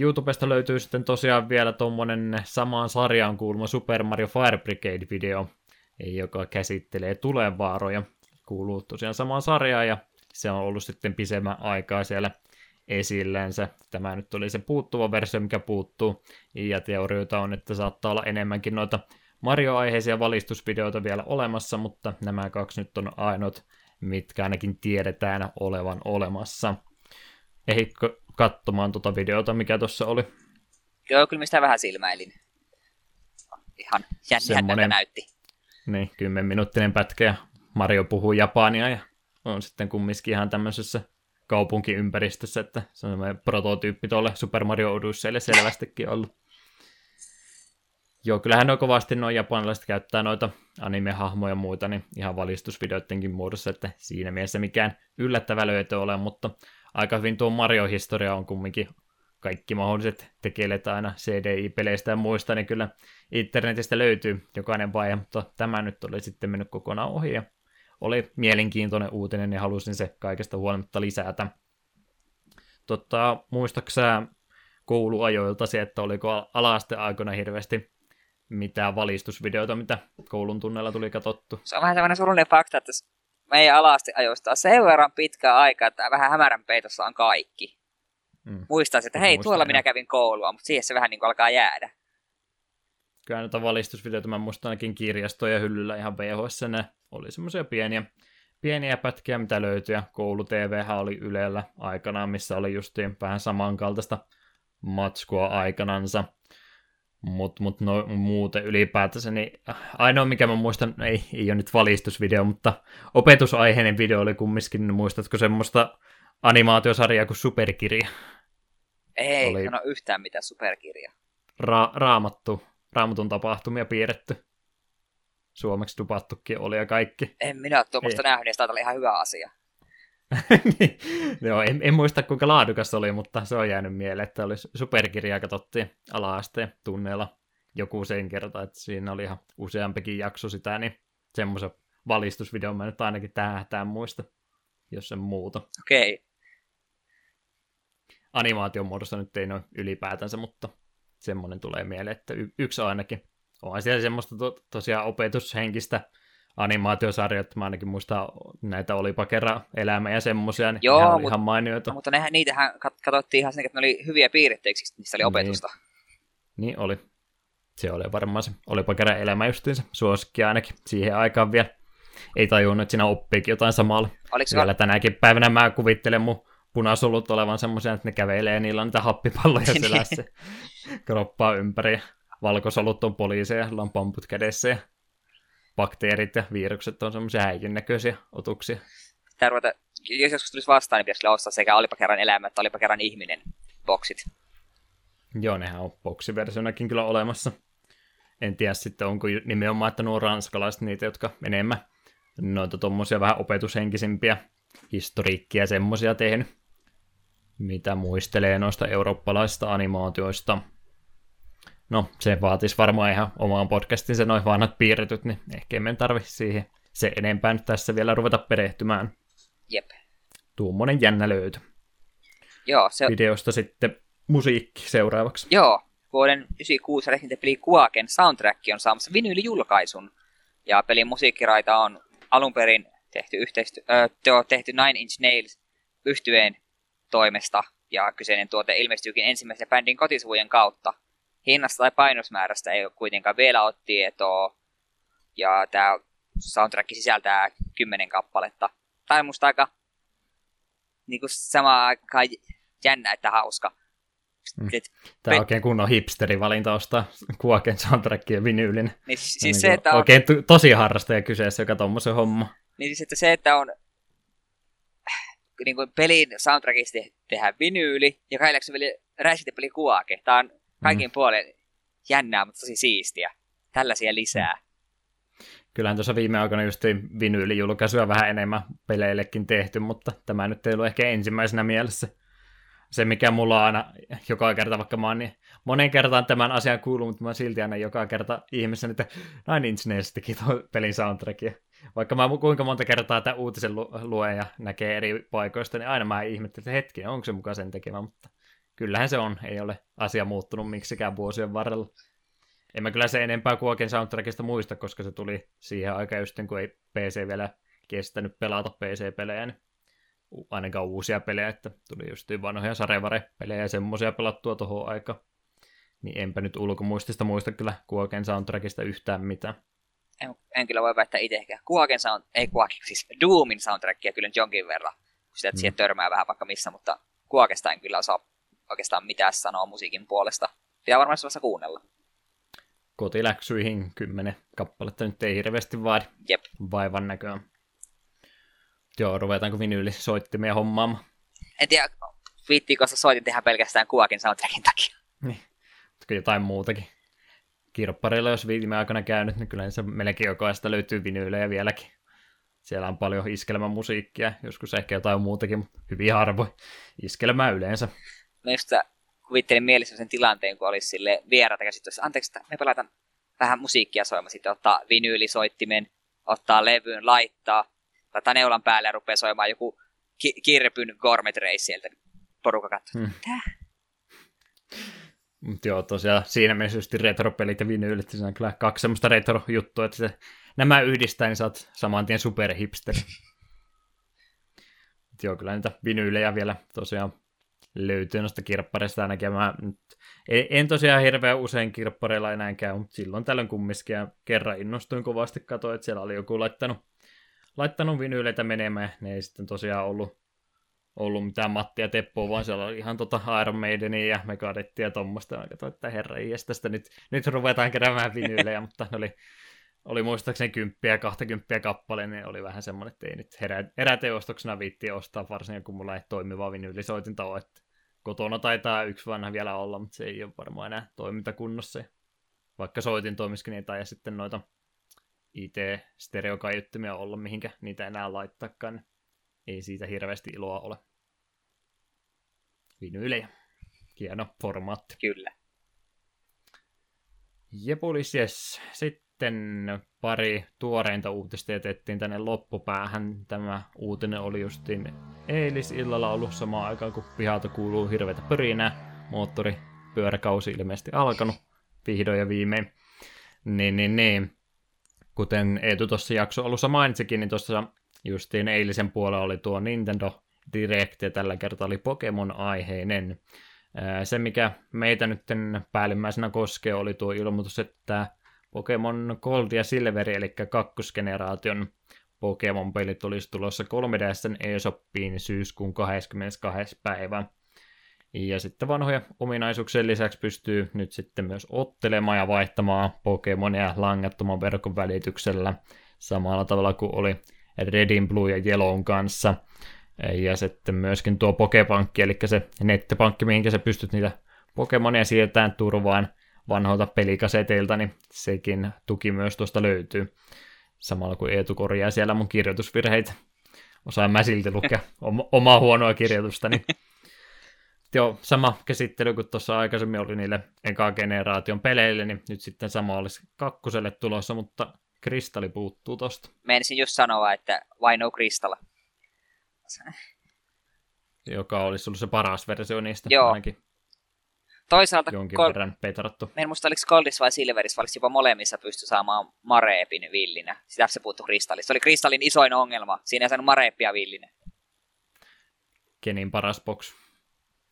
YouTubesta löytyy sitten tosiaan vielä tuommoinen samaan sarjaan kuuluva Super Mario Fire Brigade-video, joka käsittelee tulenvaaroja. Kuuluu tosiaan samaan sarjaan, ja se on ollut sitten pisemmän aikaa siellä esillensä. Tämä nyt oli se puuttuva versio, mikä puuttuu, ja teorioita on, että saattaa olla enemmänkin noita Mario-aiheisia valistusvideoita vielä olemassa, mutta nämä kaksi nyt on ainoat, mitkä ainakin tiedetään olevan olemassa. Ehitkö katsomaan tuota videota, mikä tuossa oli? Joo, kyllä mistä vähän silmäilin. Ihan jännältä näytti. Niin, 10-minuuttinen pätkä ja Mario puhuu japania ja on sitten kumminkin ihan tämmöisessä kaupunkiympäristössä, että se on semmoinen prototyyppi tuolle Super Mario Odysseylle selvästikin ollut. Joo, kyllähän on kovasti noin japanilaiset käyttää noita anime-hahmoja ja muita, niin ihan valistusvideoidenkin muodossa, että siinä mielessä mikään yllättävä löytö ole, mutta aika hyvin tuo Mario-historia on kumminkin kaikki mahdolliset tekeleet aina CDI-peleistä ja muista, niin kyllä internetistä löytyy jokainen vaihe, mutta tämä nyt oli sitten mennyt kokonaan ohi ja oli mielenkiintoinen uutinen ja halusin se kaikesta huolimatta lisätä. Muistatko sä kouluajoiltasi, että oliko ala-asteen aikoina hirveästi mitään valistusvideoita, mitä koulun tunneilla tuli katsottu? Se on vähän sellainen surullinen fakta, että meidän ala-asteen ajoista on sen verran pitkää aikaa, että vähän hämärän peitossa on kaikki. Muistan, että hei, tuolla minä kävin koulua, mutta siihen se vähän niin kuin alkaa jäädä. Kyllä noita valistusvideoita mä muistan ainakin kirjastoja hyllyllä ihan VHS-nä. Oli semmoisia pieniä pätkiä, mitä löytyi, ja koulu-tvhän oli Ylellä aikanaan, missä oli justiin vähän samankaltaista matskua aikanansa. Mutta no, muuten ylipäätänsä, niin ainoa mikä mä muistan, ei ole nyt valistusvideo, mutta opetusaiheinen video oli kumminkin, muistatko semmoista animaatiosarjaa kuin Superkirja? Ei, oli sano yhtään mitään Superkirjaa. Raamatun tapahtumia piirretty. Suomeksi dupattukin oli ja kaikki. En minä ole tuommoista nähnyt, ja sitä oli ihan hyvä asia. niin. Joo, en muista kuinka laadukas oli, mutta se on jäänyt mieleen, että oli superkirjaa katsottiin ala-asteen tunneilla joku sen kerta, että siinä oli ihan useampikin jakso sitä, niin semmoisen valistusvideon mä nyt ainakin tähän muista, jos sen muuta. Okei. Okay. Animaation muodossa nyt ei noin ylipäätänsä, mutta semmoinen tulee mieleen, että yksi ainakin. Onhan siellä semmoista tosiaan opetushenkistä animaatiosarjaa, että mä ainakin muistan, näitä Olipa kerran elämä ja semmoisia, niin joo, ihan mainioita. Mutta niitähän katsottiin ihan sen, että ne oli hyviä piirteiksi, niistä oli opetusta. Niin oli. Se oli varmaan se Olipa kerran elämä justiinsa, suosikki ainakin siihen aikaan vielä. Ei tajunnut, että siinä oppiikin jotain samalla. Vielä tänäkin päivänä mä kuvittelen mun punasolut olevan semmoisia, että ne kävelee ja niillä on niitä happipalloja selässä. Kroppaa ympäri. Valkosolut on poliiseja, sillä on pamput kädessä ja bakteerit ja virukset on semmoisia häijynnäköisiä otuksia. Pitää ruveta, jos joskus tulisi vastaan, niin pitäisi kyllä ostaa sekä Olipa kerran elämä että Olipa kerran ihminen boksit. Joo, nehän on boksiversionakin kyllä olemassa. En tiedä sitten, onko nimenomaan, että nuo ranskalaiset niitä, jotka enemmän noita tuommoisia vähän opetushenkisimpiä historiikkia semmoisia tehnyt, mitä muistelee noista eurooppalaisista animaatioista. No, se vaatisi varmaan ihan omaan podcastinsa noin vanhat piirretyt, niin ehkä emme tarvi siihen se enempää nyt tässä vielä ruveta perehtymään. Jep. Tuommoinen jännä löytö. Joo, se... Videosta sitten musiikki seuraavaksi. Joo, vuoden 96 peli Quaken soundtrack on saamassa vinyylijulkaisun. Ja pelin musiikkiraita on alun perin tehty, tehty Nine Inch Nails yhtyeen toimesta. Ja kyseinen tuote ilmestyykin ensimmäisen bändin kotisivujen kautta. Hinnasta tai painosmäärästä ei kuitenkaan vielä ole tietoa. Ja tämä soundtrack sisältää 10 kappaletta. Tai musta aika niin samaan aikaan jännä, että hauska. Tämä on oikein kunnon hipsterivalinta ostaa Quaken soundtrackin ja vinyylin. Niin, siis se, että on... Oikein tosi harrastaja kyseessä, joka tommoisen homma. Niin siis, että se, että on niin kuin pelin soundtrackista tehdään vinyyli ja kaillaksi räisitepeli Quake. Tämä on kaikin puolin jännää, mutta tosi siistiä. Tällaisia lisää. Kyllähän tuossa viime aikoina just vinyylijulkaisuja vähän enemmän peleillekin tehty, mutta tämä nyt ei ollut ehkä ensimmäisenä mielessä. Se, mikä mulla aina joka kerta, vaikka mä oon niin monen kertaan tämän asian kuullut, mutta mä silti aina joka kerta ihmisen, että Nine Inch Nails teki tuon pelin soundtrackia. Vaikka mä kuinka monta kertaa tämän uutisen luen ja näkee eri paikoista, niin aina mä ihmettelin, että hetkinen, onko se mukaan sen tekemä, mutta kyllähän se on. Ei ole asia muuttunut miksikään vuosien varrella. En mä kyllä se enempää kuin oikein soundtrackista muista, koska se tuli siihen aikaan just, kun ei PC vielä kestänyt pelata PC-pelejä, niin ainakaan uusia pelejä, että tuli just vanhoja sarevare-pelejä ja semmoisia pelattua tohon aikaan. Niin enpä nyt ulkomuistista muista kyllä Quaken soundtrackista yhtään mitään. En kyllä voi väittää itsekään. Doomin soundtrackia kyllä jonkin verran, kun sitä siihen törmää vähän vaikka missä, mutta Quakesta en kyllä osaa oikeastaan mitään sanoa musiikin puolesta. Pitää varmaan sellaista kuunnella. Kotiläksyihin 10 kappaletta nyt ei hirveästi vaadi. Jep. Vaivan näköä. Joo, ruvetaanko vinyylisoittimia hommaamaan? En tiedä, viittiinko se soitin tehdä pelkästään Quaken soundtrackin takia. Niin, mutta jotain muutakin. Kirpparilla, jos viime aikana käynyt, niin kyllä se melkein jokaista löytyy vinyylejä vieläkin. Siellä on paljon iskelmämusiikkia, joskus ehkä jotain muutakin, mutta hyvin harvoin. Iskelmää yleensä. Mä just kuvittelin mielessä sen tilanteen, kun olisi sille vieraita käsittelyssä. Anteeksi, me pelataan vähän musiikkia soimaan. Sitten ottaa vinyylisoittimen, ottaa levyyn, laittaa. Laittaa neulan päälle ja rupeaa soimaan joku Kirpyn Gourmet Race sieltä. Porukka katsoo, Mutta joo, tosiaan siinä mielessä just retropelit ja vinyylit, siinä on kyllä 2 semmoista retrojuttua, että se, nämä yhdistää, niin sä oot saman tien superhipsteri. Joo, kyllä niitä vinyylejä vielä tosiaan löytyy noista kirppareista ainakin. Mä nyt, en tosiaan hirveän usein kirppareilla enää käy, mutta silloin tällöin kumminkin ja kerran innostuin kovasti, katsoin, että siellä oli joku laittanut vinyyleitä menemään, ne ei sitten tosiaan ollut mitään Matti ja Teppoa, vaan siellä oli ihan Iron Maidenia ja Megadettia ja tommoista. Mä katsoin, että herra iästä, nyt ruvetaan keräämään vinyylejä, mutta ne oli muistaakseni 10 ja 20 kappale, niin oli vähän semmoinen, että ei nyt heräteostoksena viittiin ostaa, varsinkin kun mulla ei toimivaa vinyylisoitinta ole. Että kotona taitaa 1 vanha vielä olla, mutta se ei ole varmaan enää toimintakunnossa. Vaikka soitin toimisikin, niin ei taida sitten noita IT-stereokaiuttimia olla, mihinkä niitä enää laittaakaan. ei siitä hirveästi iloa ole. Vinyylejä. Hieno formaatti. Kyllä. Jepulis, jes. Sitten pari tuoreinta uutista jätettiin tänne loppupäähän. Tämä uutinen oli justiin eilisillalla ollut samaan aikaan, kun pihalta kuuluu hirveätä pörinää. Moottoripyöräkausi ilmeisesti alkanut vihdoin ja viimein. Niin. Kuten Eetu tuossa jakso alussa mainitsikin, niin tuossa justiin eilisen puolella oli tuo Nintendo Direct, ja tällä kertaa oli Pokémon-aiheinen. Se, mikä meitä nyt päällimmäisenä koskee, oli tuo ilmoitus, että Pokémon Gold ja Silver, eli kakkosgeneraation Pokémon-pelit olisi tulossa 3DS:n eShopiin syyskuun 22. päivä. Ja sitten vanhoja ominaisuuksien lisäksi pystyy nyt sitten myös ottelemaan ja vaihtamaan Pokémonia langattoman verkon välityksellä samalla tavalla kuin oli Redin, Blue ja Yellown kanssa. Ja sitten myöskin tuo Pokepankki, eli se nettipankki, mihin sä pystyt niitä Pokemonia siirtämään turvaan vanhoilta pelikaseteilta, niin sekin tuki myös tuosta löytyy. Samalla kuin Eetu korjaa siellä mun kirjoitusvirheitä. Osaan mä silti lukea omaa huonoa kirjoitustani. Joo, sama käsittely kuin tuossa aikaisemmin oli niille eka generaation peleille, niin nyt sitten sama olisi kakkoselle tulossa, mutta kristalli puuttuu tosta. Menisin just sanoa, että vaino kristalla. Joka olisi ollut se paras versio niistä. Joo. Ainakin. Toisaalta jonkin verran petrattu. Meidän muista oliko Goldis vai Silveris, vai oliko jopa molemmissa pysty saamaan Mareepin villinä. Sitä se puuttu kristallista. Se oli kristallin isoin ongelma. Siinä ei saanut Mareepia villinä. Kenin paras box?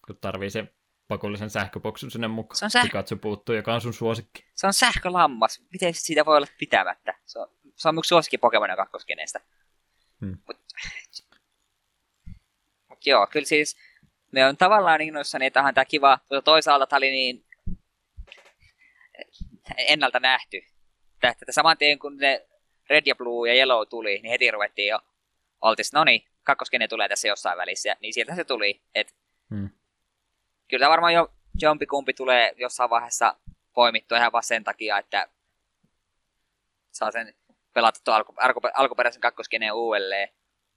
Kun tarvii sen pakollisen sähköboksun sinne mukaan. Se on Pikachu puuttuu, joka on sun suosikki. Se on sähkölammas. Miten siitä voi olla pitämättä? Se on myös suosikki Pokemonin kakkoskeneestä. Mut joo, kyllä siis me on tavallaan innoissani, että onhan tää kiva, mutta toisaalta tää oli niin ennalta nähty. Että saman tien kun ne Red ja Blue ja Yellow tuli, niin heti ruvettiin jo oltis, no niin, kakkoskene tulee tässä jossain välissä. Niin sieltä se tuli, että kyllä varmaan jo jompikumpi tulee jossain vaiheessa poimittua ihan vaan sen takia, että saa sen pelattua alkuperäisen kakkoskeneen uudelleen,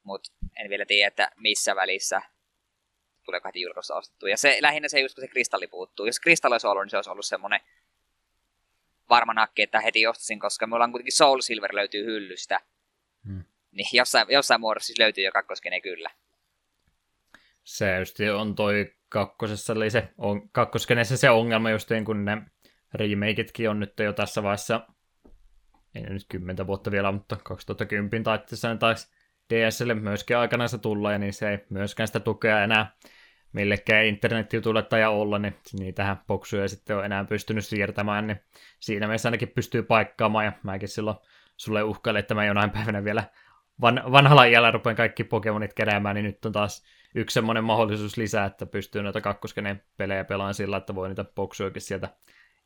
mutta en vielä tiedä, että missä välissä tulee heti julkaisusta ostettua. Ja se, lähinnä se just, kun se kristalli puuttuu. Jos kristalli olisi ollut, niin se olisi ollut semmoinen varma nakki, että heti ostaisin, koska me ollaan kuitenkin Soul Silver löytyy hyllystä. Niin jossain muodossa siis löytyy jo kakkoskene kyllä. Se just on toi kakkosessa, eli se on kakkoskenessä se ongelma just niin kun ne remakeitkin on nyt jo tässä vaiheessa, ei nyt 10 vuotta vielä, mutta 2010 taisi DSlle myöskin aikanaan se tulla, ja niin se ei myöskään sitä tukea enää millekään internetjutulle tai olla, niin niitähän boksuja sitten on enää pystynyt siirtämään, niin siinä mielessä ainakin pystyy paikkaamaan, ja mäkin silloin sulle uhkailin, että mä jonain päivänä vielä vanhalla iällä rupean kaikki Pokemonit keräämään, niin nyt on taas yksi semmoinen mahdollisuus lisää, että pystyy noita kakkoskeneen pelejä pelaamaan sillä, että voi niitä boksujakin sieltä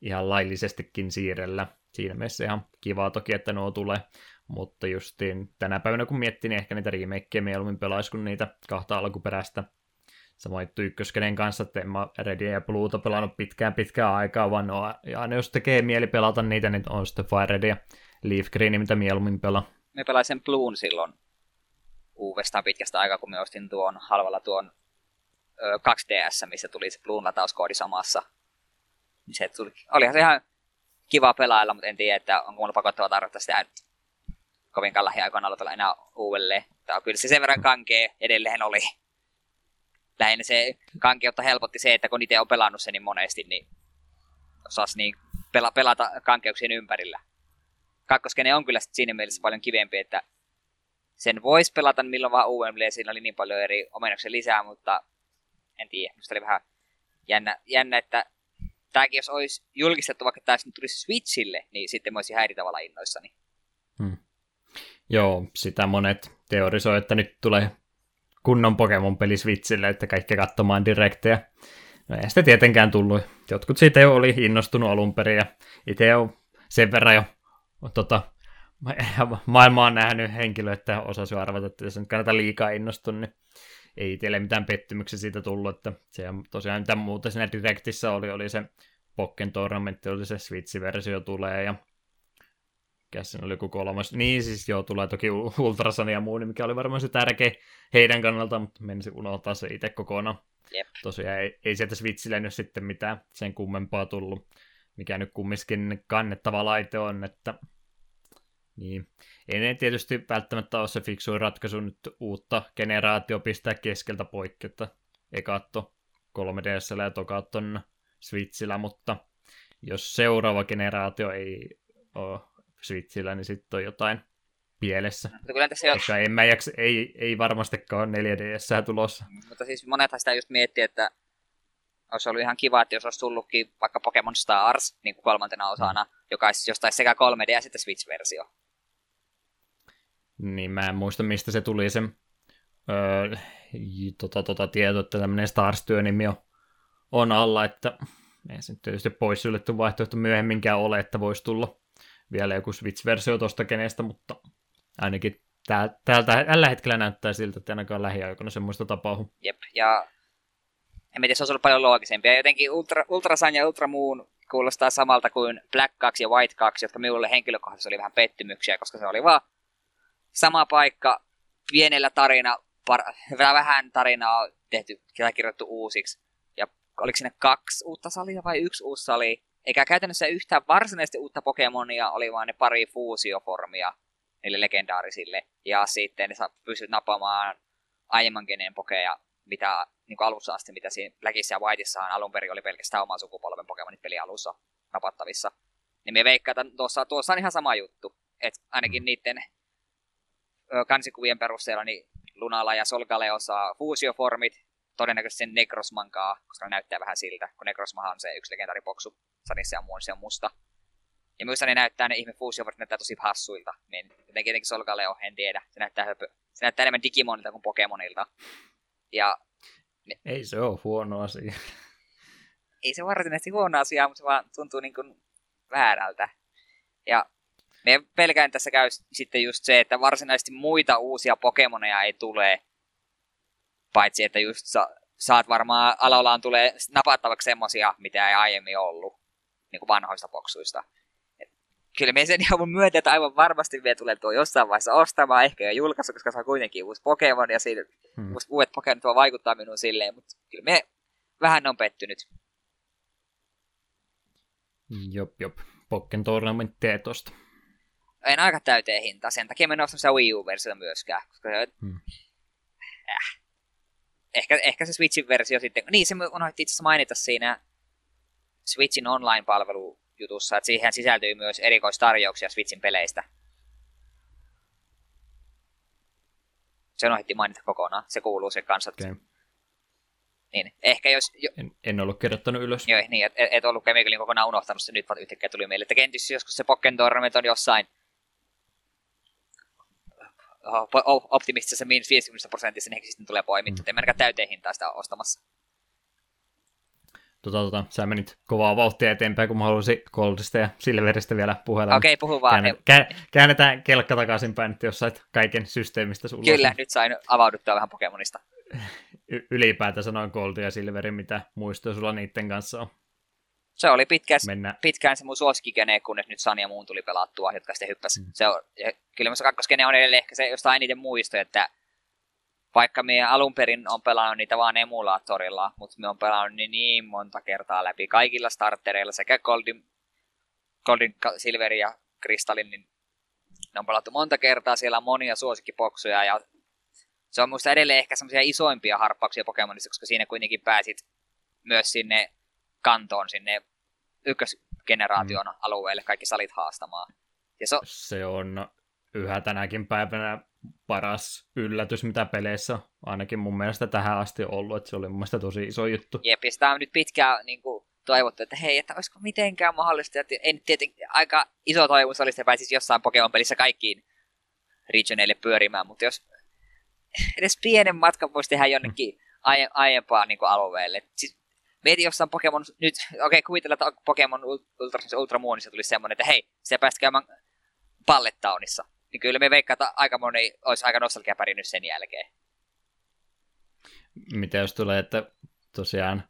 ihan laillisestikin siirrellä. Siinä mielessä ihan kivaa toki, että nuo tulee, mutta justiin tänä päivänä kun miettii, niin ehkä niitä remakeja mieluummin pelaisi kuin niitä kahta alkuperäistä. Samoin ykköskeneen kanssa, että en mä Redia ja Bluuta pelannut pitkään aikaa, vaan aina jos tekee mieli pelata niitä, niin on sitten Fire Red ja Leaf Green, mitä mieluummin pelaa. Me pelasin Bluun silloin uudestaan pitkästä aikaa, kun me ostin tuon halvalla tuon 2DS, missä tuli se Bluun latauskoodi samassa. Se tuli, olihan se ihan kiva pelailla, mutta en tiedä, että onko mulla pakottava tarvetta sitä nyt kovinkaan lähiaikoina aloitella enää uudelleen. Tämä on kyllä se sen verran kankea edelleen oli. Lähinnä se kankeutta helpotti se, että kun itse on pelannut sen niin monesti, niin osasi niin pelata kankeuksien ympärillä. Kakkoskene on kyllä siinä mielessä paljon kivempi, että sen voisi pelata milloin vaan uudelleen, siinä oli niin paljon eri omenuksia lisää, mutta en tiedä, minusta oli vähän jännä, että tämäkin jos olisi julkistettu, vaikka tämä tulisi Switchille, niin sitten mä olisin ihan eri tavalla innoissani. Joo, sitä monet teorisoi, että nyt tulee kunnon Pokemon-peli Switchille, että kaikki katsomaan direktejä. No ei sitä tietenkään tullut. Jotkut siitä jo oli innostunut alun perin, ja itse on sen verran jo maailmaa on nähnyt henkilö, että osasi arvata, että jos nyt kannata liikaa innostua, niin ei itselle mitään pettymyksiä siitä tullut, että se tosiaan mitä muuta siinä Directissä oli se Pokken Tournament, oli se Switch-versio tulee, ja Mikäs siinä oli joku kolmas? Niin siis joo, tulee toki Ultrasan ja muu, mikä oli varmaan se tärkeä heidän kannalta, mutta menisi unohtaa se itse kokonaan. Jep. Tosiaan ei sieltä Switchille nyt sitten mitään sen kummempaa tullut, mikä nyt kumminkin kannettava laite on, että niin. Ei ne tietysti välttämättä ole se fiksuin ratkaisu nyt uutta generaatio pistää keskeltä poikki, että ekatto 3DS:llä ja tokatton Switchillä, mutta jos seuraava generaatio ei ole Switchillä, niin sitten on jotain pielessä. Koska ei varmastikaan 4DS:ää tulossa. Mutta siis monethan sitä just miettii, että olisi ollut ihan kiva, että jos olisi tullutkin vaikka Pokémon Stars niin kuin kolmantena osana, joka olisi jostain sekä 3D ja sitten Switch-versio. Niin, mä en muista, mistä se tuli se tieto, että tämmöinen Stars-työnimi on alla, että ei se tietysti pois syljetty vaihtoehto myöhemminkään ole, että voisi tulla vielä joku Switch-versio tuosta kenestä, mutta ainakin tällä hetkellä näyttää siltä, että ainakaan lähiaikoina semmoista tapahtuu. Jep, ja en tiedä, se olisi ollut paljon loogisempia. Jotenkin Ultrasan ja Ultramuun kuulostaa samalta kuin Black 2 ja White 2, jotka minulle henkilökohtaisesti oli vähän pettymyksiä, koska se oli vaan sama paikka, pienellä vähän tarinaa tehty tai kirjoittu uusiksi. Ja oliko siinä 2 uutta salia vai 1 uusi sali? Eikä käytännössä yhtään varsinaisesti uutta Pokemonia, oli vaan ne pari fuusioformia niille legendaarisille. Ja sitten ne pystyt napamaan aiemman geneen pokeja, mitä niin kuin alussa asti, mitä siinä Blackissa ja Whiteissahan alun perin oli pelkästään oman sukupolven Pokemonit pelin alussa napattavissa. Niin me veikkaan, että tuossa on ihan sama juttu. Että ainakin niiden kansikuvien perusteella niin Lunala ja Solgale osaa fuusioformit, todennäköisesti Negrosmankaa, koska ne näyttää vähän siltä, kun Negrosmahan on se yksi legendaaripoksu, Sanissa ja Muonissa on musta. Ja myös ne näyttää ne ihme fuusioformit, näyttää tosi hassuilta, niin jotenkin Solgale on, en tiedä, se näyttää enemmän Digimonilta kuin Pokemonilta. Ja ei se ole huono asia. Ei se varsinaisesti huono asia, mutta se vaan tuntuu niin kuin väärältä. Ja me pelkään tässä käy sitten just se, että varsinaisesti muita uusia Pokemoneja ei tule. Paitsi, että just saat varmaan alalaan tulee napattavaksi semmosia, mitä ei aiemmin ollut. Niin kuin vanhoista boksuista. Et kyllä me sen ihan myötä, että aivan varmasti vielä tulee tuo jossain vaiheessa ostamaan. Ehkä jo julkaisu, koska se on kuitenkin uusi Pokemon ja siinä uudet Pokemonit voi vaikuttaa minuun silleen. Mutta kyllä me vähän on pettynyt. Jop. Pokken Tournament teetosta. En aika täyteen hintaa, sen takia me en ostanut sitä Wii U-versiota myöskään. Koska ehkä se Switchin versio sitten. Niin, se unohdettiin itse asiassa mainita siinä Switchin online-palvelujutussa, että siihen sisältyy myös erikoistarjouksia Switchin peleistä. Se unohdettiin mainita kokonaan, se kuuluu sen kanssa. Okay. Niin, ehkä jos en ollut kirjoittanut ylös. Joo, niin, et ollut Mikkelin kokonaan unohtanut se, nyt vaan yhtäkkiä tuli mieleen, että kenties joskus se Pokken Tournament on jossain optimistisessa miinus 50%, niin ehkä sitten tulee poimittu. En mennäkään täyteen hintaan sitä ostamassa. Sä menit kovaa vauhtia eteenpäin, kun mä haluaisin Goldista ja Silveristä vielä puhella. Okei, puhu vaan. Käännetään kelkka takaisinpäin, että jos sait kaiken systeemistä sulla. Kyllä, nyt sain avauduttua vähän Pokemonista. Ylipäätään sanoin Gold ja Silveri, mitä muistoja sulla niiden kanssa on. Se oli pitkään se mun suosikkikene, kunnes nyt Sun ja muun tuli pelattua, jotka sitten hyppäsi. Kyllä minusta kakkoskene on edelleen ehkä se jostain niiden muistoja, että vaikka minä alun perin olen pelannut niitä vaan emulaattorilla, mutta minä olen pelannut niin monta kertaa läpi kaikilla startereilla, sekä Goldin Silverin ja Kristallin, niin ne on pelattu monta kertaa, siellä on monia suosikkipoksuja ja se on minusta edelleen ehkä semmoisia isoimpia harppauksia Pokemonissa, koska siinä kuitenkin pääsit myös sinne kantoon, sinne ykkösgeneraation alueelle kaikki salit haastamaan. Ja se on yhä tänäkin päivänä paras yllätys, mitä peleissä ainakin mun mielestä tähän asti ollut, että se oli mun mielestä tosi iso juttu. Jep, ja sitä on nyt pitkään niin kuin toivottu, että hei, että olisiko mitenkään mahdollista, että en tietenkin, aika iso toivomus olisi, että pääsisi jossain Pokemon-pelissä kaikkiin regioneille pyörimään, mutta jos edes pienen matkan voisi tehdä jonnekin aiempaan niin kuin alueelle. Siis mietin jossain Pokemon, nyt kuvitella, että Pokemon Ultramuonissa tulisi semmoinen, että hei, sä pääsit käymään Pallettaunissa. Niin kyllä me veikkaan, että aika moni olisi aika nostalgia pärinyt sen jälkeen. Mitä jos tulee, että tosiaan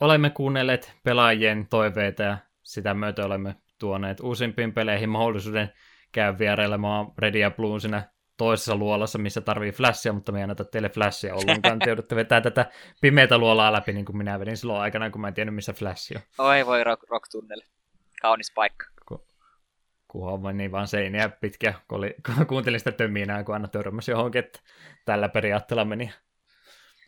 olemme kuunnelleet pelaajien toiveita ja sitä myötä olemme tuoneet uusimpiin peleihin mahdollisuuden käyn vierellä. Mä oon Red ja Blue'n siinä toisessa luolassa, missä tarvii flashia, mutta me ei anneta teille flashia ollenkaan. Te joudutte vetää tätä pimeätä luolaa läpi, niin kuin minä vedin silloin aikana, kun mä en tiennyt, missä flash on. Oi voi, rock tunneli. Kaunis paikka. Kunhan vain niin vaan seiniä pitkä, kun kuuntelin sitä töminää, kun aina törmäsi johonkin, että tällä periaatteella meni.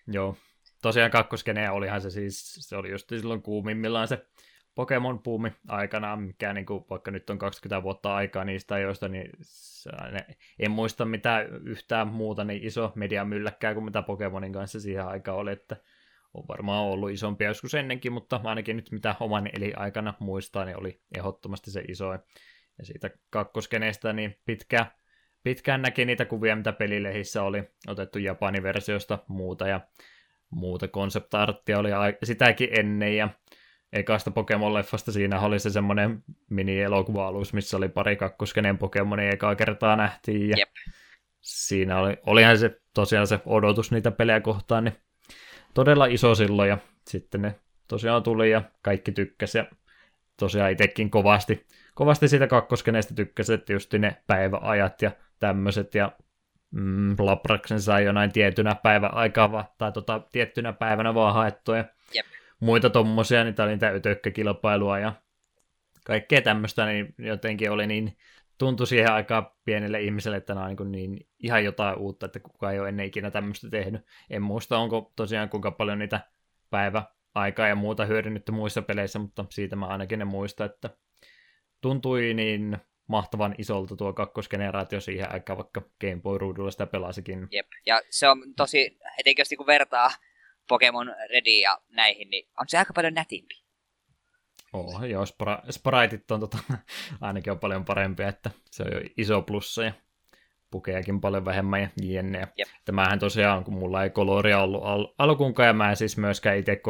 Joo. Tosiaan kakkoskenejä olihan se siis, se oli just silloin kuumimmillaan se Pokemon-puumi aikanaan, mikä niin kuin, vaikka nyt on 20 vuotta aikaa niistä ajoista, niin en muista mitään yhtään muuta niin iso mediamylläkkää kuin mitä Pokemonin kanssa siihen aikaan oli, että on varmaan ollut isompia joskus ennenkin, mutta ainakin nyt mitä oman elinaikana muistaa, niin oli ehdottomasti se isoin. Ja siitä kakkoskeneistä niin pitkään näki niitä kuvia, mitä pelilehissä oli otettu Japanin versiosta muuta ja muuta konseptarttia oli sitäkin ennen ja ekasta Pokemon-leffasta siinä oli se semmoinen mini-elokuva-alus, missä oli pari kakkoskeneen Pokemonia ekaa kertaa nähtiin ja jep. Siinä olihan se tosiaan se odotus niitä pelejä kohtaan niin todella iso silloin ja sitten ne tosiaan tuli ja kaikki tykkäsi ja tosiaan itsekin kovasti siitä kakkoskeneestä tykkäsi, että just ne päiväajat ja tämmöiset ja Lapraksen sai jonain tietynä päiväaikaa tai tiettynä päivänä vaan haettua ja jep. Muita tommosia, niitä oli niitä ötökkäkilpailua ja kaikkea tämmöistä, niin jotenkin oli niin, tuntui siihen aikaan pienelle ihmiselle, että nämä on niin ihan jotain uutta, että kukaan ei ole ennen ikinä tämmöistä tehnyt. En muista, onko tosiaan kuinka paljon niitä päiväaikaa ja muuta hyödynnetty muissa peleissä, mutta siitä mä ainakin en muista, että tuntui niin mahtavan isolta tuo kakkosgeneraatio siihen aikaan, vaikka Game Boy-ruudulla sitä pelasikin. Jep, ja se on tosi, etenkin jos vertaa Pokemon Redi ja näihin, niin on se aika paljon nätimpi. Oo, joo, spriteit on ainakin on paljon parempia, että se on jo iso plussa ja pukeakin paljon vähemmän ja jne. Jep. Tämähän tosiaan, kun mulla ei koloria ollut alkuunkaan ja mä en siis myöskään itse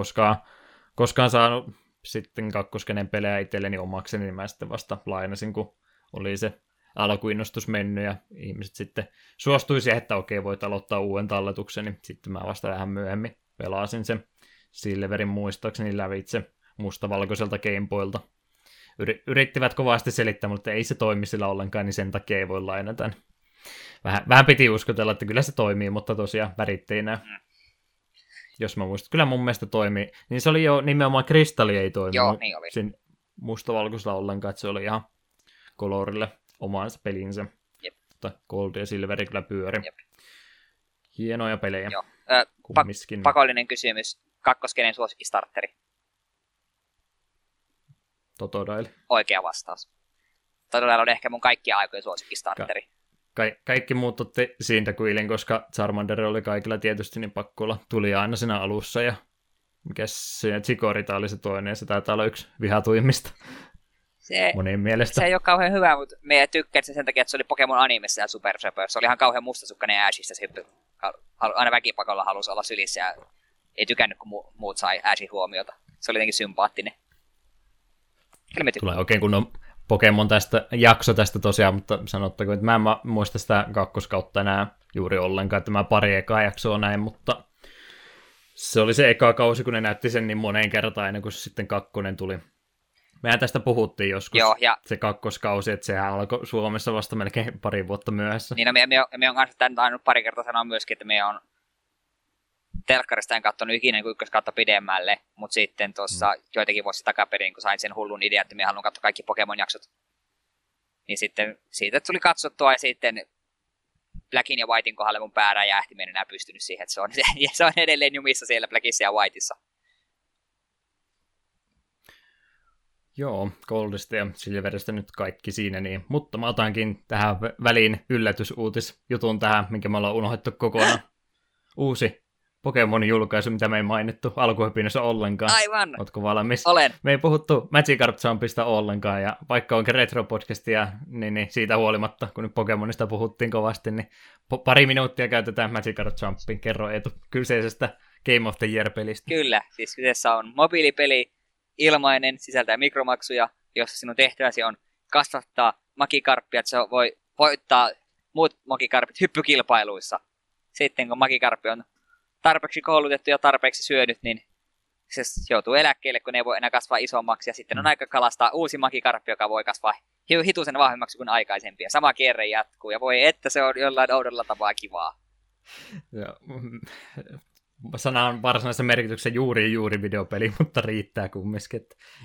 koskaan saanut sitten kakkoskenen pelejä itselleni omakseni, niin mä sitten vasta lainasin, kun oli se alkuinnostus mennyt ja ihmiset sitten suostui siihen, että okei, voit aloittaa uuden talletuksen, niin sitten mä vasta vähän myöhemmin pelasin sen Silverin muistaakseni lävitse mustavalkoiselta Gameboylta. Yrittivät kovasti selittää, mutta ei se toimi sillä ollenkaan, niin sen takia ei voi lainata. Vähän piti uskotella, että kyllä se toimii, mutta tosiaan väritteinä. Jos mä muistan, kyllä mun mielestä toimii. Niin se oli jo nimenomaan kristalli ei toiminut. Joo, niin oli. Sen mustavalkoisella ollenkaan, että se oli ihan kolorille omaansa pelinsä. Jep. Mutta Gold ja Silveri kyllä pyöri. Jep. Hienoja pelejä. Joo. Pakollinen kysymys. Kakkoskenen suosikkistartteri? Totodile. Oikea vastaus. Totodile on ehkä mun kaikkia aikojen suosikkistartteri. Kaikki muut otti siitä kuilin, koska Charmander oli kaikilla tietysti niin pakko olla. Tuli aina siinä alussa ja mikäs siinä Chikorita oli se toinen ja se taitaa olla yksi vihatuimmista. Monin mielestä. Se ei ole kauhean hyvä, mutta me tykkään sen takia, että se oli Pokemon animessa ja Super Saber. Se oli ihan kauhean mustasukkainen Ashista. Se aina väkipakolla halusi olla sylissä ja ei tykännyt, kun muut sai Ashin huomiota. Se oli jotenkin sympaattinen. Tulee oikein kunnon Pokemon tästä jakso tästä tosiaan, mutta sanottakoon, että mä en muista sitä kakkoskautta enää juuri ollenkaan, että mä pari ekaa jaksoa näin, mutta se oli se eka kausi, kun ne näytti sen niin moneen kertaan ennen kuin sitten kakkonen tuli. Mehän tästä puhuttiin joskus, joo, ja se kakkoskausi, että sehän alkoi Suomessa vasta melkein pari vuotta myöhässä. Niin, no, me on kanssa tämän tainnut pari kertaa sanoa myöskin, että me on telkkarista en katsonut ikinä kuin ykköskautta pidemmälle, mutta sitten tuossa joitakin vuosia takaperin, kun sain sen hullun idean, että me haluan katsoa kaikki Pokemon-jaksot. Niin sitten siitä tuli katsottua ja sitten Blackin ja Whitein kohdalle mun päärää jäähti, me en enää pystynyt siihen, että se on edelleen jumissa siellä Blackissa ja Whiteissa. Joo, Goldista ja Silveristä nyt kaikki siinä, niin. Mutta mä otankin tähän väliin yllätysuutisjutun tähän, minkä me ollaan unohdettu kokonaan. Uusi Pokemon-julkaisu, mitä me ei mainittu alkuhöpinössä ollenkaan. Aivan! Ootko valmis? Olen! Me ei puhuttu Magikarp Champista ollenkaan, ja vaikka onkin retro-podcastia, niin siitä huolimatta, kun nyt Pokemonista puhuttiin kovasti, niin pari minuuttia käytetään Magikarp Champin kerro etu kyseisestä Game of the Year-pelistä. Kyllä, siis kyseessä on mobiilipeli, ilmainen, sisältää mikromaksuja, jossa sinun tehtäväsi on kasvattaa Magikarppia, että se voi voittaa muut Magikarpit hyppykilpailuissa. Sitten kun Magikarppi on tarpeeksi koulutettu ja tarpeeksi syönyt, niin se joutuu eläkkeelle, kun ne ei voi enää kasvaa isommaksi. Ja sitten on aika kalastaa uusi Magikarppi, joka voi kasvaa hitusen vahvemmaksi kuin aikaisempi. Ja sama kierre jatkuu. Ja voi, että se on jollain oudolla tapaa kivaa. Joo. Sanan varsinaisessa merkityksessä juuri videopeli, mutta riittää kumminkin.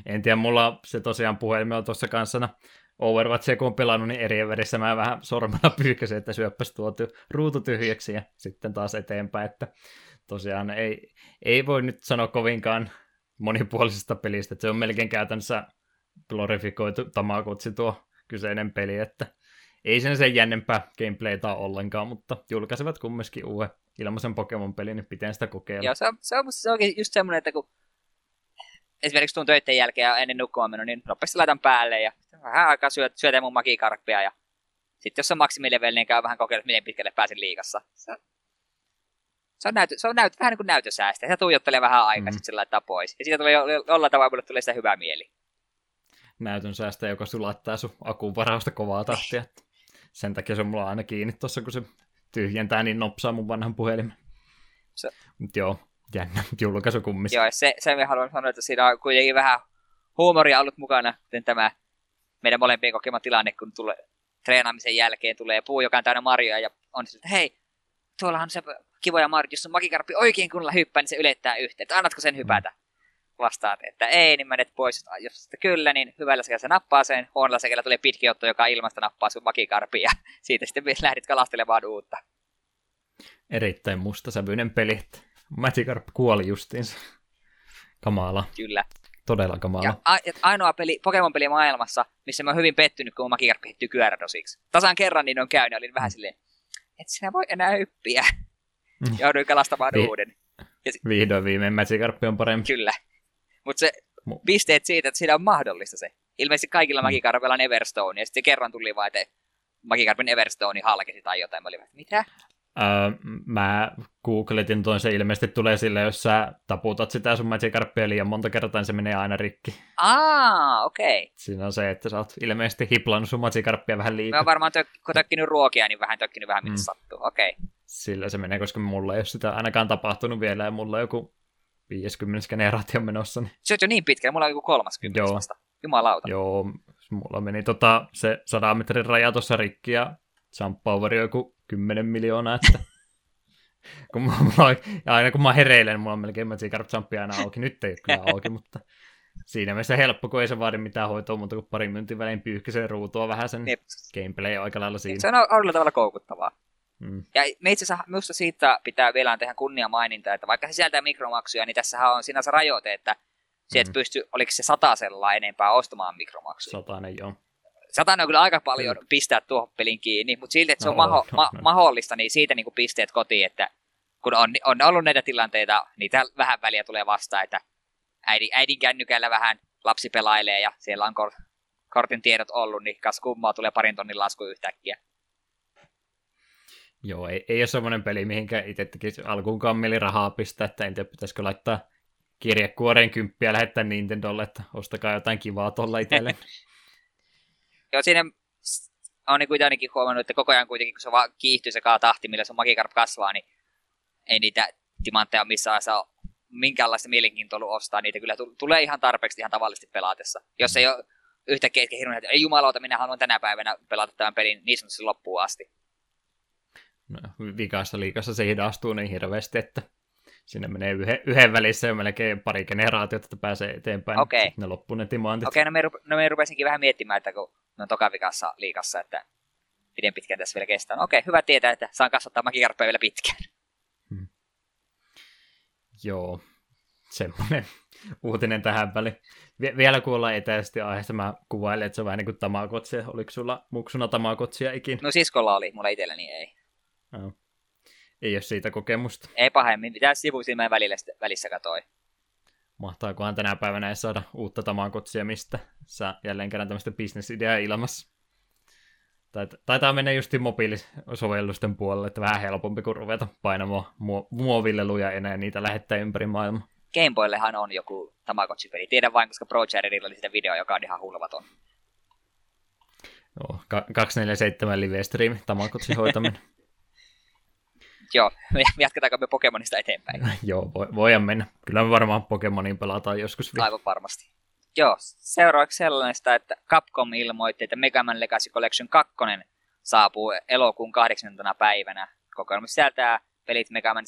En tiedä, mulla se tosiaan puhelimella tuossa kanssana Overwatchia, kun on pelannut, niin eri värissä mä vähän sormella pyyhkäsin, että syöppäs tuo ruutu tyhjäksi ja sitten taas eteenpäin. Että tosiaan ei voi nyt sanoa kovinkaan monipuolisesta pelistä. Että se on melkein käytännössä glorifikoitu Tamagotchi tuo kyseinen peli, että ei sen jännempää gameplayta ollenkaan, mutta julkaisevat kumminkin uuden ilmaisen Pokemon-pelin, niin pitää sitä kokeilla. Joo, se on just semmoinen, että kun esimerkiksi tuon töiden jälkeen ja ennen nukkumaan mennyt, niin nopeasti laitan päälle ja vähän aikaa syötän mun magikarppia ja sitten jos on maksimilevel, niin käy vähän kokeilla, miten pitkälle pääsin liigassa. Se on vähän niin kuin näytösäästä. Se tuijottelee vähän aikaa, sitten se laittaa pois. Ja siitä tulee jollain tavalla, mulle tulee sitä hyvää mieli. Näytön säästä, joka sulattaa sun akun varausta kovaa tahtia. Sen takia se on mulla aina kiinni tuossa, kun se tyhjentää niin nopsaa mun vanhan puhelimen. Mutta joo, jännä julkaisu kumminkin. Joo, se me haluan sanoa, että siinä on kuitenkin vähän huumoria ollut mukana, kuten tämä meidän molempien kokema tilanne, kun treenaamisen jälkeen tulee puu, joka on täynnä marjoja, ja on se, että hei, tuollahan on se kivoja marjoja, jos sun magikarppi oikein kunnolla hyppää, niin se ylettää yhteen, että annatko sen hypätä? Vastaat, että ei, niin menet pois. Jos kyllä, niin hyvällä sekä se nappaa sen. Huonolla sekä tulee pitkiotto, joka ilmasta nappaa sun magikarpin. Ja siitä sitten lähdit kalastelemaan uutta. Erittäin mustasävyinen peli. Magikarp kuoli justiinsa. Kamala. Kyllä. Todella kamala. Ja ainoa peli, Pokemon-peli maailmassa, missä mä oon hyvin pettynyt, kun magikarppi hittyy kyörädosiksi. Tasan kerran niin on käynyt. Olin vähän silleen, et sinä voi enää hyppiä. Jouduin kalastamaan uuden. Vihdoin viimein magikarppi on parempi. Kyllä. Mutta se pisteet siitä, että siinä on mahdollista se. Ilmeisesti kaikilla magikarpeilla on Everstone, ja sitten kerran tuli vaan, että magikarpen Everstone halkesi tai jotain. Mä olin, mitä? Mä googletin tuon, se ilmeisesti tulee sille, jos sä taputat sitä sun magikarppia liian monta kertaa, niin se menee aina rikki. Okei. Okay. Siinä on se, että sä oot ilmeisesti hiplannut sun magikarppia vähän liikaa. Mä oon varmaan tökkinyt ruokia, niin tökkinyt vähän mitä sattuu. Okei. Sillä se menee, koska mulla ei ole sitä ainakaan tapahtunut vielä, ja mulla on joku 50 generaatio menossa. Niin. Se on jo niin pitkä, mulla on joku 30 vasta. Jumalauta. Joo, mulla meni se 100 metrin raja tuossa rikki ja Jumpoweri on joku 10 miljoonaa. Että aina kun mä hereilen, mulla on melkein Magikarp Jumpia aina auki. Nyt ei ole kyllä auki, mutta siinä mielessä helppo, kun ei se vaadi mitään hoitoa muuta kuin parin minuutin välein pyyhkäiseen ruutua vähän sen gameplay aika lailla siinä. Se on audella tavalla koukuttavaa. Ja me itse asiassa minusta siitä pitää vielä tehdä kunnia maininta, että vaikka sisältää mikromaksuja, niin tässähän on sinänsä rajoite, että se et pysty, oliko se 100 enempää ostamaan mikromaksuja. 100 joo. 100 on kyllä aika paljon pistää tuohon pelin kiinni, mutta silti, että se on mahdollista, niin siitä niin kuin pisteet kotiin, että kun on ollut näitä tilanteita, niitä vähän väliä tulee vastaan, että äidin kännykällä vähän lapsi pelailee ja siellä on kortin tiedot ollut, niin kas kummaa tulee parin tonnin lasku yhtäkkiä. Joo, ei ole semmoinen peli, mihinkä itse tekisi alkuunkaan mieli rahaa pistää, että en tiedä, pitäisikö laittaa kirjekuoreen kymppiä ja lähettää Nintendolle, että ostakaa jotain kivaa tuolla itselleen. Joo, siinä olen kuitenkin huomannut, että koko ajan kuitenkin, kun se vaan kiihtyy se tahti, millä se magikarp kasvaa, niin ei niitä timantteja missään saa minkäänlaista mielenkiintoa ollut ostaa. Niitä kyllä tulee ihan tarpeeksi ihan tavallisesti pelaatessa. Jos ei ole yhtäkkiä hirveän, että ei jumalauta, minä haluan tänä päivänä pelata tämän pelin niin sanotusti loppuun asti. No, vikaassa liikassa se hidastuu niin hirveästi, että sinne menee yhden välissä jo melkein pari generaatiota, että pääsee eteenpäin. Okay. Ne loppuu ne timantit. Okei, no me rupesinkin vähän miettimään, että kun ne on toka vikassa liikassa, että miten pitkään tässä vielä kestää. No, okei, hyvä tietää, että saan kasvattaa magikarppia vielä pitkään. Joo, semmoinen uutinen tähän väliin. Vielä kun ollaan etäisesti aiheesta, mä kuvailin, että se on vähän niin kuin Tamagotchi. Oliko sulla muksuna Tamagotchia ikinä? No siskolla oli, mulla itselläni ei. Oh. Ei ole siitä kokemusta. Ei pahemmin, mitä sivusilmään välissä katoi. Mahtaakohan tänä päivänä ei saada uutta Tamagotchia, mistä saa jälleen kerran tämmöistä bisnesideaa ilmassa. Taitaa mennä justiin mobiilisovellusten puolelle, että vähän helpompi kuin ruveta painamaan muovilleluja enää ja niitä lähettää ympäri maailmaa. Gameboyllehan on joku Tamagotchi-peli. Tiedän vain, koska ProChargerilla oli sitä video, joka on ihan hulvaton. Joo, 247 live-stream, Tamagotchi hoitaminen. Joo, jatketaanko me Pokemonista eteenpäin? Joo, voidaan mennä. Kyllä me varmaan Pokemoniin pelataan joskus vielä. Aivan varmasti. Joo, seuraavaksi sellaista, että Capcom ilmoitti, että Mega Man Legacy Collection 2 saapuu elokuun 8. päivänä. Kokoelma sisältää pelit Mega Man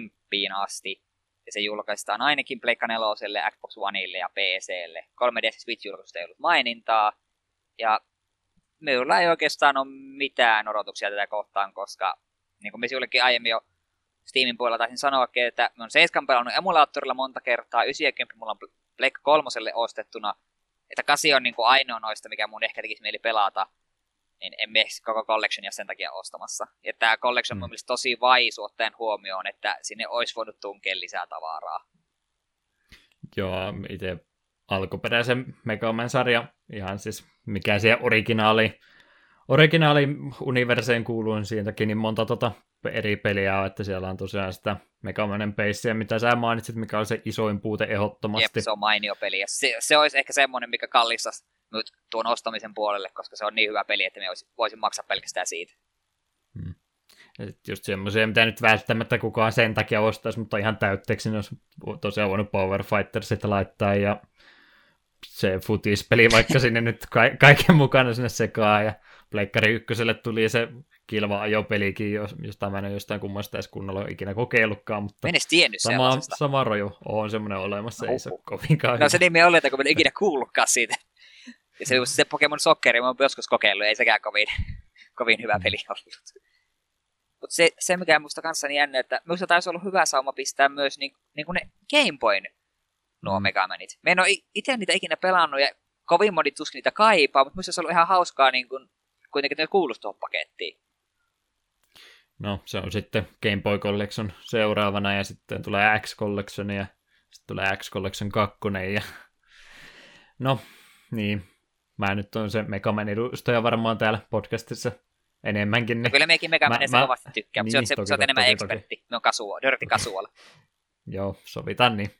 7-10 asti. Ja se julkaistaan ainakin Pleikka 4:lle, Xbox Oneille ja PClle. 3DS Switch-julkaisusta ei ollut mainintaa. Ja meillä ei oikeastaan ole mitään odotuksia tätä kohtaan, koska niin kuin me sinullekin aiemmin jo Steamin puolella taisin sanoakin, että me on 7 pelannut emulaattorilla monta kertaa, 90 mulla on Pleikka 3:lle ostettuna, että 8 on niin kuin ainoa noista, mikä mun ehkä tekisi mieli pelata, niin emme koko collectionia sen takia ostamassa. Ja tämä collection on mielestäni tosi vaisu ottaen huomioon, että sinne olisi voinut tunkea lisää tavaraa. Joo, itse alkuperäisen Mega Man -sarja, ihan siis mikä se originaali universeen kuuluun siitäkin niin monta eri peliä, että siellä on tosiaan sitä Mega Manin peissiä, mitä sä mainitsit, mikä on se isoin puute ehdottomasti. Jep, se on mainio peli, ja se olisi ehkä semmoinen, mikä kallistaisi nyt tuon ostamisen puolelle, koska se on niin hyvä peli, että me voisin maksaa pelkästään siitä. Just semmoisia, mitä nyt välttämättä kukaan sen takia ostaisi, mutta ihan täytteeksi, jos tosiaan voinut Power Fighter sitä laittaa, ja se futispeli vaikka sinne nyt kaiken mukana sinne sekaan, ja Pleikkari 1:lle tuli se kilva-ajopelikin, josta mä en ole jostain kummasta edes kunnolla ikinä kokeillutkaan, mutta en edes tiennyt sellaisesta. Sama roju on semmoinen olemassa, no, ei se kovinkaan hyvä. No se nimi on, että kun mä en ikinä kuullutkaan siitä. Ja se Pokémon Sokkeri mä oon joskus kokeillut, ei sekään kovin hyvä peli ollut. Mutta se mikä musta kanssani jännä, että minusta taisi olla hyvä sauma pistää myös niinku ne Game Boyn nuo Mega Manit. Mä en ole itse niitä ikinä pelannut ja kovin modit tuskin niitä kaipaa, mutta minusta se on ollut ihan hauskaa niin kun kuitenkin ne kuuluisi tuohon pakettiin. No, se on sitten Game Boy Collection seuraavana, ja sitten tulee X Collection, ja sitten tulee X Collection 2, ja no, niin. Mä nyt on se Mega Man -edustaja varmaan täällä podcastissa enemmänkin. No, kyllä meikin Mega Manista kovasti tykkää, mutta niin, se on enemmän ekspertti. Me on Dirty Casual. Joo, sovitaan niin.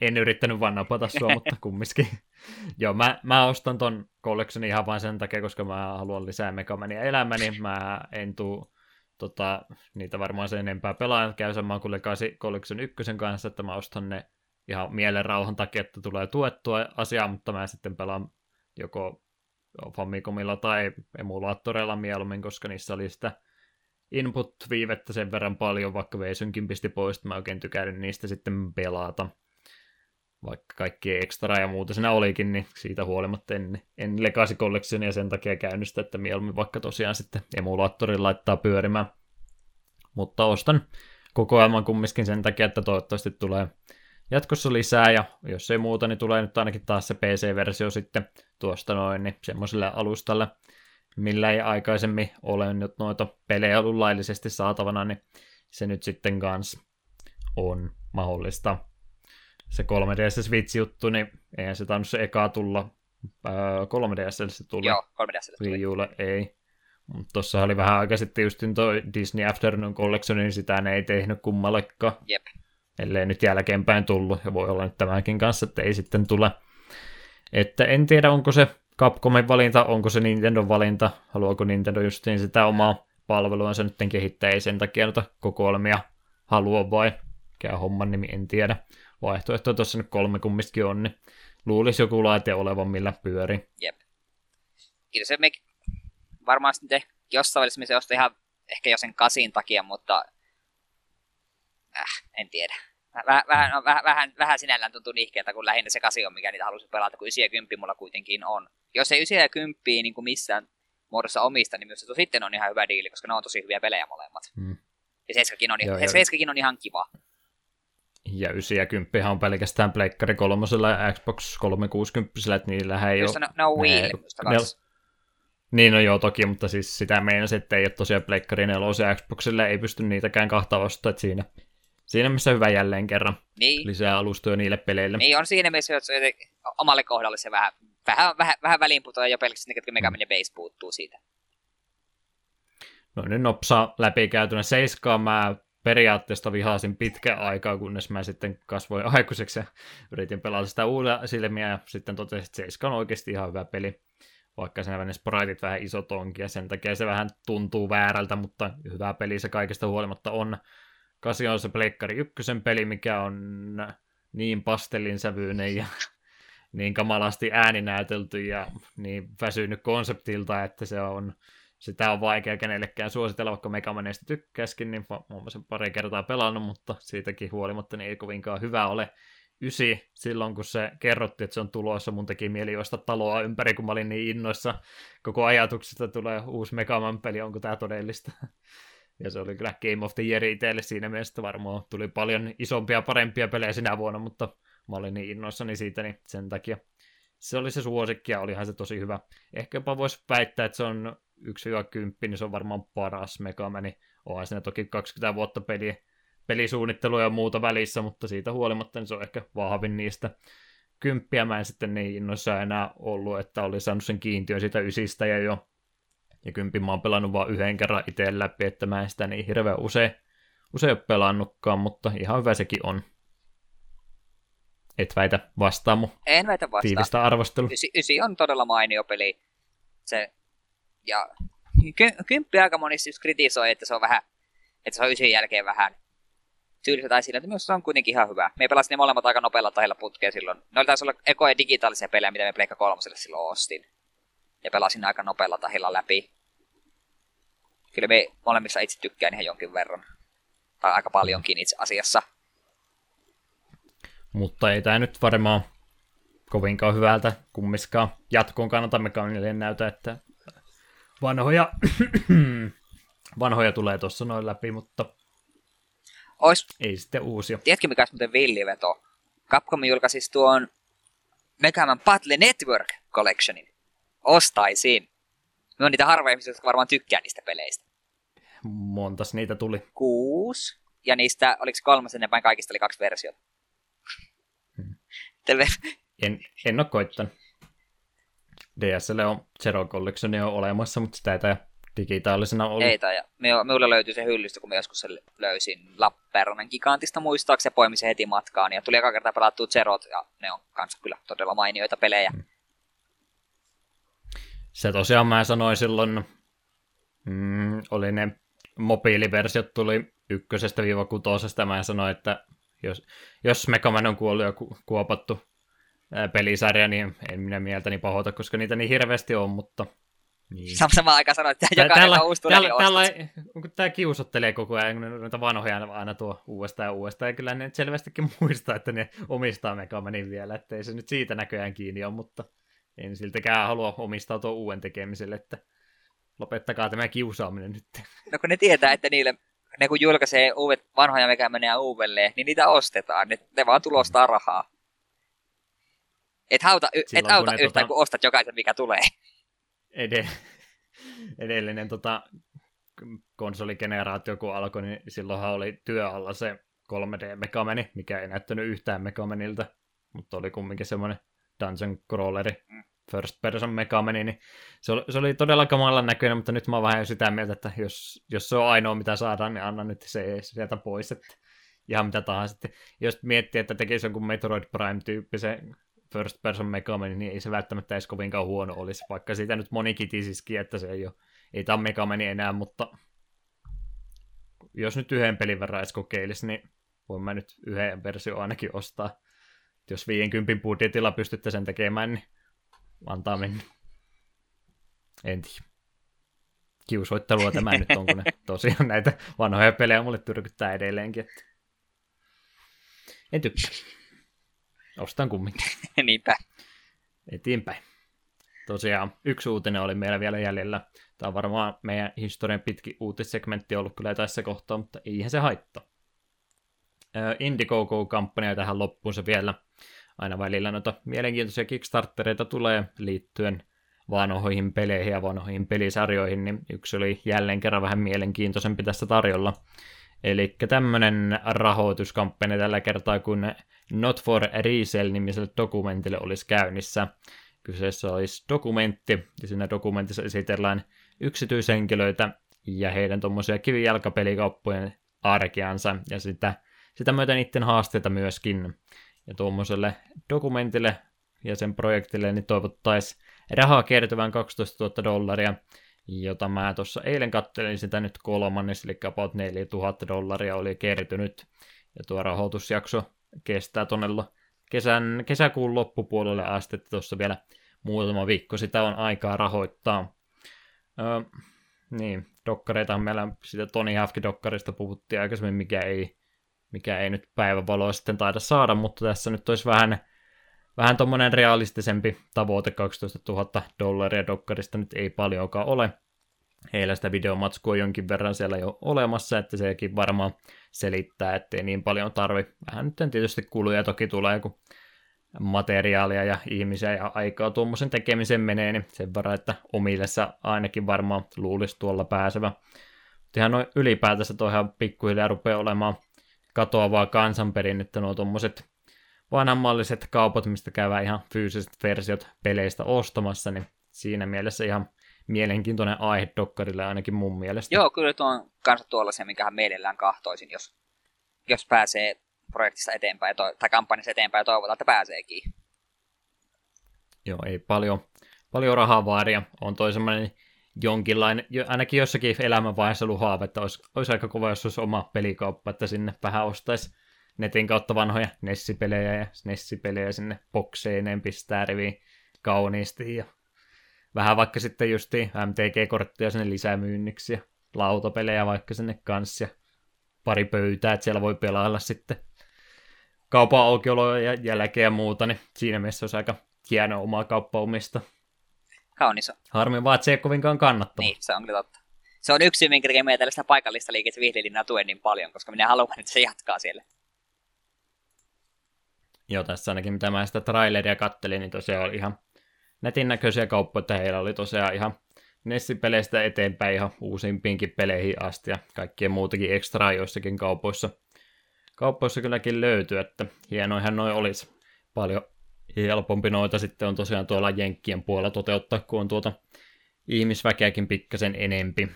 En yrittänyt vaan napata sua, mutta kumminkin. Joo, mä ostan ton collectionin ihan vain sen takia, koska mä haluan lisää Mega Mania elämäni. Mä en tuu niitä varmaan sen enempää pelaa. Käy samaan kuin Legacy Collection 1 kanssa, että mä ostan ne ihan mielenrauhan takia, että tulee tuettua asiaa, mutta mä sitten pelaan joko Famicomilla tai emulaattoreilla mieluummin, koska niissä oli sitä input-viivettä sen verran paljon, vaikka Veisynkin pisti pois, että mä oikein tykännyt niistä sitten pelata. Vaikka kaikki extra ja muuta siinä olikin, niin siitä huolimatta en Legacy Collectionia sen takia käynnistä, että mieluummin vaikka tosiaan sitten emulaattorin laittaa pyörimään. Mutta ostan kokoelman kumminkin sen takia, että toivottavasti tulee jatkossa lisää, ja jos ei muuta, niin tulee nyt ainakin taas se PC-versio sitten tuosta noin, niin semmoiselle alustalle, millä ei aikaisemmin ole nyt noita pelejä ollut laillisesti saatavana, niin se nyt sitten kans on mahdollista. Se 3DS Switch-juttu, niin eihän se tainnut se eka tulla. 3DSlle se tuli. Joo, 3DSlle tuli. Wii Ulle ei. Mutta tuossa oli vähän aikaa sitten just toi Disney Afternoon Collection, niin sitä ne ei tehnyt kummallekaan. Jep. Ellei nyt jälkeenpäin tullut, ja voi olla nyt tämänkin kanssa, että ei sitten tule. Että en tiedä, onko se Capcomin valinta, onko se Nintendon valinta, haluaako Nintendo just niin sitä omaa palveluansa nyt kehittää, ei sen takia noita kokoelmia halua vai mikä homman nimi, en tiedä. Vaihtoehtoja tuossa nyt 3 kummistakin on, niin luulisi joku laite olevan, millä pyörii. Jep. Kiitos, me varmaan sitten jossain välissä me se ostaa ihan ehkä jo sen 8 takia, mutta en tiedä. Vähän sinällään tuntuu nihkeeltä, kun lähinnä se 8 on, mikä niitä halusi pelata, kun 9 mulla kuitenkin on. Jos ei 9 niin kuin missään muodossa omista, niin myös sitten on ihan hyvä diili, koska ne on tosi hyviä pelejä molemmat. Mm. Ja 7kin on ihan kiva. Ja 9 on pelkästään Pleikkari 3:lla ja Xbox 360:llä, että niillähän ei ole. No Wii niin, no joo, toki, mutta siis sitä meinasi, että ei ole tosiaan Pleikkari 4:lla ja Xboxilla, ei pysty niitäkään kahta vastaan, että siinä missä hyvä jälleen kerran niin. Lisää alustoja niille peleille. Niin on siinä mielessä, että omalle kohdalle se vähän väliinputoja jo pelkästään, ketkä Mega Man Base puuttuu siitä. No nyt nopsaa läpikäytynä 7 mä periaatteesta vihasin pitkän aikaa, kunnes mä sitten kasvoin aikuiseksi ja yritin pelata sitä uudella silmiä ja sitten totesin, että 7 on oikeasti ihan hyvä peli. Vaikka siinä ne spriteit vähän isot onkin ja sen takia se vähän tuntuu väärältä, mutta hyvä peli se kaikesta huolimatta on. 8 on se Pleikkari 1 peli, mikä on niin pastellinsävyinen ja niin kamalasti ääninäytelty ja niin väsynyt konseptilta, että se on, sitä on vaikea kenellekään suositella, vaikka Megamanista tykkäskin, niin muun muassa pari kertaa pelannut, mutta siitäkin huolimatta niin ei kovinkaan hyvä ole. 9 silloin, kun se kerrottiin, että se on tulossa, mun teki mieli ostaa taloa ympäri, kun mä olin niin innoissa koko ajatuksesta, tulee uusi Mega Man-peli, onko tää todellista? Ja se oli kyllä Game of the Year itselle siinä mielessä, varmaan tuli paljon isompia, parempia pelejä sinä vuonna, mutta mä olin niin innoissani siitä, niin sen takia se oli se suosikki ja olihan se tosi hyvä. Ehkä jopa voisi väittää, että se on 1-10, niin se on varmaan paras Mega Man, niin onhan siinä toki 20 vuotta pelisuunnittelua ja muuta välissä, mutta siitä huolimatta niin se on ehkä vahvin niistä. 10 mä en sitten niin innoissa enää ollut, että oli saanut sen kiintiön siitä 9 ja jo. Ja 10 mä oon pelannut vaan yhden kerran itse läpi, että mä en sitä niin hirveän usein ole pelannutkaan, mutta ihan hyvä sekin on. Et väitä vastaan mun. En väitä vastaan. Tiivistä arvostelua. 9 on todella mainio peli. Se, ja 10 aika monissa just kritisoi, että se on vähän, että se on 9 jälkeen vähän syyliset tai sillä, että minusta se on kuitenkin ihan hyvä. Me pelasin ne molemmat aika nopealla tahilla putkeen silloin. Ne oli taisi olla ekoja digitaalisia pelejä, mitä me Pleikka 3:lle silloin ostin. Ja pelasin aika nopealla tahilla läpi. Kyllä me molemmissa itse tykkään ihan jonkin verran. Tai aika paljonkin itse asiassa. Mutta ei tämä nyt varmaan kovinkaan hyvältä kummiskaan jatkoon kannata. Mekaanilleen näytä, että vanhoja tulee tuossa noin läpi, mutta ois. Ei sitten uusia. Tiedätkö mikä olisi muuten villiveto? Capcom julkaisi tuon Mega Man Battle Network Collectionin. Ostaisin. Ne on niitä harvoja ihmisiä, jotka varmaan tykkää niistä peleistä. Montas niitä tuli? 6. Ja niistä, oliko 3 ennen päin kaikista, oli 2 versiota. En ole koittanut. DSL on Zero Collection on olemassa, mutta sitä ei digitaalisena ollut. Ei taida. Minulla löytyi se hyllystä, kun minä joskus sen löysin Lappeenrannan gigantista muistaakseni ja poimin sen heti matkaan. Ja tuli eka kertaa pelattua Zerot, ja ne on kanssa kyllä todella mainioita pelejä. Se tosiaan mä sanoin silloin, oli ne mobiiliversiot tuli 1-6. Mä sanoin, että jos Mega Man on kuollut ja kuopattu pelisarja, niin en minä mieltäni pahoita, koska niitä niin hirveästi on, mutta niin. Samaan aikaan sanoin, että jokainen uusi tulee niin onko tämä kiusottelee koko ajan, kun noita vanhoja aina tuo uudestaan, ja kyllä ne selvästikin muistaa, että ne omistaa Mega Manin vielä, ettei se nyt siitä näköjään kiinni ole, mutta en siltäkään halua omistautua uuden tekemiselle, että lopettakaa tämä kiusaaminen nyt. No kun ne tietää, että ne kun julkaisee uudet vanhoja Mega Mania uudelleen, niin niitä ostetaan, ne vaan tulostaa rahaa. Et hauta yhtään, kun ostat jokaisen, mikä tulee. Edellinen konsoligeneraatio, kun alkoi, niin silloinhan oli työ alla se 3D-Mega Man, mikä ei näyttänyt yhtään Mega Manilta, mutta oli kumminkin semmoinen dungeon crawleri, first person Mega Man, niin se oli todella kamalan näköinen, mutta nyt mä oon vähän sitä mieltä, että jos se on ainoa, mitä saadaan, niin anna nyt se sieltä pois, että ihan mitä tahansa. Jos miettii, että tekisi jonkun Metroid Prime-tyyppisen first person Mega Man, niin ei se välttämättä edes kovinkaan huono olisi, vaikka siitä nyt moni kitisiski, että se ei tämä Mega Man enää, mutta jos nyt yhden pelin verran edes kokeilisi, niin voin mä nyt yhden version ainakin ostaa. Et jos 50 budjetilla pystytte sen tekemään, niin antaa mennä. En tiedä. Kiusoittelua tämä nyt on, kun ne tosiaan näitä vanhoja pelejä mulle tyrkyttää edelleenkin. Että en tykkää. Ostan kumminkin. Niinpä. Eteenpäin. Tosiaan, 1 uutinen oli meillä vielä jäljellä. Tämä on varmaan meidän historian pitkin uutissegmentti ollut kyllä tässä kohtaa, mutta eihän se haittaa. Indiegogo-kampanja tähän loppuun se vielä. Aina välillä noita mielenkiintoisia Kickstartereita tulee liittyen vanhoihin peleihin ja vanhoihin pelisarjoihin, niin yksi oli jälleen kerran vähän mielenkiintoisempi tässä tarjolla. Eli tämmöinen rahoituskampanja tällä kertaa, kun Not for Resale-nimiselle dokumentille olisi käynnissä. Kyseessä olisi dokumentti, ja siinä dokumentissa esitellään yksityishenkilöitä ja heidän tuommoisia kivijalkapelikauppojen arkeansa, ja sitä myötä niiden haasteita myöskin. Ja tuommoiselle dokumentille ja sen projektille niin toivottaisiin rahaa kertyvään $12,000, jota mä tuossa eilen katselin sitä nyt kolmannes, eli about $4,000 oli kertynyt, ja tuo rahoitusjakso kestää tuonne kesäkuun loppupuolelle asti, tuossa vielä muutama viikko sitä on aikaa rahoittaa. Niin, dokkareitahan meillä sitä Tony Hawk-dokkarista puhuttiin aikaisemmin, mikä ei nyt päivänvaloa sitten taida saada, mutta tässä nyt olisi vähän tommonen realistisempi tavoite, $12,000 dokkarista nyt ei paljonkaan ole. Heillä sitä videomatskua jonkin verran siellä jo olemassa, että sekin varmaan selittää, ettei niin paljon tarvi. Vähän nyt tietysti kuluja toki tulee, kun materiaalia ja ihmisiä ja aikaa tuommoisen tekemiseen menee, niin sen verran, että omille sä ainakin varmaan luulisi tuolla pääsevä. Mutta ihan noin ylipäätänsä toihan pikkuhiljaa rupeaa olemaan katoavaa kansanperinnettä nuo tuommoiset vanhammalliset kaupat, mistä käydään ihan fyysiset versiot peleistä ostamassa, niin siinä mielessä ihan mielenkiintoinen aihe dokkarille ainakin mun mielestä. Joo, kyllä tuo on kanssa tuollaisia, minkähän mielellään kahtoisin, jos pääsee projektissa eteenpäin tai kampanjassa eteenpäin ja toivotaan, että pääseekin. Joo, ei paljon rahaa vaaria. On toi semmoinen jonkinlainen, ainakin jossakin elämänvaiheessa ollut haave, että olisi aika kova, jos olisi oma pelikauppa, että sinne vähän ostaisi netin kautta vanhoja Nessipelejä ja Nessipelejä sinne bokseineen pistää riviin kauniisti ja vähän vaikka sitten justiin MTG-korttia sinne lisämyynniksi ja lautapelejä vaikka sinne kanssa ja pari pöytää, että siellä voi pelailla sitten kaupan aukioloja ja jälkeen ja muuta, niin siinä mielessä olisi aika hienoa omaa kauppaumista. Kaunis on. Harmi vaan, että se ei kovinkaan kannattava. Niin, se on kyllä totta. Se on yksi, minkä tekee meidän tällaista paikallista liikettä Vihdenlinnaa tuen niin paljon, koska minä haluan, että se jatkaa siellä. Joo, tässä ainakin mitä mä sitä traileria kattelin, niin tosiaan oli ihan nätin näköisiä kauppoja, että heillä oli tosiaan ihan Nessi-peleistä eteenpäin ihan uusimpiinkin peleihin asti ja kaikkien muutakin ekstraa joissakin kaupoissa kylläkin löytyy, että hienoihan noi olisi. Paljon helpompi noita sitten on tosiaan tuolla jenkkien puolella toteuttaa, kun on tuota ihmisväkeäkin pikkasen enempi.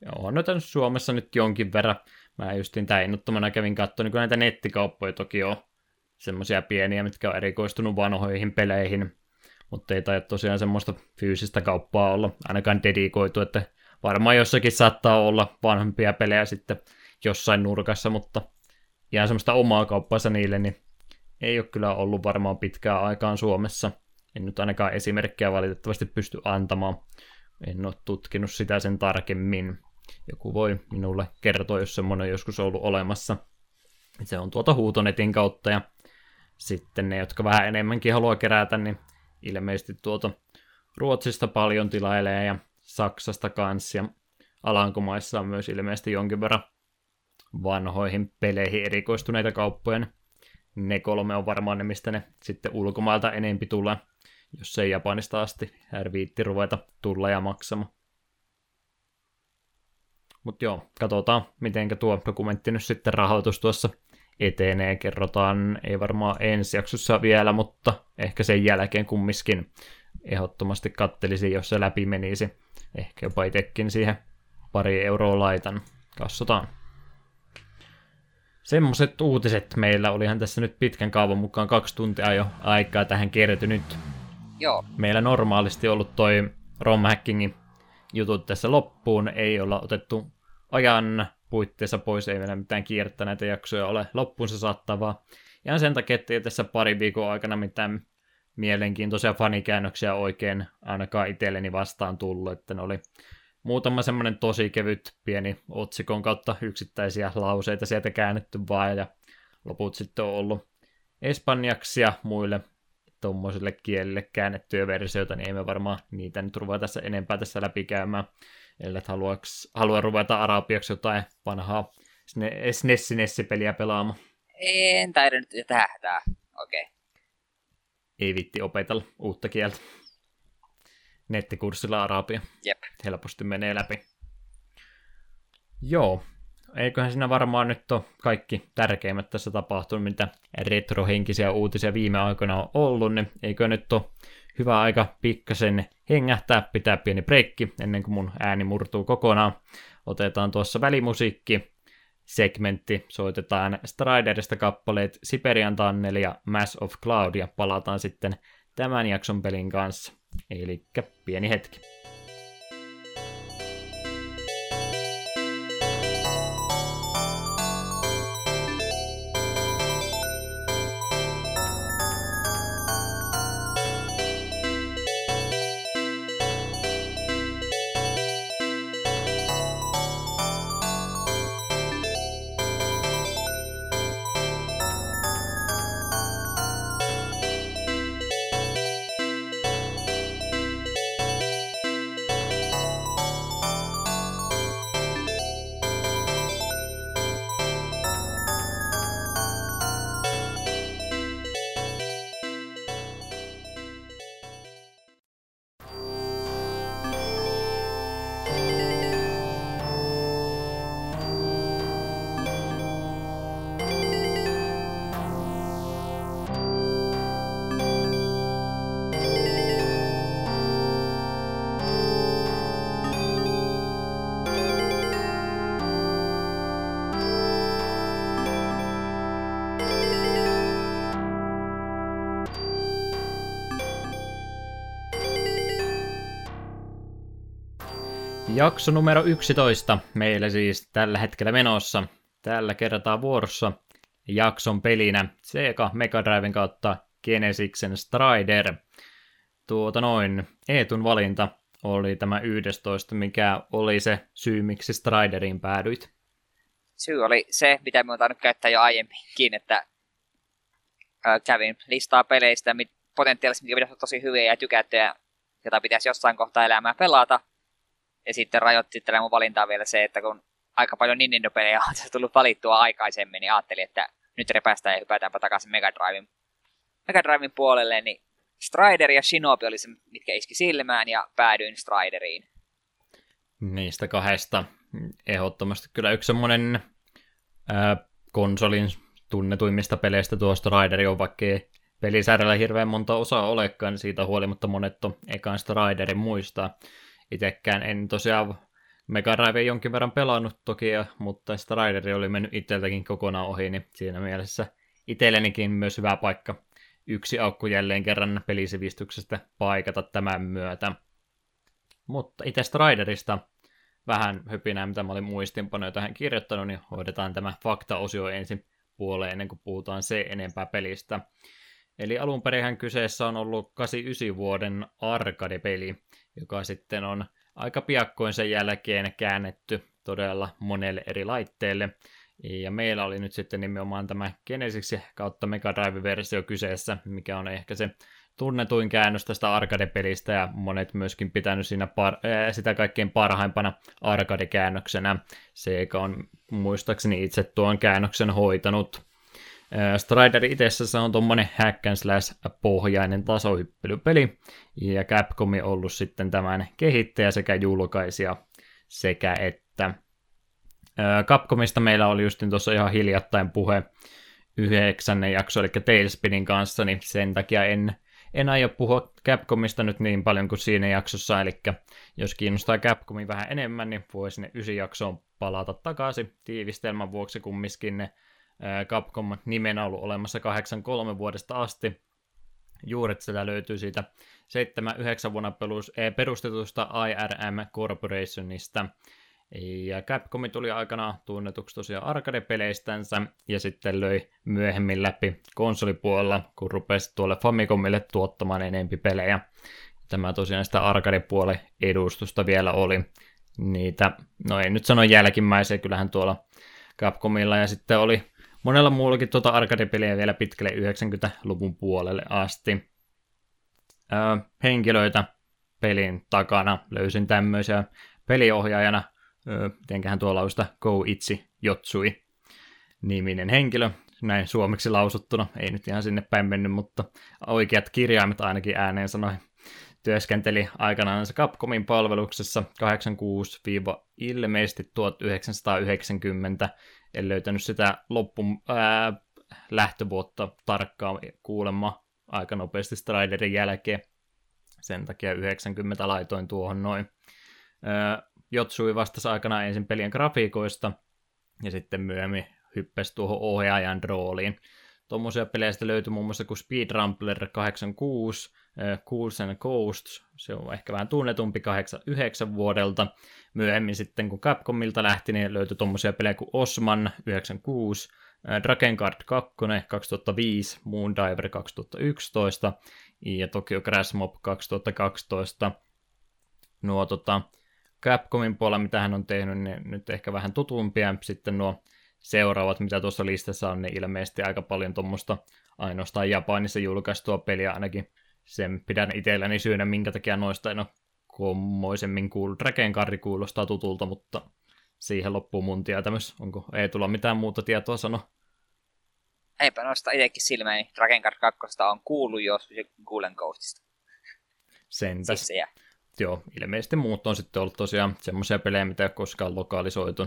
Ja on noita Suomessa nyt jonkin verran. Mä justiin tää innottomana kävin katsoa, niin kun näitä nettikauppoja toki on semmoisia pieniä, mitkä on erikoistunut vanhoihin peleihin. Mutta ei taida tosiaan semmoista fyysistä kauppaa olla, ainakaan dedikoitu, että varmaan jossakin saattaa olla vanhempia pelejä sitten jossain nurkassa, mutta ihan semmoista omaa kauppaansa niille, niin ei ole kyllä ollut varmaan pitkään aikaan Suomessa. En nyt ainakaan esimerkkejä valitettavasti pysty antamaan, en ole tutkinut sitä sen tarkemmin. Joku voi minulle kertoa, jos semmoinen on joskus ollut olemassa. Se on tuolta Huutonetin kautta ja sitten ne, jotka vähän enemmänkin haluaa kerätä, niin ilmeisesti tuota Ruotsista paljon tilailee ja Saksasta kanssa ja Alankomaissa on myös ilmeisesti jonkin verran vanhoihin peleihin erikoistuneita kauppoja. Ne kolme on varmaan ne, mistä ne sitten ulkomailta enempi tulee, jos ei Japanista asti viitti ruveta tulla ja maksamaan. Mutta joo, katsotaan mitenkä tuo dokumentti nyt sitten rahoitus tuossa etenee. Kerrotaan, ei varmaan ensi jaksossa vielä, mutta ehkä sen jälkeen kumminkin ehdottomasti kattelisin, jos se läpi menisi. Ehkä jopa itsekin siihen €2 laitan. Katsotaan. Semmoiset uutiset meillä. Olihan tässä nyt pitkän kaavan mukaan 2 tuntia jo aikaa tähän kertynyt. Joo. Meillä normaalisti ollut toi romhackingin jutut tässä loppuun. Ei olla otettu ajan puitteissa pois, ei meillä mitään kiertää näitä jaksoja ole loppuunsa saattavaa. Ihan sen takia, ettei tässä parin viikon aikana mitään mielenkiintoisia fanikäännöksiä oikein ainakaan itselleni vastaan tullut, että ne oli muutama semmoinen tosi kevyt pieni otsikon kautta yksittäisiä lauseita sieltä käännetty vaan, ja loput sitten on ollut espanjaksi ja muille tuommoisille kielille käännettyjä versioita, niin ei me varmaan niitä nyt ruveta tässä enempää tässä läpikäymään. Ellei halua ruveta arabiaksi jotain vanhaa SNES-peliä pelaamaan. En taida nyt tähtää. Okei. Okay. Ei vitti opetella uutta kieltä. Nettikurssilla arabia. Jep. Helposti menee läpi. Joo. Eiköhän siinä varmaan nyt ole kaikki tärkeimmät tässä tapahtunut, mitä retrohenkisiä uutisia viime aikoina on ollut, niin eikö nyt ole hyvä aika pikkasen hengähtää, pitää pieni breikki ennen kuin mun ääni murtuu kokonaan. Otetaan tuossa välimusiikki segmentti, soitetaan Striderista kappaleet Siperian Tunneli ja Mass of Cloud ja palataan sitten tämän jakson pelin kanssa. Elikkä pieni hetki. Jakso numero 11 meillä siis tällä hetkellä menossa. Tällä kertaa vuorossa jakson pelinä Sega Mega Driven kautta Genesiksen Strider. Eetun valinta oli tämä 11, mikä oli se syy, miksi Strideriin päädyit? Syy oli se, mitä me oon tainnut käyttää jo aiemminkin, että kävin listaa peleistä, potentiaalisesti mikä pitäisi olla tosi hyviä ja tykättyä, jota pitäisi jossain kohtaa elämää pelata. Ja sitten rajoitti tällä mun valintaa vielä se, että kun aika paljon Nintendo-pelejä on tullut valittua aikaisemmin, niin ajattelin, että nyt repästään ja hypätäänpä takaisin Mega Driven puolelle, niin Strider ja Shinobi oli se, mitkä iski silmään, ja päädyin Strideriin. Niistä kahdesta ehdottomasti kyllä yksi semmoinen konsolin tunnetuimmista peleistä tuo Strideri on, vaikkei pelisarjalla hirveän monta osaa olekaan, niin siitä huolimatta monet on ekan Striderin muistaa. Itsekään en tosiaan Mega Drivea jonkin verran pelannut toki, mutta Strideri oli mennyt itseltäkin kokonaan ohi, niin siinä mielessä itsellenikin myös hyvä paikka. Yksi aukku jälleen kerran pelisivistyksestä paikata tämän myötä. Mutta itse Striderista vähän höpinää, mitä mä olin muistinpanoja tähän kirjoittanut, niin hoidetaan tämä faktaosio ensin puoleen ennen kuin puhutaan se enempää pelistä. Eli alunperinhän kyseessä on ollut 89 vuoden arcade-peli, joka sitten on aika piakkoin sen jälkeen käännetty todella monelle eri laitteelle. Ja meillä oli nyt sitten nimenomaan tämä Genesiksen kautta Mega Drive-versio kyseessä, mikä on ehkä se tunnetuin käännös tästä arcade-pelistä, ja monet myöskin pitänyt siinä sitä kaikkein parhaimpana arcade-käännöksenä. Sega on muistaakseni itse tuon käännöksen hoitanut. Strider itsessä on tuommoinen hack and slash-pohjainen tasohyppelypeli, ja Capcom on ollut sitten tämän kehittäjä sekä julkaisija sekä että. Capcomista meillä oli just tuossa ihan hiljattain puhe 9. jakso, eli Tailspinin kanssa, niin sen takia en aio puhua Capcomista nyt niin paljon kuin siinä jaksossa, eli jos kiinnostaa Capcomin vähän enemmän, niin voi sinne 9 jaksoon palata takaisin tiivistelmän vuoksi kumminkin ne. Capcom nimenä on ollut olemassa 83 vuodesta asti. Juuret sitä löytyy siitä 79 vuonna perustetusta IRM Corporationista. Ja Capcom tuli aikanaan tunnetuksi tosiaan arcade-peleistänsä ja sitten löi myöhemmin läpi konsolipuolella, kun rupesi tuolle Famicomille tuottamaan enempi pelejä. Tämä tosiaan sitä arcade-puolen edustusta vielä oli. Niitä, no ei nyt sano jälkimmäisiä, kyllähän tuolla Capcomilla ja sitten oli monella muullakin tuota arcade-peliä vielä pitkälle 90-luvun puolelle asti. Henkilöitä pelin takana löysin tämmöisiä peliohjaajana. Mitenköhän tuolla on sitä Koichi Jotsui-niminen henkilö. Näin suomeksi lausuttuna. Ei nyt ihan sinne päin mennyt, mutta oikeat kirjaimet ainakin ääneen sanoi. Työskenteli aikanaan Capcomin palveluksessa 86-ilmeisesti 1990. En löytänyt sitä lähtövuotta tarkkaan kuulemma aika nopeasti Striderin jälkeen. Sen takia 90 laitoin tuohon noin. Jotsui vastasi aikanaan ensin pelien grafiikoista ja sitten myöhemmin hyppäsi tuohon ohjaajan rooliin. Tuommoisia pelejä sitten löytyi muun muassa kuin Speed Rumbler 86, Ghouls and Ghosts, se on ehkä vähän tunnetumpi 89 vuodelta. Myöhemmin sitten kun Capcomilta lähti, niin löytyi tuommoisia pelejä kuin Osman 96, Drakengard 2 2005, Moondiver 2011 ja Tokyo Crash Mob 2012. Nuo Capcomin puolella, mitä hän on tehnyt, niin nyt ehkä vähän tutumpia. Sitten nuo seuraavat, mitä tuossa listassa on, niin ilmeisesti aika paljon tuommoista ainoastaan Japanissa julkaistua peliä ainakin. Sen pidän itselläni syynä, minkä takia noista en ole kommoisemmin kuullut. Rakenkarri kuulostaa tutulta, mutta siihen loppuu mun tietämys. Onko Eetulla mitään muuta tietoa sanoa? Eipä noista itsekin silmäni. Dragonguard 2 on kuullut jo Kuulen Ghostista. Sentäs. Se joo, ilmeisesti muut on sitten ollut tosiaan semmoisia pelejä, mitä ei ole koskaan lokalisoitu.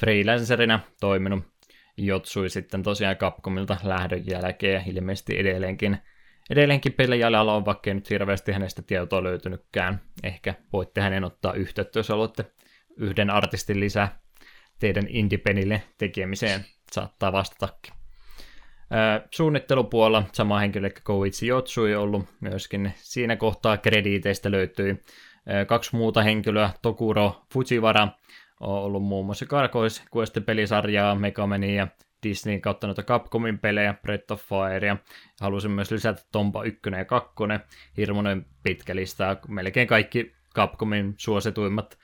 Freelancerina toiminut Jotsui sitten tosiaan Capcomilta lähdön jälkeen ja ilmeisesti edelleenkin pelejäljellä on, vaikka ei nyt hirveästi hänestä tietoa löytynytkään. Ehkä voitte hänen ottaa yhteyttä, jos haluatte yhden artistin lisää teidän indie-penille tekemiseen. Saattaa vastatakin. Suunnittelupuolella sama henkilö, eli Koichi Jotsui, on ollut myöskin siinä kohtaa krediiteistä löytyy Kaksi muuta henkilöä, Tokuro Fujiwara, on ollut muun muassa karkoiskuesten pelisarjaa, Megamania, Disneyn kautta noita Capcomin pelejä, Breath of Firea. Halusin myös lisätä Tomba 1 ja 2, hirmuinen pitkä listaa, melkein kaikki Capcomin suosituimmat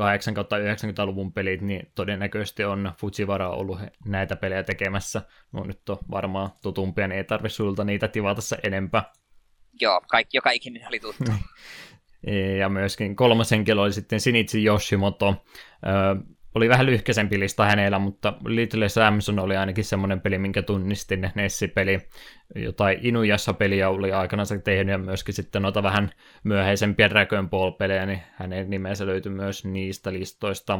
80-90-luvun pelit, niin todennäköisesti on Fujiwara ollut näitä pelejä tekemässä. No nyt on varmaan tutumpia, niin ei tarvitse sulta niitä tivata se enempää. Joo, joka ikinen oli tuttu. Ja myöskin kolmas henkilö oli sitten Shinichi Yoshimoto. Oli vähän lyhkäisempi lista hänellä, mutta Little Samson oli ainakin semmoinen peli, minkä tunnistin, Nessi-peli. Jotain Inuyasha-peliä oli aikanaan tehnyt ja myöskin sitten noita vähän myöhäisempiä Dragon Ball-pelejä, niin hänen nimensä löytyi myös niistä listoista.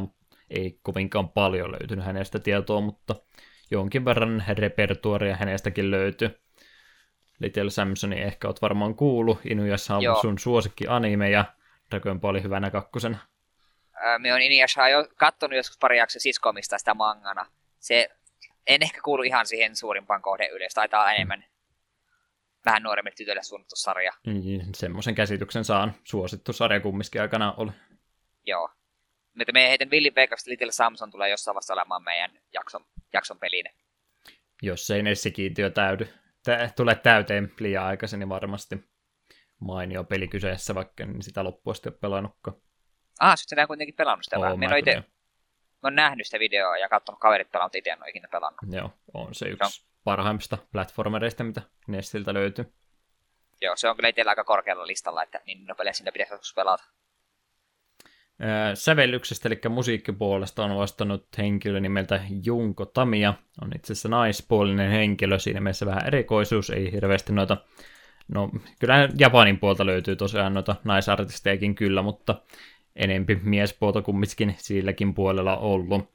Ei kovinkaan paljon löytynyt hänestä tietoa, mutta jonkin verran repertuaria hänestäkin löytyi. Little Samsonin ehkä oot varmaan kuullut, Inuyasha on sun suosikki anime ja Dragon Ball oli hyvänä kakkosena. Me on Inuyashaa jo kattonut joskus pari jaksoa siskomista sitä mangana. Se, en ehkä kuulu ihan siihen suurimpaan kohden yleensä, taitaa enemmän vähän nuoremmille tytöille suunnattu sarja. Semmoisen käsityksen saan, suosittu sarja kumminkin aikanaan oli. Joo, mutta me heitän Villin veikauksesta Little Samson tulee jossain vasta olemaan meidän jakson peline. Jos ei Nessi-kiintiö tule täyteen liian aikaisin, niin varmasti mainio peli kyseessä, vaikka en sitä loppuun asti ole pelannutkaan. Sitten on kuitenkin pelannut sitä vähän. Mä oon nähnyt sitä videoa ja katsonut kaverit pelannut, itse en ole ikinä pelannut. Joo, on se yksi parhaimmista platformereista, mitä Nessiltä löytyy. Joo, se on kyllä itsellä aika korkealla listalla, että niin pelejä sinne pitäisi joskus pelata. Sävellyksestä, eli musiikkipuolesta, on vastannut henkilö nimeltä Junko Tamia. On itse asiassa naispuolinen henkilö, siinä mielessä vähän erikoisuus, ei hirveästi noita... No, kyllä Japanin puolta löytyy tosiaan noita naisartistejakin kyllä, mutta enempi miespuolta kumminkin silläkin puolella ollut.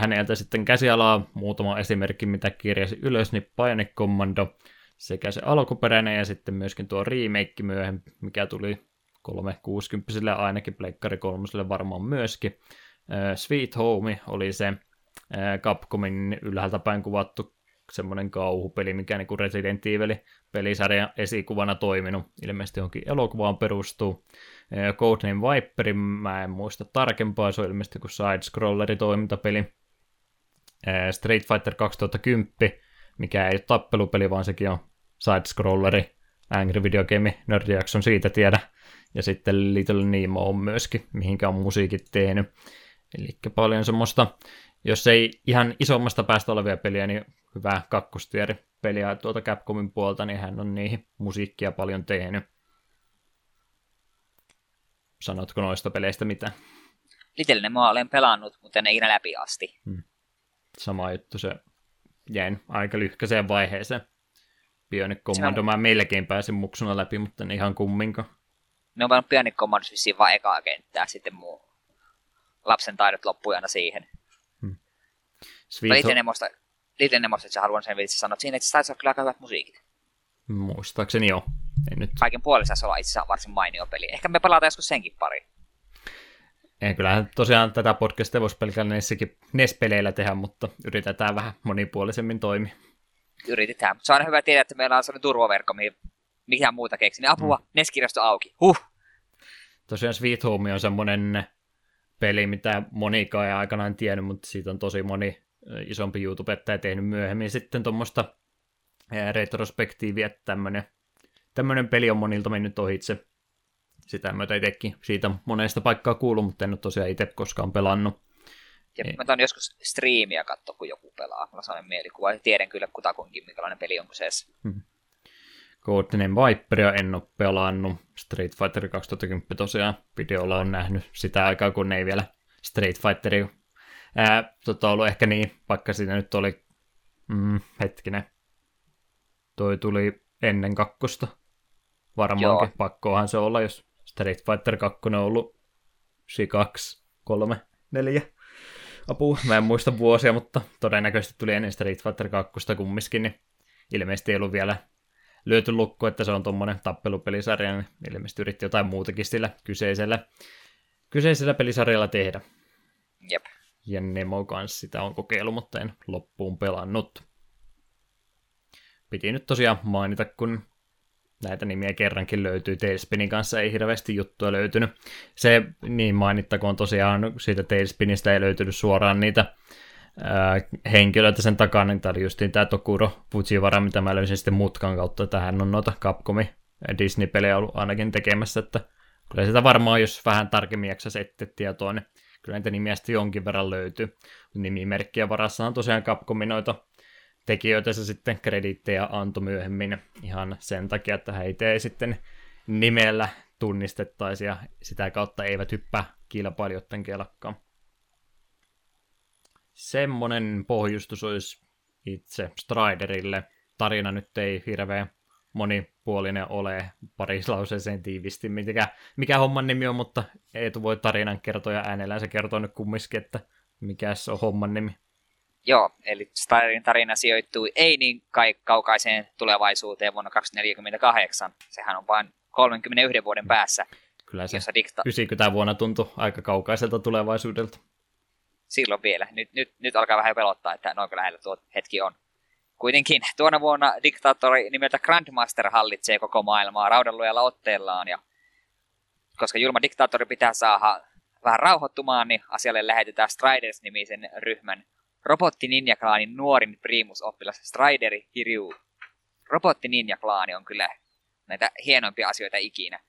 Häneltä sitten käsialaa, muutama esimerkki, mitä kirjasi ylös, niin Bionic Commando, sekä se alkuperäinen ja sitten myöskin tuo remake myöhemmin, mikä tuli 360-sille ainakin, Pleikkari 3:lle varmaan myöskin. Sweet Home oli se Capcomin ylhäältä päin kuvattu semmoinen kauhupeli, mikä niin kuin Resident Evil-pelisarjan esikuvana toiminut. Ilmeisesti johonkin elokuvaan perustuu. Codename Viperin mä en muista tarkempaa, se on ilmeisesti kuin side-scrolleri-toimintapeli. Street Fighter 2010, mikä ei ole tappelupeli, vaan sekin on side-scrolleri. Angry Video Game, Nerd Jackson siitä tiedä. Ja sitten Little Nemo on myöskin, mihinkä on musiikit tehnyt. Eli paljon semmoista, jos ei ihan isommasta päästä olevia peliä, niin hyvää kakkostieri-peliä tuolta Capcomin puolta, niin hän on niihin musiikkia paljon tehnyt. Sanotko noista peleistä mitä? Little Nemoa olen pelannut, mutta ne ikinä läpi asti. Sama juttu, se jäin aika lyhkäiseen vaiheeseen. Bionic Commando mä melkein pääsin muksuna läpi, mutta en ihan kumminkaan. Me on pannut Bionic Commando vissiin vaan ekaa kenttää, sitten muu lapsen taidot loppui aina siihen. Little Nemosta, että sä haluan sen itse sanoa, että siinä itse taisi olla kyllä aika hyvät musiikit. Muistaakseni joo. Kaiken puolessa se olla itse asiassa varsin mainio peli. Ehkä me palataan joskus senkin pariin. Kyllähän tosiaan tätä podcastia voisi pelkällä NES-peleillä tehdä, mutta yritetään vähän monipuolisemmin toimia. Yritetään, mutta se on hyvä tiedä, että meillä on sellainen turvaverkko, mihin muuta keksi. Niin apua, NES-kirjasto auki. Tosiaan Sweet Home on semmoinen peli, mitä monikaan ei aikanaan tiennyt, mutta siitä on tosi moni isompi YouTubettaja tehnyt myöhemmin sitten tuommoista retrospektiiviä, että tämmöinen peli on monilta mennyt ohitse. Sitä myötä itsekin siitä monesta paikkaa kuuluu, mutta en ole tosiaan itse koskaan pelannut. Ja mä oon joskus striimiä katsoa, kun joku pelaa. Mulla on sellainen mielikuva. Tiedän kyllä kutakunkin, minkälainen peli on kyseessä. Codename Viperia en ole pelannut. Street Fighter 2010 tosiaan videolla on nähnyt sitä aikaa, kun ei vielä Street Fighteria ollut ehkä niin, vaikka siinä nyt oli hetkinen. Toi tuli ennen kakkosta. Varmaankin pakkohan se olla, jos Street Fighter 2 on ollut 2, 3, 4. Apua, mä en muista vuosia, mutta todennäköisesti tuli ennen Street Fighter 2 kumminkin, niin ilmeisesti ei ollut vielä lyöty lukko, että se on tuommoinen tappelupelisarja, niin ilmeisesti yritti jotain muutakin sillä kyseisellä pelisarjalla tehdä. Jep. Ja Nemo kanssa sitä on kokeillut, mutta en loppuun pelannut. Piti nyt tosiaan mainita, kun Näitä nimiä kerrankin löytyy. Tailspinin kanssa ei hirveästi juttua löytynyt. Se niin mainittakoon tosiaan, siitä Tailspinistä ei löytynyt suoraan niitä henkilöitä sen takana. Tämä oli just niin tämä Tokuro Fujiwara, mitä mä löysin sitten mutkan kautta. Tähän on noita Capcomin Disney-pelejä ollut ainakin tekemässä. Että kyllä sitä varmaan, jos vähän tarkemmin jaksaisi etsiä tietoa, niin kyllä niitä nimiä sitten jonkin verran löytyy. Nimimerkkiä varassa on tosiaan Capcomin noita tekijöitä se sitten krediittejä antoi myöhemmin ihan sen takia, että heitä ei sitten nimellä tunnistettaisi ja sitä kautta eivät hyppää kilpailijoiden kelakkaan. Semmoinen pohjustus olisi itse Striderille. Tarina nyt ei hirveän monipuolinen ole parislauseeseen tiivisti, mikä homman nimi on, mutta Eetu voi tarinan kertoja äänellään. Se kertoo nyt kumminkin, että mikä se on homman nimi. Joo, eli Striderin tarina sijoittui ei niin kaukaiseen tulevaisuuteen vuonna 2048. Sehän on vain 31 vuoden päässä. Kyllä se 90 vuonna tuntui aika kaukaiselta tulevaisuudelta. Silloin vielä. Nyt alkaa vähän pelottaa, että noinko lähellä tuo hetki on. Kuitenkin tuona vuonna diktaattori nimeltä Grandmaster hallitsee koko maailmaa raudallujalla otteellaan. Ja koska julma diktaattori pitää saada vähän rauhoittumaan, niin asialle lähetetään Striders-nimisen ryhmän Robotti-ninja-klaanin nuorin primusoppilas Strideri Hiryu. Robotti-ninja-klaani on kyllä näitä hienoimpia asioita ikinä.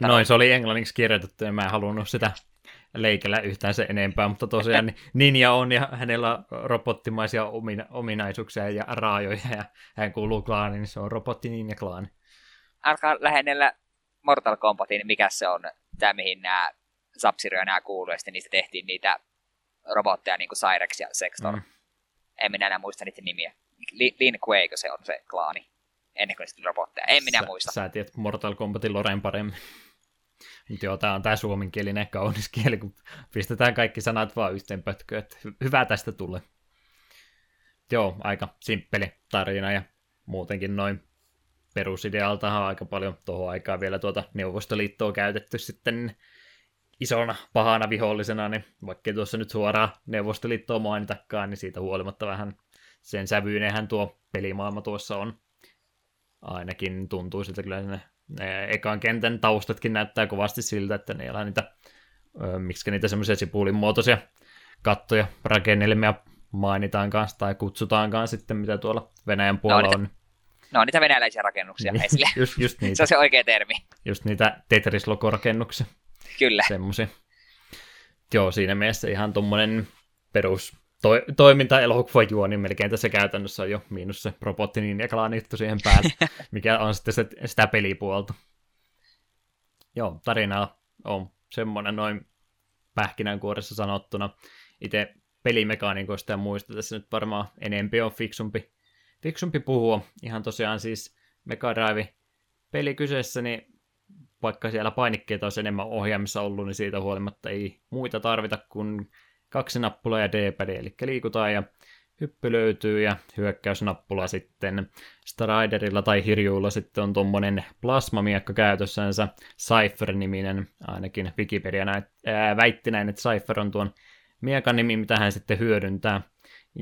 Noin se oli englanniksi kirjoitettu ja mä en halunnut sitä leikellä yhtään sen enempää, mutta tosiaan ninja on ja hänellä on robottimaisia ominaisuuksia ja raajoja ja hän kuuluu klaaniin, niin se on robotti-ninja-klaani. Alkaa lähennellä Mortal Kombatin, mikä se on tämä, mihin nämä Sub-Zeroja nämä kuuluu ja sitten niistä tehtiin niitä robotteja niin kuin Cyrex ja Sextor. En minä enää muista niitä nimiä. Lin Quake se on se klaani. Ennen kuin niitä robotteja. En minä muista. Sä tiedät Mortal Kombatin loren paremmin. Mutta joo, tää on tää suomenkielinen kaunis kieli, kun pistetään kaikki sanat vaan yhteen pötköön. Hyvä tästä tulee. Joo, aika simppeli tarina ja muutenkin noin perusidealtahan aika paljon tohon aikaan vielä tuota Neuvostoliittoa käytetty sitten isona pahana vihollisena, niin vaikkei tuossa nyt suoraan Neuvostoliittoa mainitakaan, niin siitä huolimatta vähän sen sävyinenhän tuo pelimaailma tuossa on. Ainakin tuntuu siltä kyllä ne ekan kentän taustatkin näyttää kovasti siltä, että ne ei ole niitä, miksi niitä semmoisia sipulinmuotoisia kattoja rakennelmia mainitaan kanssa tai kutsutaan kanssa sitten, mitä tuolla Venäjän puolella on. No niitä venäläisiä rakennuksia esille. Just niitä. Se on se oikea termi. Just niitä Tetris-lokorakennuksia. Kyllä. Semmoisia. Joo, siinä mielessä ihan tuommoinen perus toiminta-elokuvajuoni melkein tässä käytännössä on jo miinus se robottinin ja klaanittu siihen päälle, mikä on sitten sitä pelipuolta. Joo, tarina on semmoinen noin pähkinänkuoressa sanottuna. Itse pelimekaanikoista ja muista tässä nyt varmaan enempi on fiksumpi puhua. Ihan tosiaan siis Mega Drive peli kyseessä, niin vaikka siellä painikkeita olisi enemmän ohjaamissa ollut, niin siitä huolimatta ei muita tarvita kuin 2 nappulaa ja D-pädi, eli liikutaan ja hyppy löytyy ja hyökkäysnappula sitten. Striderilla tai Hiryulla sitten on tuommoinen plasmamiekka käytössänsä, Cypher-niminen, ainakin Wikipedia väitti näin, että Cypher on tuon miekan nimi, mitä hän sitten hyödyntää.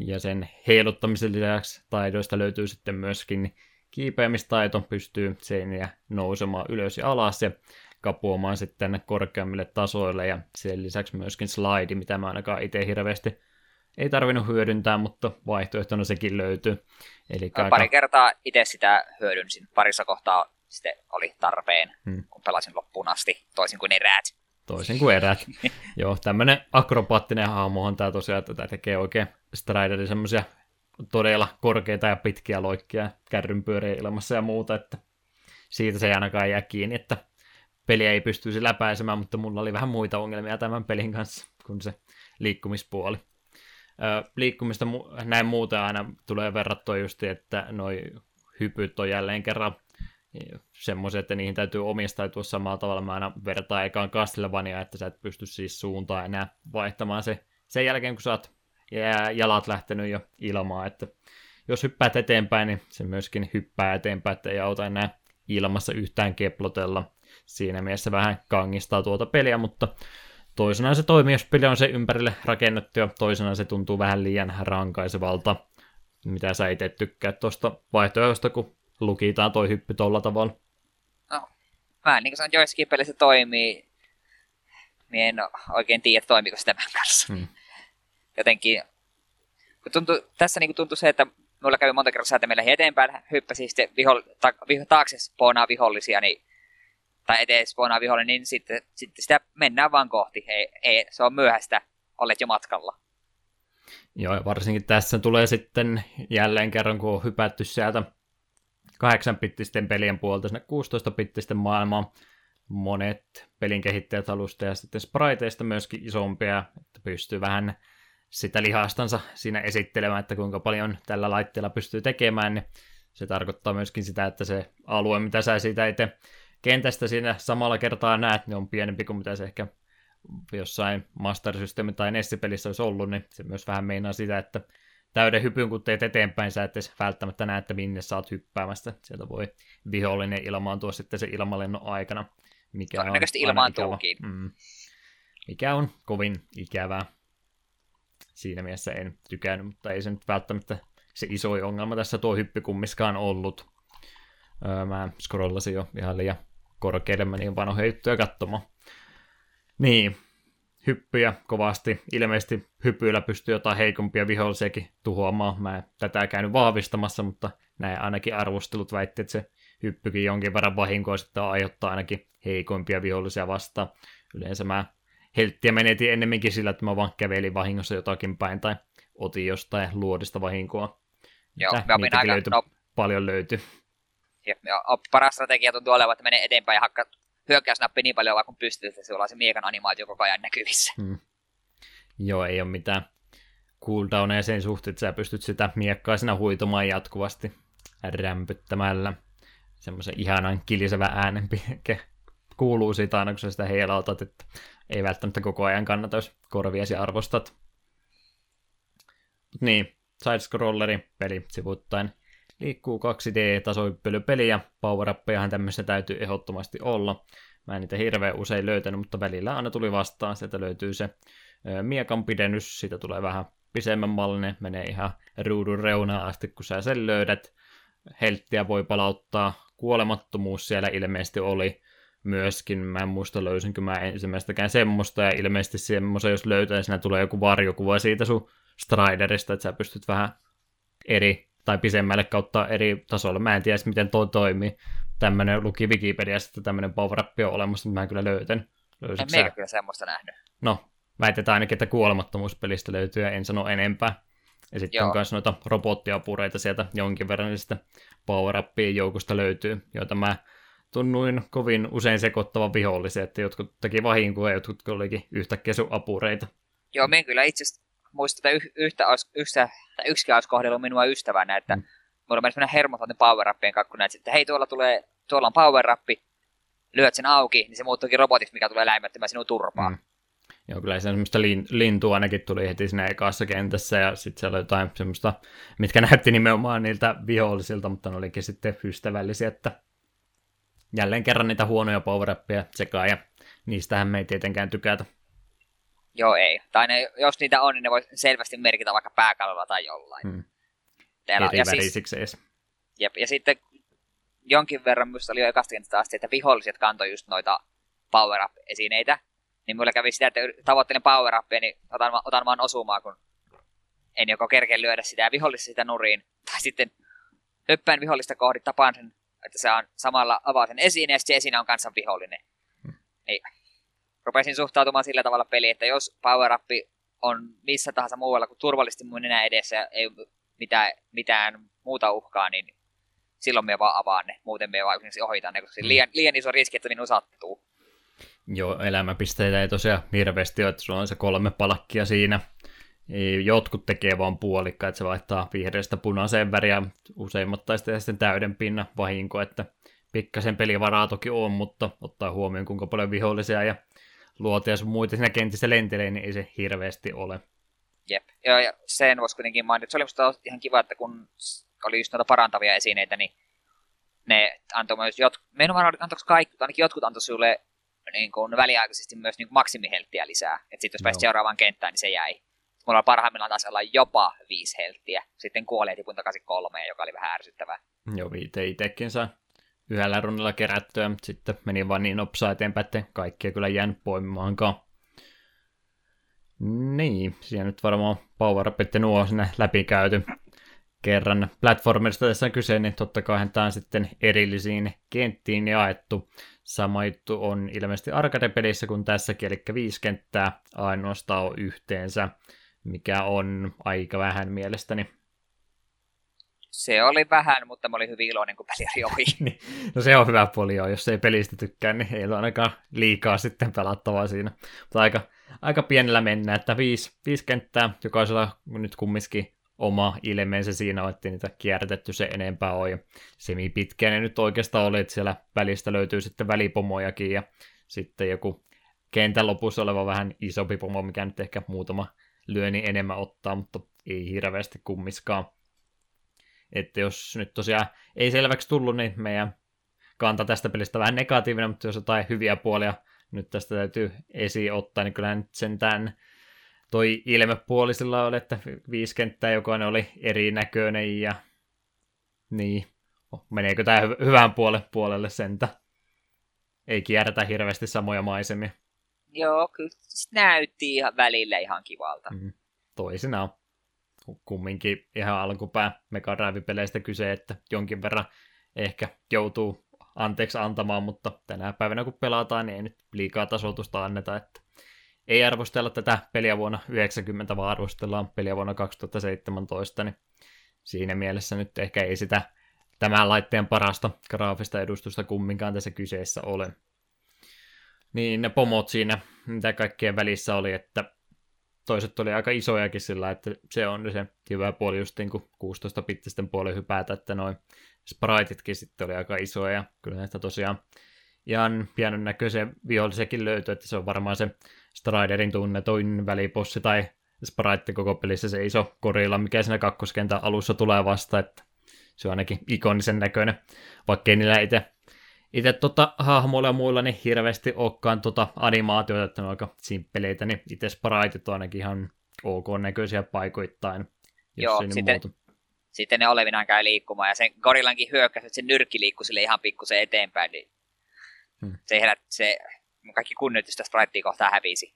Ja sen heiluttamisen lisäksi taidoista löytyy sitten myöskin kiipeämistaito, pystyy seiniä nousemaan ylös ja alas ja kapuamaan sitten korkeammille tasoille ja sen lisäksi myöskin slide, mitä mä ainakaan itse hirveästi ei tarvinnut hyödyntää, mutta vaihtoehtona sekin löytyy. Eli pari kertaa itse sitä hyödynsin, parissa kohtaa sitten oli tarpeen, kun pelasin loppuun asti, toisin kuin eräät. Joo, tämmönen akrobaattinen hahmohan tää tosiaan, että tää tekee oikein Striderin semmosia todella korkeita ja pitkiä loikkia kärrynpyöriä ilmassa ja muuta, että siitä se ei ainakaan jää kiinni, että peliä ei pystyisi läpäisemään, mutta mulla oli vähän muita ongelmia tämän pelin kanssa kuin se liikkumispuoli. Liikkumista näin muuten aina tulee verrattua just, että noi hypyt on jälleen kerran semmoisia, että niihin täytyy omistautua samalla tavalla. Mä aina vertaan ekaan Castlevania, että sä et pysty siis suuntaan enää vaihtamaan se sen jälkeen, kun sä oot ja jalat lähtenyt jo ilmaan, että jos hyppäät eteenpäin, niin se myöskin hyppää eteenpäin, että ei auta enää ilmassa yhtään keplotella. Siinä mielessä vähän kangistaa tuota peliä, mutta toisenaan se toimii, jos peli on se ympärille rakennettu, ja toisenaan se tuntuu vähän liian rankaisevalta, mitä sä itse tykkäät tuosta vaihtoehdosta, kun lukitaan toi hyppy tolla tavalla. No, vähän niin kuin sanon, joissakin pelissä toimii. Mie en oikein tiedä, toimiiko se tämän kanssa. Hmm. Jotenkin, kun tuntui, tässä niin kuin tuntui se, että mulla kävi monta kertaa, että me lähdin eteenpäin, hyppäsin sitten taakse spoonaa vihollisia, niin, tai eteen spoonaa vihollinen, niin sitten sitä mennään vaan kohti. Ei, se on myöhäistä, olet jo matkalla. Joo, ja varsinkin tässä tulee sitten jälleen kerran, kun on hypätty sieltä 8-bittisten pelien puolta sinne 16-bittisten maailmaan. Monet pelin kehittäjät alusta ja sitten spriteista myöskin isompia, että pystyy vähän sitä lihastansa siinä esittelemään, että kuinka paljon tällä laitteella pystyy tekemään, niin se tarkoittaa myöskin sitä, että se alue, mitä sä siitä itse kentästä siinä samalla kertaa näet, niin on pienempi kuin mitä se ehkä jossain master-systeemi tai NES-pelissä olisi ollut, niin se myös vähän meinaa sitä, että täyden hypyn, kun teet eteenpäin, sä et välttämättä näe, että minne sä oot hyppäämästä. Sieltä voi vihollinen ilmaantua sitten sen ilmalennon aikana. Mikä todennäköisesti ilmaantuukin. Mikä on kovin ikävää. Siinä mielessä en tykännyt, mutta ei se nyt välttämättä se isoin ongelma tässä tuo hyppy kummiskaan ollut. Mä scrollasin jo ihan liian korkealle, mä niin vanhoja juttuja katsomaan. Niin, hyppyjä kovasti. Ilmeisesti hyppyillä pystyy jotain heikompia vihollisiakin tuhoamaan. Mä en tätä käynyt vahvistamassa, mutta näin ainakin arvostelut väitti, että se hyppykin jonkin verran vahinkoa sitten aiheuttaa ainakin heikoimpia vihollisia vastaan. Yleensä mä helttiä menetin ennemminkin sillä, että mä vaan kävelin vahingossa jotakin päin tai otin jostain luodista vahinkoa. Joo, niitäkin paljon löytyi. Joo, paras strategia tuntuu olevan, että menee eteenpäin ja hakkaa hyökkäysnappi niin paljon vaan kun pystyy, että se on se miekan animaatio koko ajan näkyvissä. Joo, ei ole mitään cooldowneja sen suhteen, että sä pystyt sitä miekkaa siinä huitomaan jatkuvasti rämpyttämällä. Semmoisen ihanan kilisevän äänen kuuluu siitä aina, kun sä sitä heilautat, että ei välttämättä koko ajan kannata, jos korviasi arvostat. Mut niin, sidescrolleri peli sivuuttaen liikkuu 2D-tasohyppelypeliä, power-uppejahan tämmöistä täytyy ehdottomasti olla. Mä en niitä hirveän usein löytänyt, mutta välillä aina tuli vastaan, sieltä löytyy se miekan pidennys, siitä tulee vähän pisemmän mallinen, menee ihan ruudun reunaan asti, kun sä sen löydät. Helttiä voi palauttaa, kuolemattomuus siellä ilmeisesti oli myöskin, mä en muista löysinkö mä ensimmäistäkään semmoista, ja ilmeisesti semmoisen jos löytää, niin siinä tulee joku varjokuva siitä sun Striderista, että sä pystyt vähän eri tai pisemmälle kautta eri tasolla, mä en tiedä miten toi toimii, tämmönen luki Wikipediassa, että tämmönen power-up on olemassa, mutta mä en kyllä löytänyt. Meikä kyllä semmoista nähnyt. No, väitetään ainakin, että kuolemattomuuspelistä löytyy, ja en sano enempää. Ja sitten on myös noita robottiapureita sieltä jonkin verran niistä power-upien joukosta löytyy, joita mä tunnuin kovin usein sekoittavan vihollisia, että jotkut teki vahinkoa ja jotkut olikin yhtäkkiä sun apureita. Joo, minä kyllä itse asiassa muistan, että yksikään olisi kohdellut minua ystävänä, että mulla mennä hermotaan power-upien kanssa, kun näet, että hei tuolla on power-up, lyöt sen auki, niin se muuttuukin robotiksi, mikä tulee läimättämään sinun turpaan. Joo, kyllä siinä semmoista lintua ainakin tuli heti siinä ekassa kentässä, ja sitten siellä oli jotain semmoista, mitkä näytti nimenomaan niiltä vihollisilta, mutta ne olikin sitten ystävällisiä, että jälleen kerran niitä huonoja power-uppeja sekaan, ja niistähän me ei tietenkään tykätä. Joo, ei. Tai ne, jos niitä on, niin ne voi selvästi merkitä vaikka pääkalolla tai jollain. Eri värisiksi edes. Jep, ja sitten jonkin verran minusta oli jo ekasta kentästä asti, että viholliset kantoi just noita power-up-esineitä, niin mulla kävi sitä, että tavoittelen power-upia, niin otan vaan osumaan, kun en joko kerkeä lyödä sitä ja vihollista sitä nuriin. Tai sitten hyppään vihollista kohti, tapaan sen, että se on samalla avaa sen esiin, ja se esine on kansan vihollinen. Niin. Rupesin suhtautumaan sillä tavalla peliin, että jos power-up on missä tahansa muualla kuin turvallisesti mun nenä edessä ja ei mitään muuta uhkaa, niin silloin me vaan avaan ne. Muuten me vaan yksinäksi ohitaan ne, koska se on liian iso riski, että minun sattuu. Joo, elämäpisteitä ei tosiaan hirveästi ole, että sulla on se 3 palkkia siinä. Jotkut tekee vaan puolikkaa, että se vaihtaa vihreästä punaiseen väriä, useimmat taistelee sitten täyden pinnan vahinko, että pikkasen pelivaraa toki on, mutta ottaa huomioon kuinka paljon vihollisia ja luotia sun muita siinä kentissä lentelee, niin ei se hirveästi ole. Jep, joo, ja sen voisi kuitenkin mainita. Se oli musta ihan kiva, että kun oli just noita parantavia esineitä, niin ne antoi myös jotkut, me en ole varmaan antoiko kaikki, ainakin jotkut antoi sulle niin kuin väliaikaisesti myös niin maksimihelttiä lisää. Että sitten jos pääsit seuraavaan kenttään, niin se jäi. mulla parhaimmillaan taisi olla jopa 5 helttiä. Sitten kuoli ja tipuin takaisin 3, joka oli vähän ärsyttävää. Joo, 5 itsekin saa yhdellä runnilla kerättyä, mutta sitten meni vaan niin nopsaa eteenpäin, että kaikkia kyllä jäänyt poimimaankaan. Niin, siinä nyt varmaan power-upit ja nuo on sinne läpikäyty. Kerran platformista tässä on kyse, niin totta kai tämä on sitten erillisiin kenttiin jaettu. Sama juttu on ilmeisesti arcade-pelissä kuin tässäkin, eli 5 kenttää ainoastaan on yhteensä, mikä on aika vähän mielestäni. Se oli vähän, mutta mä olin hyvin iloinen, kun peli oli ohi. No se on hyvä puoli, jos ei pelistä tykkää, niin ei ole ainakaan liikaa sitten pelattavaa siinä. Mutta aika pienellä mennään, että 5 kenttää, jokaisella nyt kumminkin oma ilmeensä siinä on, että niitä kierrätetty se enempää on. Ja semipitkä ne nyt oikeastaan oli, että siellä välistä löytyy sitten välipomojakin ja sitten joku kentän lopussa oleva vähän isompi pomo, mikä nyt ehkä muutama lyöni enemmän ottaa, mutta ei hirveästi kummiskaan. Että jos nyt tosiaan ei selväksi tullut, niin meidän kanta tästä pelistä vähän negatiivinen, mutta jos jotain hyviä puolia nyt tästä täytyy esiin ottaa, niin kyllähän nyt sentään toi ilmepuoli sillä oli, että 5 kenttää jokainen oli erinäköinen ja niin, meneekö tää hyvään puolelle sentä? Ei kierrätä hirveästi samoja maisemia. Joo, kyllä näytti välillä ihan kivalta. Toisinaan. Kumminkin ihan alkupää Mega Drive-peleistä kyse, että jonkin verran ehkä joutuu anteeksi antamaan, mutta tänä päivänä kun pelataan, niin ei nyt liikaa tasoitusta anneta, että ei arvostella tätä peliä vuonna 90, vaan arvostellaan peliä vuonna 2017, niin siinä mielessä nyt ehkä ei sitä tämän laitteen parasta graafista edustusta kumminkaan tässä kyseessä ole. Niin ne pomot siinä, mitä kaikkien välissä oli, että toiset oli aika isojakin sillä, että se on se hyvä puoli just niin kuin 16-bittisten puolen hypätä, että noin spriteitkin sitten oli aika isoja ja kyllä näistä tosiaan ihan pienon näköisen vihollisiakin löytyy, että se on varmaan se Striderin tunnetuin välipossi tai sprite koko pelissä se iso gorilla, mikä siinä kakkoskentän alussa tulee vasta, että se on ainakin ikonisen näköinen, vaikkei niillä itse hahmoilla ja muilla niin hirveästi olekaan animaatioita, että ne on aika simppeleitä, niin itse sparaitit on ainakin ihan ok-näköisiä paikoittain. Joo, sitten ne olevinaan käy liikkumaan, ja sen gorillankin hyökkäys, että se nyrkki liikkuu sille ihan pikkusen eteenpäin, niin se kaikki kunnioitusta spraittia kohtaan hävisi.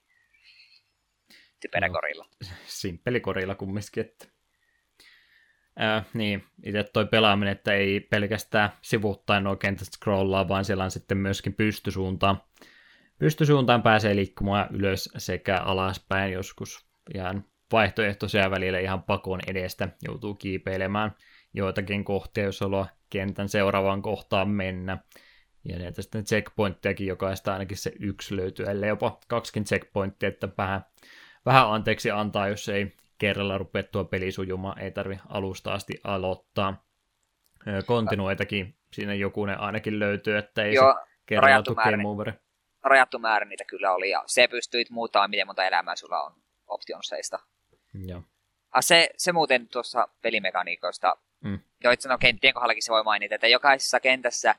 Typerä gorilla. Simppeli gorilla kumminkin, että niin, itse toi pelaaminen, että ei pelkästään sivuuttaen oikein tästä scrollaa, vaan siellä on sitten myöskin pystysuuntaan. Pystysuuntaan pääsee liikkumaan ylös sekä alaspäin joskus ihan vaihtoehtoisia välillä ihan pakon edestä. Joutuu kiipeilemään joitakin kohtia, jos haluaa kentän seuraavaan kohtaan mennä. Ja näitä sitten checkpointtejakin jokaista ainakin se 1 löytyy, ellei jopa 2 checkpointtia, että vähän anteeksi antaa, jos ei kerralla rupeaa tuo peli sujumaan, ei tarvi alusta asti aloittaa. Kontinuitakin siinä jokunen ainakin löytyy, että ei joo, se kerralla tule game over. Rajattu määrä niitä kyllä oli, ja se pystyit muuttamaan, miten monta elämää sulla on optionseista. Joo. Se muuten tuossa pelimekaniikoista, jo itse kenttien kohdallakin se voi mainita, että jokaisessa kentässä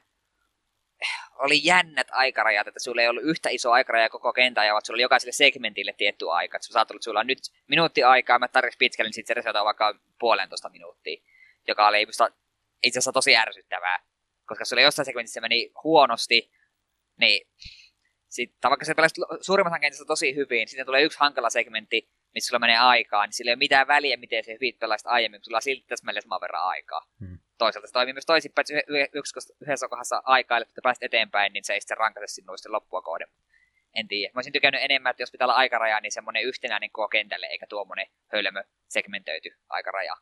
oli jännät aikarajat, että sulla ei ollut yhtä iso aikaraja koko kentän, ja sulla oli jokaiselle segmentille tietty aika. Sä saat olla, että sulla on nyt minuutti aikaa, mä tarvitsen pitkälle, niin sitten se resoitaan vaikka 1,5 minuuttia, joka oli itse asiassa tosi ärsyttävää. Koska sulla jossain segmentissä meni huonosti, niin sit, vaikka se pelasit suurimmassa kentässä tosi hyvin, sitten tulee yksi hankala segmentti, missä sulla menee aikaa, niin sillä ei ole mitään väliä, miten se hyvin pelaisit aiemmin, kun sulla on silti täsmälleen saman verran aikaa. Toisaalta se toimii myös toisinpäin, yhdessä kohdassa aikailet, että pääsit eteenpäin, niin se ei sitten rankaisi sinua sitten loppua kohden. En tiedä. Mä olisin tykännyt enemmän, että jos pitää olla aikaraja, niin semmoinen yhtenäinen koko kentälle, eikä tuommoinen hölmö segmentöity aikaraja.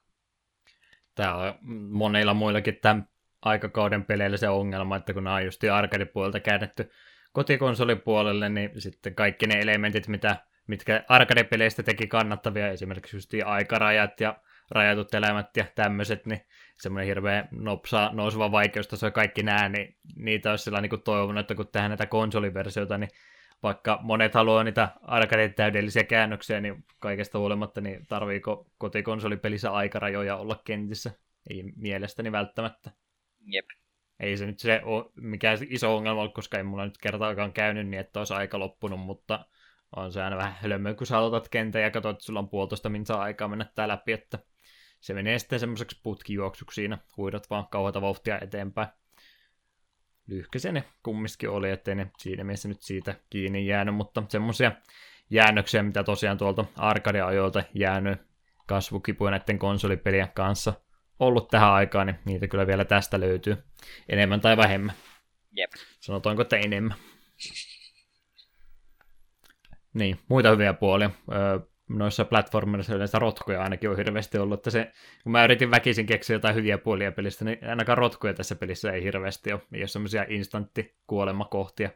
Tää on monilla muillakin tämän aikakauden peleillä se ongelma, että kun nämä on just arcade-puolelta käännetty kotikonsolipuolelle, niin sitten kaikki ne elementit, mitkä arcade-peleistä teki kannattavia, esimerkiksi just aikarajat ja rajatut elämät ja tämmöiset, niin semmoinen hirveä nopsaa nouseva vaikeustaso ja kaikki nämä, niin niitä olisi sillä niin toivonut, että kun tehdään näitä konsoliversioita, niin vaikka monet haluaa niitä arcade täydellisiä käännöksiä, niin kaikesta huolimatta, niin tarviiko kotikonsolipelissä aikarajoja olla kentissä? Ei mielestäni välttämättä. Jep. Ei se nyt se ole mikään iso ongelma, koska ei mulla nyt kertaakaan käynyt niin, että olisi aika loppunut, mutta on se aina vähän hölmöä, kun sä aloitat kentän ja katsot, että sulla on 1,5 minuuttia aikaa mennä tää läpi, että se menee sitten semmoiseksi putkijuoksuksi siinä, huidot vaan kauheata vauhtia eteenpäin. Lyhkäisiä ne kumminkin oli, ettei ne siinä mielessä nyt siitä kiinni jäänyt, mutta semmoisia jäännöksiä, mitä tosiaan tuolta arcade-ajoilta jäänyt kasvukipuja näiden konsolipelien kanssa ollut tähän aikaan, niin niitä kyllä vielä tästä löytyy enemmän tai vähemmän. Jep. Sanotaanko, että enemmän. Niin, muita hyviä puolia. Noissa platformeissa yleensä rotkoja ainakin on hirveästi ollut, että se, kun mä yritin väkisin keksiä jotain hyviä puolia pelistä, niin ainakaan rotkoja tässä pelissä ei hirveästi ole. Ei ole semmoisia instanttikuolemakohtia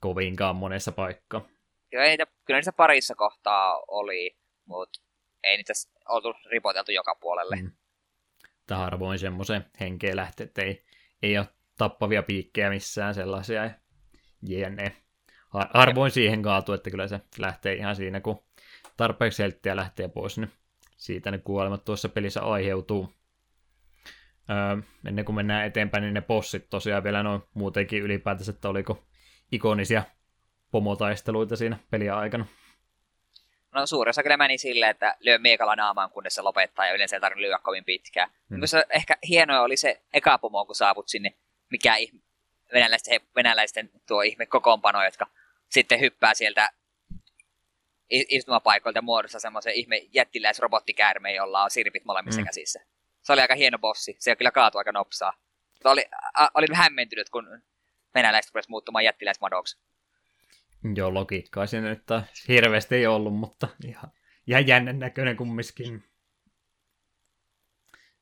kovinkaan monessa paikkaa. Kyllä niitä parissa kohtaa oli, mutta ei niitä oltu ripoteltu joka puolelle. Mm. Tämä harvoin semmoiseen henkeen lähtee, että ei ole tappavia piikkejä missään sellaisia. Jne. Harvoin siihen kaatuu, että kyllä se lähtee ihan siinä, kun tarpeeksi helttiä lähtee pois, niin siitä ne kuolemat tuossa pelissä aiheutuu. Ennen kuin mennään eteenpäin, niin ne bossit tosiaan vielä noin muutenkin ylipäätänsä, että oliko ikonisia pomotaisteluita siinä pelin aikana. No suurin osa kyllä meni silleen, että lyö miekalla naamaan, kunnes se lopettaa, ja yleensä ei tarvitse lyödä kovin pitkään. Mutta ehkä hienoa oli se eka pomo, kun saavut sinne, mikä ihme, venäläisten tuo ihme kokoonpano, jotka sitten hyppää sieltä istumapaikoilta muodossa semmoisen ihme jättiläisrobottikäärme, jolla on sirpit molemmissa käsissä. Se oli aika hieno bossi. Se kyllä kaatui aika nopsaa. Mutta olin hämmentynyt, kun venäläiset rupesivat muuttumaan jättiläismadoksi. Joo, logiikkaa siinä nyt hirveästi ei ollut, mutta ihan jännän näköinen kumminkin.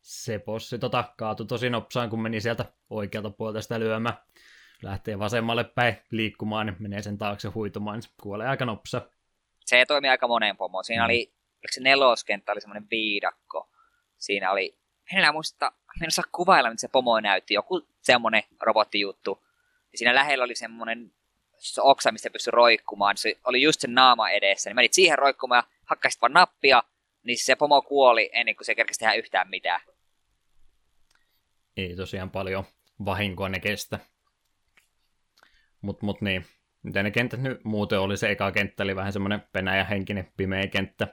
Se bossi kaatui tosi nopsaan, kun meni sieltä oikealta puolelta sitä lyömään. Lähtee vasemmalle päin liikkumaan, niin menee sen taakse huitumaan, niin se kuolee aika nopsa. Se toimi aika moneen pomoon. Siinä oli, oliko se neloskenttä, oli semmoinen viidakko. Siinä oli, en osaa kuvailla, mitä se pomo näytti. Joku semmoinen robottijuttu. Ja siinä lähellä oli semmoinen oksa, mistä pystyi roikkumaan. Se oli just sen naama edessä. Niin menit siihen roikkumaan ja hakkasit vaan nappia. Niin se pomo kuoli ennen kuin se kerkesi tehdä yhtään mitään. Ei tosiaan paljon vahinkoa ne kestä. Mut niin. Miten ne kentät nyt muuten oli? Se eka kenttä oli vähän semmoinen Venäjä-henkinen pimeä kenttä.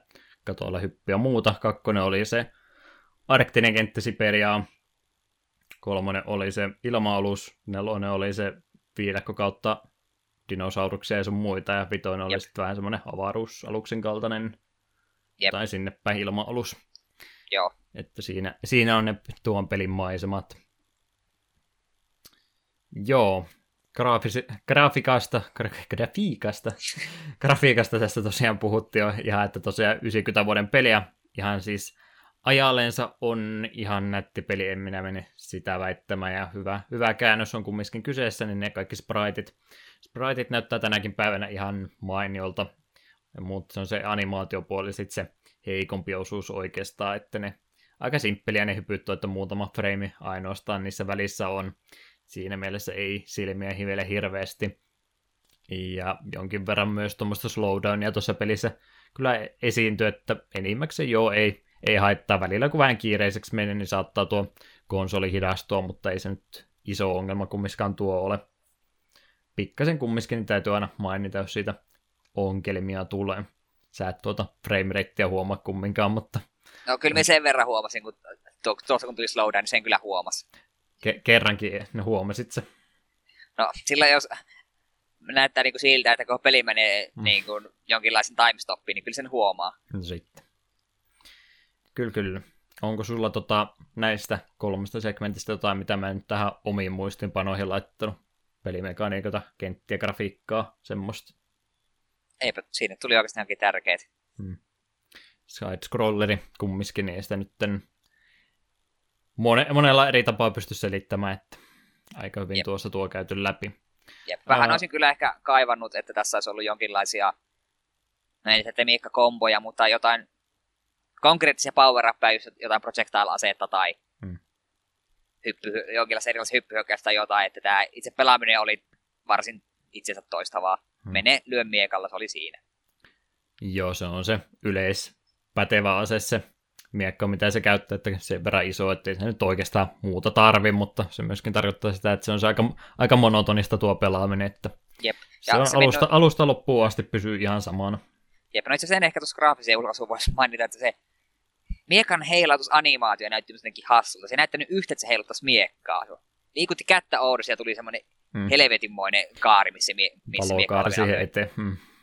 Katolla hyppi ja muuta. Kakkonen oli se arktinen kenttä Siperiaa. Kolmonen oli se ilma-alus. Nelonen oli se viidakko kautta dinosauruksia ja sun muita. Ja vitoinen oli sitten vähän semmoinen avaruusaluksen kaltainen. Jep. Tai sinne päin ilma-alus. Joo. Että siinä on ne tuon pelin maisemat. Joo. Grafiikasta tästä tosiaan puhuttiin jo ihan, että tosiaan 90 vuoden peliä ihan siis ajalleensa on ihan nätti peli, en minä mene sitä väittämään, ja hyvä käännös on kumminkin kyseessä, niin ne kaikki spriteit näyttää tänäkin päivänä ihan mainiolta, mutta se on se animaatiopuoli sitten se heikompi osuus oikeastaan, että ne aika simppeliä ne hypyt on, että muutama frame ainoastaan niissä välissä on. Siinä mielessä ei silmiä hivele hirveästi. Ja jonkin verran myös tuommoista slowdownia tuossa pelissä kyllä esiintyy, että enimmäkseen ei haittaa. Välillä kun vähän kiireiseksi menee, niin saattaa tuo konsoli hidastua, mutta ei se nyt iso ongelma kummiskaan tuo ole. Pikkasen kummiskin niin täytyy aina mainita, jos siitä ongelmia tulee. Sä et tuota frameratea huomaa kumminkaan, mutta... No kyllä me sen verran huomasin, kun tuossa kun tuli slowdown, niin sen kyllä huomasi. Kerrankin ne huomasit se. No silloin jos näyttää niin kuin siltä, että kun peli menee niin kuin jonkinlaisen timestoppiin, niin kyllä sen huomaa. No sitten. Kyllä. Onko sulla näistä kolmesta segmentistä jotain, mitä mä en nyt tähän omiin muistinpanoihin laittanut? Pelimekaniikota, kenttiä, grafiikkaa, semmoista. Eipä, siinä tuli oikeastaan jonkin tärkeät. Side-scrolleri kumminkin, niin sitä nyt monella eri tapaa pysty selittämään, että aika hyvin tuossa tuo käyty läpi. Jep. Vähän olisin kyllä ehkä kaivannut, että tässä olisi ollut jonkinlaisia, ei niitä temiikkakomboja, mutta jotain konkreettisia power-uppeja, jotain projectile-aseetta tai jonkinlaisia erilaisia hyppyhyökkäyksiä tai jotain, että tämä itse pelaaminen oli varsin itsensä toistavaa. Mene, lyö miekalla, se oli siinä. Joo, se on se yleispätevä ase se. Miekka, mitä se käyttää, että sen verran iso, ettei se nyt oikeastaan muuta tarvi, mutta se myöskin tarkoittaa sitä, että se on se aika monotonista tuo pelaaminen, että Se on alusta loppuun asti pysyy ihan samana. Jep, no itse asiassa en ehkä tuossa graafiseen ulkaisuun voisi mainita, että se miekan heilautusanimaatio näytti jotenkin hassulta. Se ei näyttänyt yhtä, että se heiluttaisi miekkaa. Liikutti kättä oudessa ja tuli semmoinen helvetinmoinen kaari, missä miekka oli siihen eteen.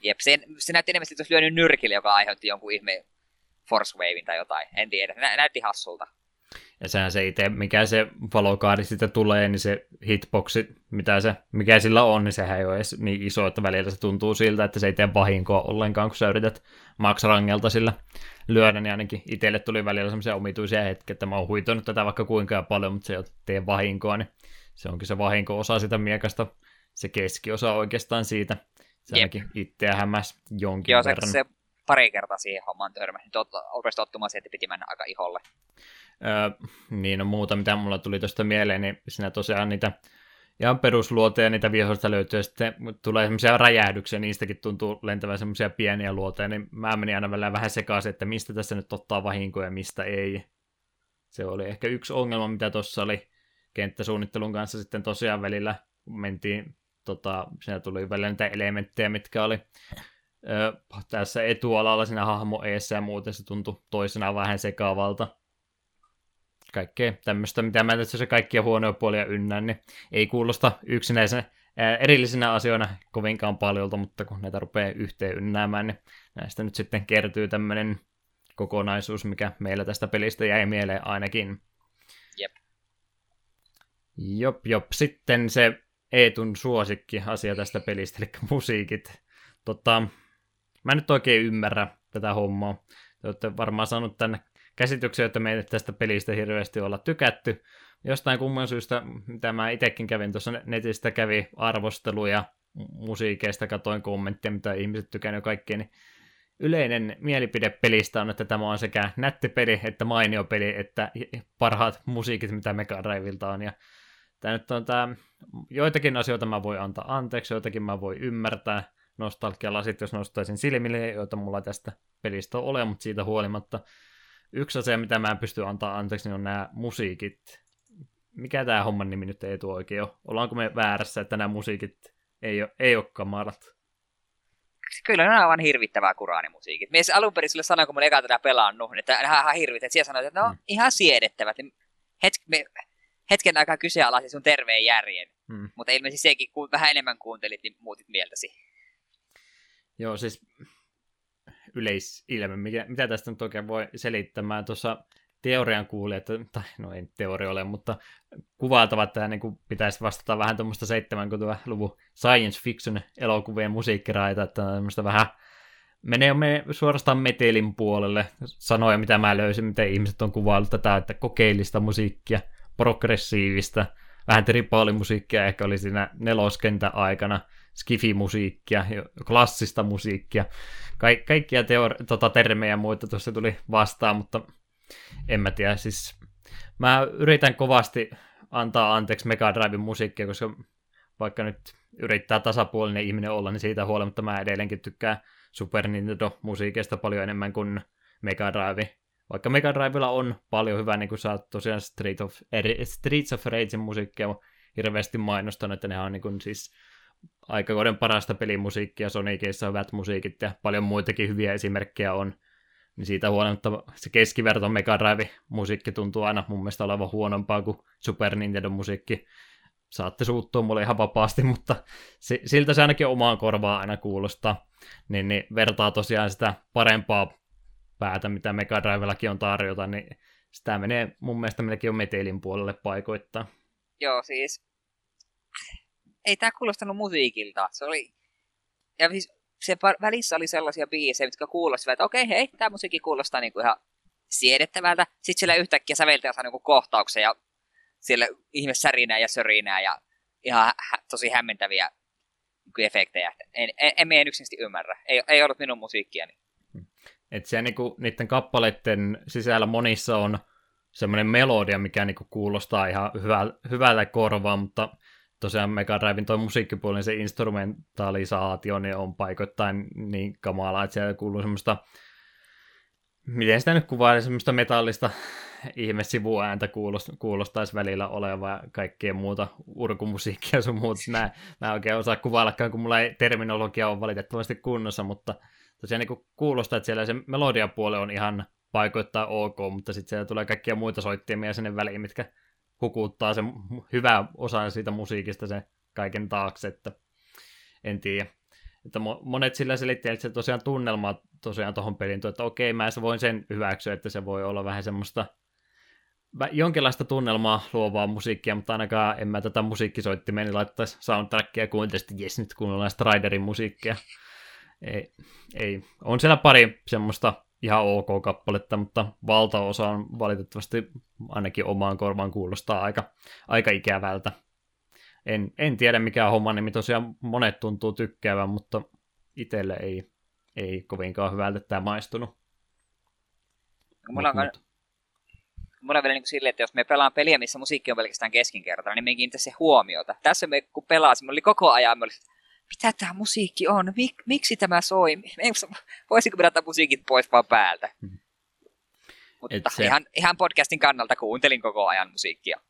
Jep, se näytti enemmän, että olisi lyönyt nyrkille, joka aiheutti jonkun ihmeen force wavin tai jotain. En tiedä, näytti hassulta. Ja sehän se itse, mikä se valokaari siitä tulee, niin se hitboxi, mikä sillä on, niin sehän ei ole edes niin iso, että välillä se tuntuu siltä, että se ei tee vahinkoa ollenkaan, kun sä yrität maksrangelta sillä lyödä, niin ainakin itselle tuli välillä semmoisia omituisia hetkiä, että mä oon huitonut tätä vaikka kuinka paljon, mutta se ei tee vahinkoa, niin se onkin se vahinko-osa sitä miekasta, se keskiosa oikeastaan siitä, se ainakin itseä hämäsi jonkin verran. Se pari kertaa siihen hommaan törmäsi, nyt olkoista ottumaan siihen, että piti mennä aika iholle. Niin on muuta, mitä mulla tuli tuosta mieleen, niin siinä tosiaan niitä ihan perusluoteja, niitä vihoista löytyy, ja sitten tulee semmoisia räjähdyksiä, niistäkin tuntuu lentävän semmoisia pieniä luoteja, niin mä menin aina välillä vähän sekaisin, että mistä tässä nyt ottaa vahinkoja ja mistä ei. Se oli ehkä yksi ongelma, mitä tuossa oli kenttäsuunnittelun kanssa sitten tosiaan välillä, kun mentiin, siinä tuli välillä niitä elementtejä, mitkä oli tässä etualalla siinä hahmo eessä ja muuten se tuntui toisenaan vähän sekaavalta. Kaikkea tämmöistä, mitä mä tässä kaikkia huonoja puolia ynnään, niin ei kuulosta yksinäisenä erillisenä asioina kovinkaan paljolta, mutta kun näitä rupeaa yhteen ynnäämään, niin näistä nyt sitten kertyy tämmöinen kokonaisuus, mikä meillä tästä pelistä jäi mieleen ainakin. Jep. Jop. Sitten se Eetun suosikki asia tästä pelistä, eli musiikit. Mä en nyt oikein ymmärrä tätä hommaa. Te olette varmaan saanut tänne käsityksiä, että me ei tästä pelistä hirveästi olla tykätty. Jostain kumman syystä, mitä mä itsekin kävin tuossa netistä, kävi arvosteluja musiikeista, katoin kommentteja, mitä ihmiset tykännyt ja kaikkea, niin yleinen mielipide pelistä on, että tämä on sekä nätti peli, että mainio peli, että parhaat musiikit, mitä Mega Drivelta on. Ja tämä nyt on joitakin asioita mä voin antaa anteeksi, joitakin mä voin ymmärtää. Nostalgialasit, jos nostaisin silmille, joita mulla tästä pelistä on ole, mutta siitä huolimatta yksi asia, mitä mä en pysty antaa anteeksi, niin on nämä musiikit. Mikä tää homman nimi nyt ei tuo oikein ole? Ollaanko me väärässä, että nämä musiikit ei ole kamalat? Kyllä, nämä on vaan hirvittävää kuraanimusiikit. Mies alun perin sille sanoi, kun mun eka tätä pelannut, että ihan hirvittävät. Siellä sanoi, että ne on ihan siedettävät. Hetken aikaa kyseenalaisi sun terveen järjen. Mutta ilmeisesti sekin, kun vähän enemmän kuuntelit, niin muutit mieltäsi. Joo, siis yleisilme, mitä tästä nyt oikein voi selittämään. Tuossa teorian kuulin, että, tai no ei teoria ole, mutta kuvailtavat, että niin kuin pitäisi vastata vähän tuommoista 70-luvun science fiction elokuvien musiikkiraita, että tämmöistä vähän menee suorastaan metelin puolelle sanoja, mitä mä löysin, miten ihmiset on kuvaillut tätä, että kokeellista musiikkia, progressiivista, vähän tripaalimusiikkia, ehkä oli siinä neloskentän aikana, skifi-musiikkia, klassista musiikkia, kaikkia termejä ja muita tuossa tuli vastaan, mutta en mä tiedä, siis mä yritän kovasti antaa anteeksi Mega Driven musiikkia, koska vaikka nyt yrittää tasapuolinen ihminen olla, niin siitä huolimatta mä edelleenkin tykkään Super Nintendo-musiikeista paljon enemmän kuin Mega Drive. Vaikka Mega Drivella on paljon hyvää, niin kuin sä oot tosiaan Streets of Ragein musiikkia hirveästi mainostanut, että nehän on niin kuin siis aikakoiden parasta pelimusiikkia, Sonicissa hyvät musiikit ja paljon muitakin hyviä esimerkkejä on, niin siitä huolimatta se keskiverto Mega Drive-musiikki tuntuu aina mun mielestä olevan huonompaa kuin Super Nintendo-musiikki. Saatte suuttua mulle ihan vapaasti, mutta siltä se ainakin omaan korvaan aina kuulostaa, niin vertaa tosiaan sitä parempaa päätä, mitä Mega Drivellakin on tarjota, niin sitä menee mun mielestä melkein jo metelin puolelle paikoittaa. Joo, siis ei tää kuulostanut musiikilta. Se oli, ja siis se välissä oli sellaisia biisejä, mitkä kuulostivat, että okei, hei, tää musiikki kuulostaa niinku ihan siedettävältä. Sitten siellä yhtäkkiä säveltäjä saa niinku kohtauksen ja siellä ihme särinää ja sörinää ja ihan tosi hämmentäviä efektejä. En yksinäisesti ymmärrä. Ei ollut minun musiikkiani. Että siellä niinku niiden kappaleiden sisällä monissa on semmoinen melodia, mikä niinku kuulostaa ihan hyvältä korvaa, mutta tosiaan Mega Driven toi musiikkipuoli, se instrumentaalisaatio niin on paikoittain niin kamalaa, että siellä kuuluu semmoista, miten sitä nyt kuvaa, semmoista metallista ihmesivuääntä kuulostaisi välillä oleva kaikkea muuta urkumusiikkia sun muuta. Mä oikein osaa kuvaillakaan, kun mulla ei terminologia on valitettavasti kunnossa, mutta tosiaan niin kuin kuulostaa, että siellä se melodiapuoli on ihan paikoittain ok, mutta sitten siellä tulee kaikkia muita soittimia sinne väliin, mitkä hukuttaa sen hyvää osan siitä musiikista sen kaiken taakse, että en tiedä. Että monet sillä selittäjät se tosiaan tunnelmaa tosiaan tuohon peliin, että okei, mä voin sen hyväksyä, että se voi olla vähän semmoista jonkinlaista tunnelmaa luovaa musiikkia, mutta ainakaan en mä tätä musiikkisoittimeen niin laittaisi soundtrackia kuuntelemaan, että jes, nyt kuunnellaan Striderin musiikkia. Ei. On siellä pari semmoista ihan ok kappaletta, mutta valtaosa on valitettavasti ainakin omaan korvaan kuulostaa aika ikävältä. En tiedä mikä on homman nimi, tosiaan monet tuntuu tykkäävän, mutta itselle ei kovinkaan hyvältä tämä maistunut. Mulla on vielä niin silleen, että jos me pelaan peliä, missä musiikki on pelkästään keskinkertainen, niin me ei kiinnitä se huomiota. Tässä me kun pelaamme, oli koko ajan, me oli, mitä tämä musiikki on, miksi tämä soi, voisiko me ottaa musiikit pois vaan päältä. Mutta se ihan podcastin kannalta kuuntelin koko ajan musiikkia.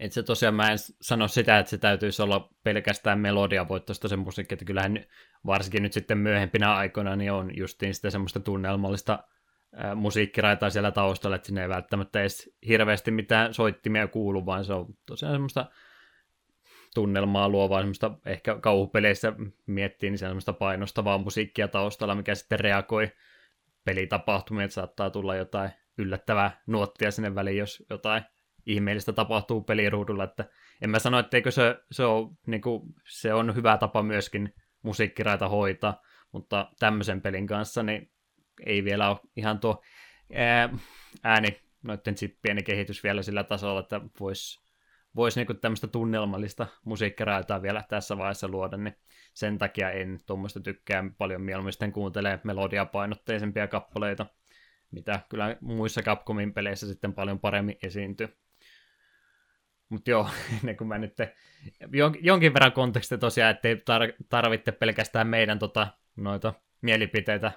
Että se tosiaan, mä en sano sitä, että se täytyisi olla pelkästään melodiavoittoista se musiikki, että kyllähän varsinkin nyt sitten myöhempinä aikoina niin on justiin sitä semmoista tunnelmallista musiikkiraitaa siellä taustalla, että sinne ei välttämättä edes hirveästi mitään soittimia kuulu, vaan se on tosiaan semmoista tunnelmaa luovaa, semmoista ehkä kauhupeleissä miettii, niin semmoista painostavaa musiikkia taustalla, mikä sitten reagoi pelitapahtumiin, että saattaa tulla jotain yllättävää nuottia sinne väliin, jos jotain ihmeellistä tapahtuu peliruudulla, että en mä sano, etteikö se ole, niin kuin, se on hyvä tapa myöskin musiikkiraita hoitaa, mutta tämmöisen pelin kanssa niin ei vielä ole ihan tuo ääni, noiden chippien kehitys vielä sillä tasolla, että vois niin kuin tämmöistä tunnelmallista musiikkiraitaa vielä tässä vaiheessa luoda, niin sen takia en tuommoista tykkää paljon mieluummin sitten kuuntelee melodiapainotteisempia kappaleita, mitä kyllä muissa Capcomin peleissä sitten paljon paremmin esiintyy. Mutta joo, ennen kuin mä nyt jonkin verran konteksti tosiaan, ettei tarvitse pelkästään meidän noita mielipiteitä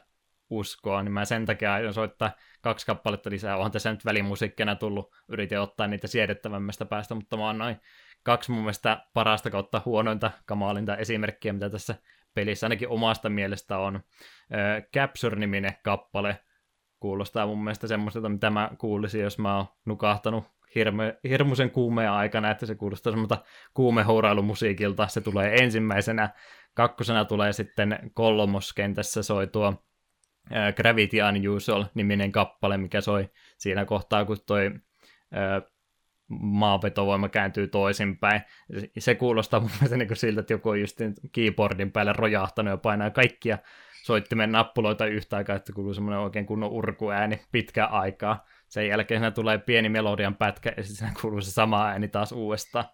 uskoa, niin mä sen takia aion soittaa 2 kappaletta lisää. Onhan tässä nyt välimusiikkina tullut, yritin ottaa niitä siedettävämmästä päästä, mutta mä oon noin 2 mun mielestä parasta kautta huonointa, kamalinta esimerkkiä, mitä tässä pelissä ainakin omasta mielestä on. Capture-niminen kappale kuulostaa mun mielestä semmoiselta, mitä mä kuulisin, jos mä oon nukahtanut hirmuisen kuumea aikana, että se kuulostaa semmoilta kuumehourailumusiikilta. Se tulee ensimmäisenä, 2. tulee sitten kolmoskentässä soi tuo Gravity Unusual-niminen kappale, mikä soi siinä kohtaa, kun toi maanvetovoima kääntyy toisinpäin. Se kuulostaa mun mielestä niin kuin siltä, että joku on just keyboardin päälle rojahtanut ja painaa kaikkia soittimen nappuloita yhtä aikaa, että kuuluu semmoinen oikein kunnon urkuääni pitkään aikaa. Sen jälkeen siinä tulee pieni melodian pätkä, ja sitten kuuluu se sama ääni taas uudestaan.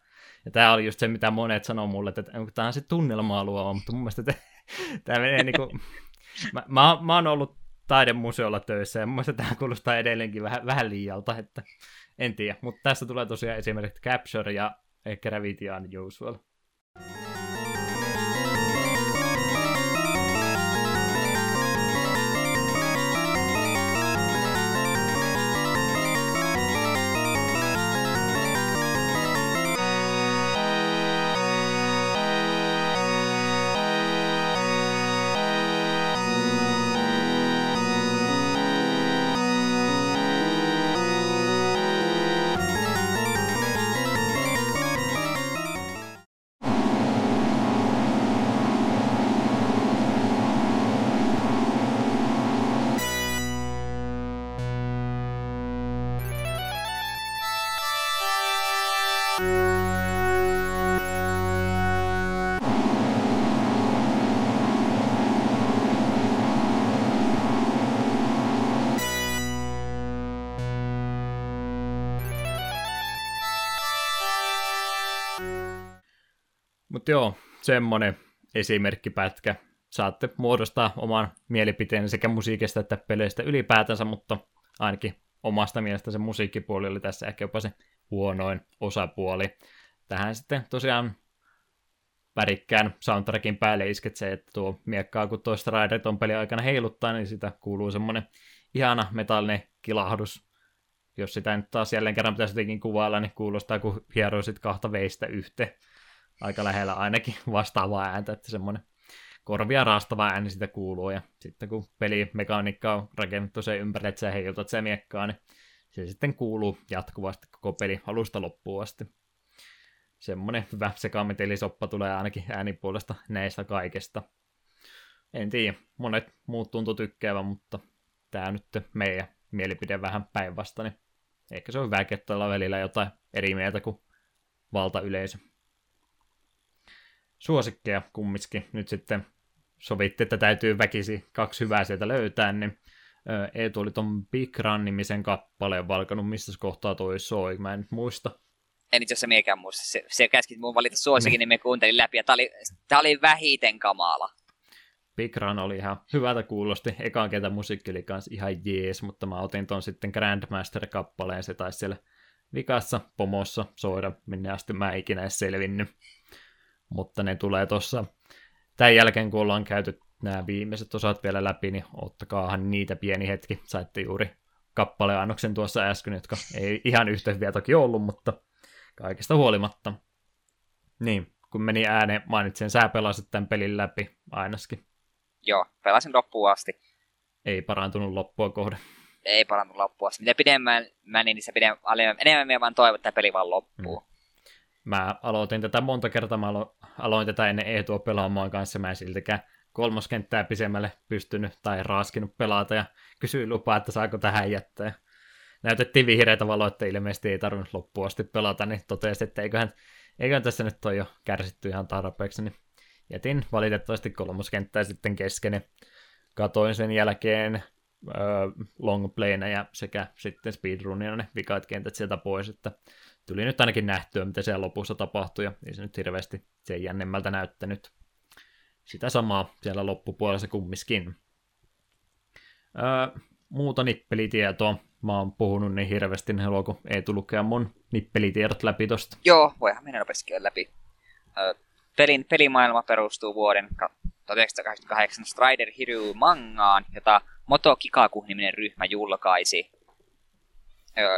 Ja tämä oli just se, mitä monet sanoo mulle, että tämä on se tunnelmaa luova, mutta mun mielestä tämä menee niin kuin... Mä oon ollut taidemuseolla töissä, ja mun mielestä tämä kuulostaa edelleenkin vähän liialta, että en tiedä. Mutta tässä tulee tosiaan esimerkiksi Capture ja Gravity Unusual. Mutta joo, semmoinen esimerkkipätkä. Saatte muodostaa oman mielipiteen sekä musiikista että peleistä ylipäätänsä, mutta ainakin omasta mielestä se musiikkipuoli oli tässä ehkä jopa se huonoin osapuoli. Tähän sitten tosiaan värikkään soundtrackin päälle isket se, että tuo miekkaa, kun tuo Strider ton pelin aikana heiluttaa, niin sitä kuuluu semmoinen ihana metallinen kilahdus Jos sitä nyt taas jälleen kerran pitäisi jotenkin kuvailla, niin kuulostaa, kun hieroisit kahta veistä yhteen. Aika lähellä ainakin vastaavaa ääntä, että semmoinen korvia raastava ääni sitä kuuluu. Ja sitten kun pelimekaniikka on rakennettu sen ympärille, että sä heilutat se miekkaa, niin se sitten kuuluu jatkuvasti koko peli alusta loppuun asti. Semmoinen hyvä sekametelisoppa tulee ainakin äänipuolesta näistä kaikesta. En tiedä, monet muut tuntuu tykkäävän, mutta tää nyt meidän mielipide vähän päinvasta, niin ehkä se on hyväkin, että ollaan välillä jotain eri mieltä kuin valtayleisö. Suosikkeja kumminkin nyt sitten sovitti, että täytyy väkisi kaksi hyvää sieltä löytää, niin Eetu oli ton Big Run-nimisen kappaleen valkannut, missä kohtaa toi soi, mä en nyt muista. En itse asiassa miekään muista, se käskit mun valita suosikin, niin me kuuntelin läpi, ja tää oli vähiten kamala. Big Run oli ihan hyvältä kuulosti. Ekaan ketä musiikki oli kans ihan jees, mutta mä otin ton sitten Grandmaster-kappaleen. Se taisi siellä vikassa pomossa soida, minne asti mä en ikinä edes selvinnyt. Mutta ne tulee tossa. Tämän jälkeen, kun ollaan käyty nämä viimeiset osat vielä läpi, niin ottakaahan niitä pieni hetki. Saitte juuri kappaleannoksen tuossa äsken, jotka ei ihan yhtä hyviä toki ollut, mutta kaikesta huolimatta. Niin, kun meni ääneen, mainitsen, sä pelasit tämän pelin läpi ainakin. Joo, pelasin loppuun asti. Ei parantunut loppua kohden. Ei parantunut loppua asti. Mitä pidemmän mä niin, se enemmän minä vaan toivon, että tämä peli vaan loppuu. Mä aloitin tätä monta kertaa. Mä aloin tätä ennen Eetua pelaamaan kanssa. Mä en siltikään kolmoskenttää pisemmälle pystynyt tai raaskinut pelata. Ja kysyin lupaa, että saako tähän jättää. Näytettiin vihreitä valoa, että ilmeisesti ei tarvinnut loppuun asti pelata. Niin totesin, että eiköhän tässä nyt ole jo kärsitty ihan tarpeeksi. Niin jätin valitettavasti kolmoskenttää sitten kesken. Katoin sen jälkeen longplayna ja sekä sitten speedrunina ne vikaat kentät sieltä pois, että tuli nyt ainakin nähtyä, mitä siellä lopussa tapahtui, ja ei se nyt hirveästi sen jännemmältä näyttänyt. Sitä samaa siellä loppupuolessa kummiskin. Muuta nippelitietoa. Mä oon puhunut niin hirveästi, niin haluanko Eetu lukea mun nippelitiedot läpi tosta? Joo, voihan mennä nopeasti läpi. Pelimaailma perustuu vuoden 1988 Strider Hiryu mangaan, jota Moto Kikaku-niminen ryhmä julkaisi.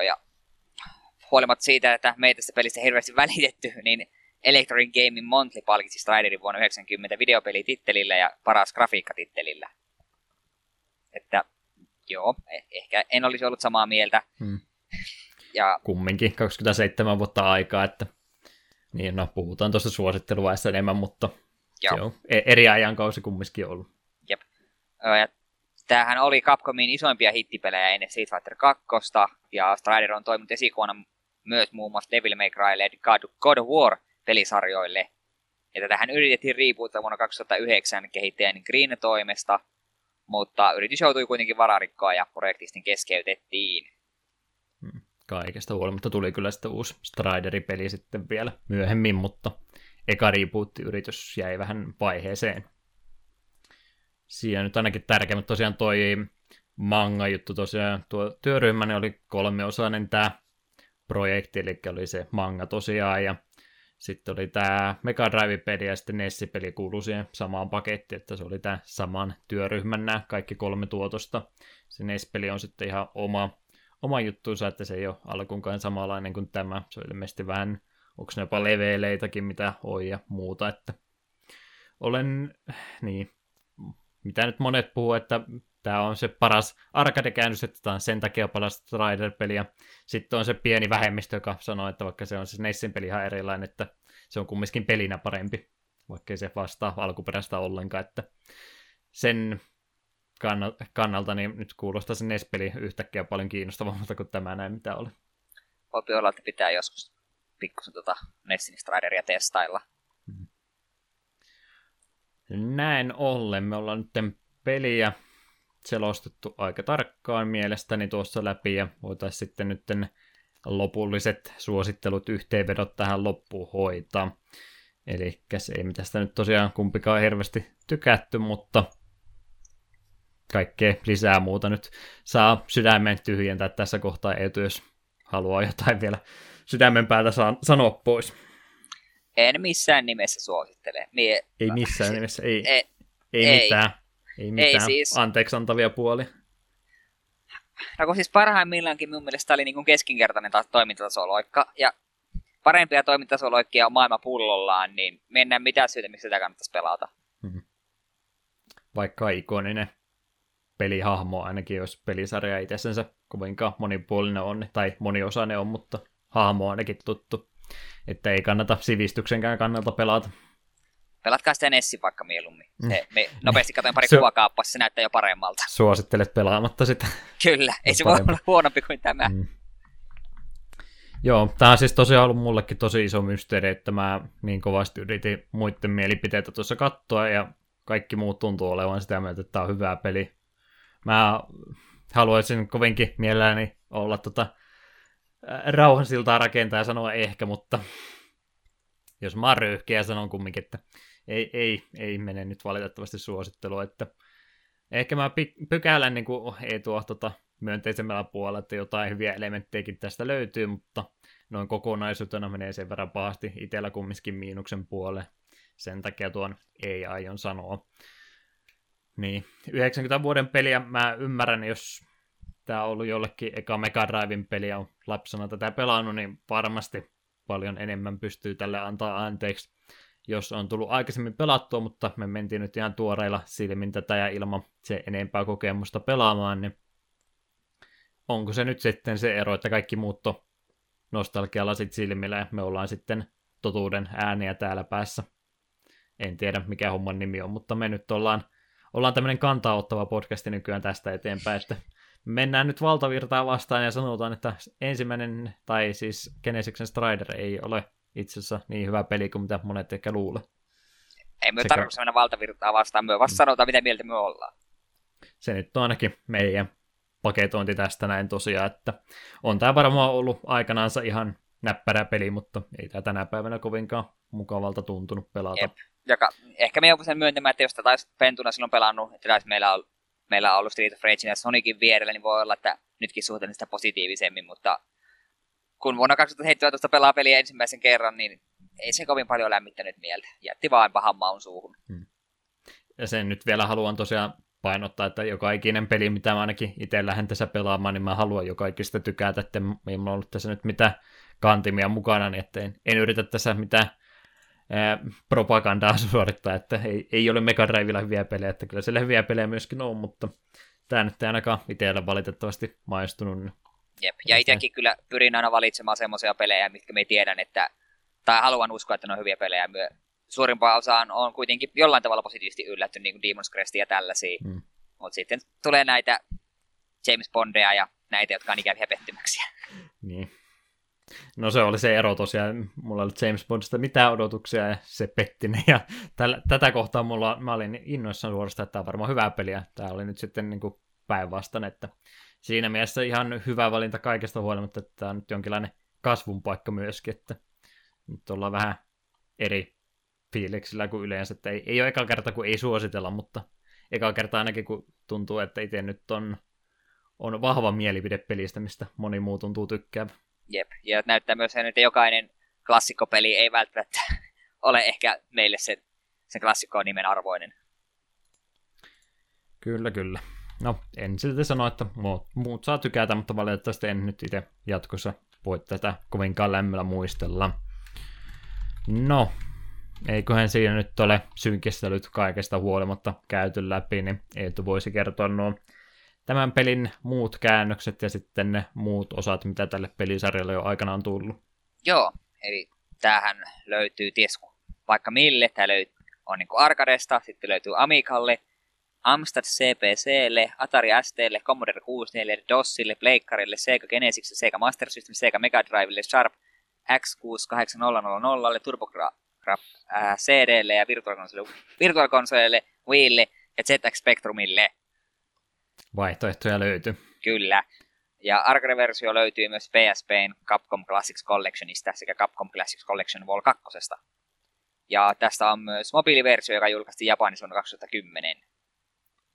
Ja huolimatta siitä, että meitä tästä pelistä hirveästi välitetty, niin Electronic Gamein Monthly palkitsi Striderin vuonna 1990 videopelitittelillä ja paras grafiikkatittelillä. Että joo, ehkä en olisi ollut samaa mieltä. Ja kumminkin 27 vuotta aikaa, että niin, no puhutaan tuosta suositteluvaiheessa enemmän, mutta joo. Se on eri ajankausi kumminkin ollut. Jep. Ja tämähän oli Capcomin isoimpia hittipelejä ennen Street Fighter 2, ja Strider on toiminut esikuona myös muun muassa Devil May Crylle ja God of War-pelisarjoille. Ja tätähän yritettiin riipuuttaa vuonna 2009 kehittäjän Green toimesta, mutta yritys joutui kuitenkin vararikkoon ja projektistin keskeytettiin. Kaikesta huolimatta tuli kyllä sitten uusi Strider-peli sitten vielä myöhemmin, mutta eka reboot-yritys jäi vähän vaiheeseen. Siinä nyt ainakin tärkeä, mutta tosiaan toi manga-juttu tosiaan, tuo työryhmäni oli kolmiosainen tämä projekti, eli oli se manga tosiaan, ja sitten oli tämä Mega Drive-peli ja sitten NES-peli kuului siihen samaan pakettiin, että se oli tämä saman työryhmän nämä kaikki kolme tuotosta. Se NES-peli on sitten ihan oma juttuunsa, että se ei ole alkuunkaan samanlainen kuin tämä. Se on ilmeisesti vähän, onko ne jopa leveleitäkin, mitä on ja muuta, että olen, niin, mitä nyt monet puhuu, että tämä on se paras arcade-käännös, että tämä on sen takia paras Strider-peli, ja sitten on se pieni vähemmistö, joka sanoo, että vaikka se on siis Nessin peli ihan erilainen, että se on kumminkin pelinä parempi, vaikkei se vastaa alkuperäistä ollenkaan, että sen kannalta, niin nyt kuulostaa se NES-peli yhtäkkiä paljon kiinnostavammalta kuin tämä näin, mitä oli. Voipi olla, että pitää joskus pikkusen Nessin Strideria testailla. Näin ollen, me ollaan nyt peliä selostettu aika tarkkaan mielestäni tuossa läpi, ja voitaisiin sitten nyt lopulliset suosittelut, yhteenvedot tähän loppuun hoitaa. Eli ei mitään sitä nyt tosiaan kumpikaan hirveästi tykätty, mutta kaikkea lisää muuta nyt saa sydämen tyhjentää tässä kohtaa, jos haluaa jotain vielä sydämen päältä sanoa pois. En missään nimessä suosittele. Ei missään nimessä, ei mitään. Ei mitään siis anteeksi antavia puolia. Ja kun siis parhaimmillaankin mun mielestä oli niinku keskinkertainen toimintatasoloikka, ja parempia toimintatasoloikkia on maailma pullollaan, niin me en näe mitään syytä, miksi sitä kannattaisi pelata. Vaikka ikoninen pelihahmo, ainakin jos pelisarja itsensä kovinkaan monipuolinen on, tai moniosainen on, mutta hahmo on ainakin tuttu. Että ei kannata sivistyksenkään kannalta pelata. Pelatkaa sitä Nessin vaikka mieluummin. Me nopeasti katsoin pari kuvaa kaappaa, se näyttää jo paremmalta. Suosittelet pelaamatta sitä. Kyllä, ei se voi olla huonompi kuin tämä. Mm. Joo, tämä on siis tosiaan ollut mullekin tosi iso mysteeri, että mä niin kovasti yritin muiden mielipiteitä tuossa katsoa, ja kaikki muut tuntuu olevan sitä mieltä, että tämä on hyvä peli. Mä haluaisin kovinkin mielelläni olla rauhansiltaa rakentaa ja sanoa ehkä, mutta jos mä oon röyhkeä, sanon kumminkin, että ei mene nyt valitettavasti suosittelua, että ehkä mä pykälän niin kuin ei tuo myönteisemmällä puolella, että jotain hyviä elementtejäkin tästä löytyy, mutta noin kokonaisuutena menee sen verran pahasti itsellä kumminkin miinuksen puolelle. Sen takia tuon ei aion sanoa. Niin, 90 vuoden peliä mä ymmärrän, jos tää on ollut jollekin eka Mega Driven peliä on lapsena tätä pelannut, niin varmasti paljon enemmän pystyy tälle antaa anteeksi, jos on tullut aikaisemmin pelattua, mutta me mentiin nyt ihan tuoreilla silmin tätä ja ilman se enempää kokemusta pelaamaan, niin onko se nyt sitten se ero, että kaikki muut on nostalgialasit silmillä ja me ollaan sitten totuuden ääniä täällä päässä. En tiedä mikä homman nimi on, mutta me nyt ollaan tämmöinen kantaa ottava podcasti nykyään tästä eteenpäin, että mennään nyt valtavirtaa vastaan ja sanotaan, että ensimmäinen, tai siis Genesiksen Strider ei ole itse asiassa niin hyvä peli kuin mitä monet ehkä luulee. Ei me tarvitse mennä valtavirtaa vastaan, me vasta sanotaan mitä mieltä me ollaan. Se nyt on ainakin meidän paketointi tästä näin tosiaan, että on tämä varmaan ollut aikanaansa ihan näppärä peli, mutta ei tämä tänä päivänä kovinkaan mukavalta tuntunut pelata. Jep. Ehkä me joudumme sen myöntämään, että jos tätä olisi pentuna silloin pelannut, että meillä on ollut Street of Rage ja Sonicin vierellä, niin voi olla, että nytkin suhteellisesti sitä positiivisemmin, mutta kun vuonna 2017 pelaa peliä ensimmäisen kerran, niin ei se kovin paljon lämmittänyt mieltä. Jätti vaan pahan maun suuhun. Ja sen nyt vielä haluan tosiaan painottaa, että joka ikinen peli, mitä mä ainakin itse lähden tässä pelaamaan, niin mä haluan joka ikistä tykätä, että ei mulla ollut tässä nyt mitään kantimia mukana, niin että en yritä tässä mitään propagandaa suorittaa, että ei ole Mega Drivella hyviä pelejä, että kyllä siellä hyviä pelejä myöskin on, mutta tämä nyt ei ainakaan itsellä valitettavasti maistunut. Jep, ja itsekin kyllä pyrin aina valitsemaan semmoisia pelejä, mitkä me tiedän, että, tai haluan uskoa, että ne on hyviä pelejä. Suurimpaan osaan on kuitenkin jollain tavalla positiivisesti yllättynyt, niin kuin Demon's Crest ja tällaisia, mutta sitten tulee näitä James Bondeja ja näitä, jotka on ikäviä pettymyksiä. Niin. No se oli se ero tosiaan, mulla oli James Bondista mitään odotuksia ja se petti ne, ja tätä kohtaa mä olin innoissaan suorastaan, että tämä on varmaan hyvää peliä, tämä oli nyt sitten niin kuin päinvastainen, että siinä mielessä ihan hyvä valinta kaikesta huolimatta, että tämä on nyt jonkinlainen kasvun paikka myöskin, että nyt ollaan vähän eri fiiliksillä kuin yleensä, että ei ole eka kerta kun ei suositella, mutta eka kerta ainakin kun tuntuu, että itse nyt on vahva mielipide pelistä, mistä moni muu tuntuu tykkäävä. Jep, ja näyttää myös, että jokainen klassikkopeli ei välttämättä ole ehkä meille sen klassikon nimen arvoinen. Kyllä, kyllä. No, en silti sano, että muut saa tykätä, mutta valitettavasti en nyt itse jatkossa voi tätä kovinkaan lämmöllä muistella. No, eiköhän siinä nyt ole synkistelyt kaikesta huolimatta käyty läpi, niin Eetu voisi kertoa nuo tämän pelin muut käännökset ja sitten ne muut osat, mitä tälle pelisarjalle jo aikanaan on tullut. Joo, eli tämähän löytyy ties vaikka mille. Tämä on niin kuin Arcadesta, sitten löytyy Amigalle, Amstrad CPClle, Atari STlle, Commodore 64, DOSille, Pleikkarille, Sega Genesisille, Sega Master System, Sega Mega Drivelle, Sharp X68000, TurboGrafx CDlle ja Virtual Consolelle, Wiille ja ZX Spectrumille. Vaihtoehtoja löytyy. Kyllä. Ja Arcade-versio löytyy myös PSP:n Capcom Classics Collectionista sekä Capcom Classics Collection Vol. 2. Ja tästä on myös mobiiliversio, joka julkaistiin Japanissa vuonna 2010.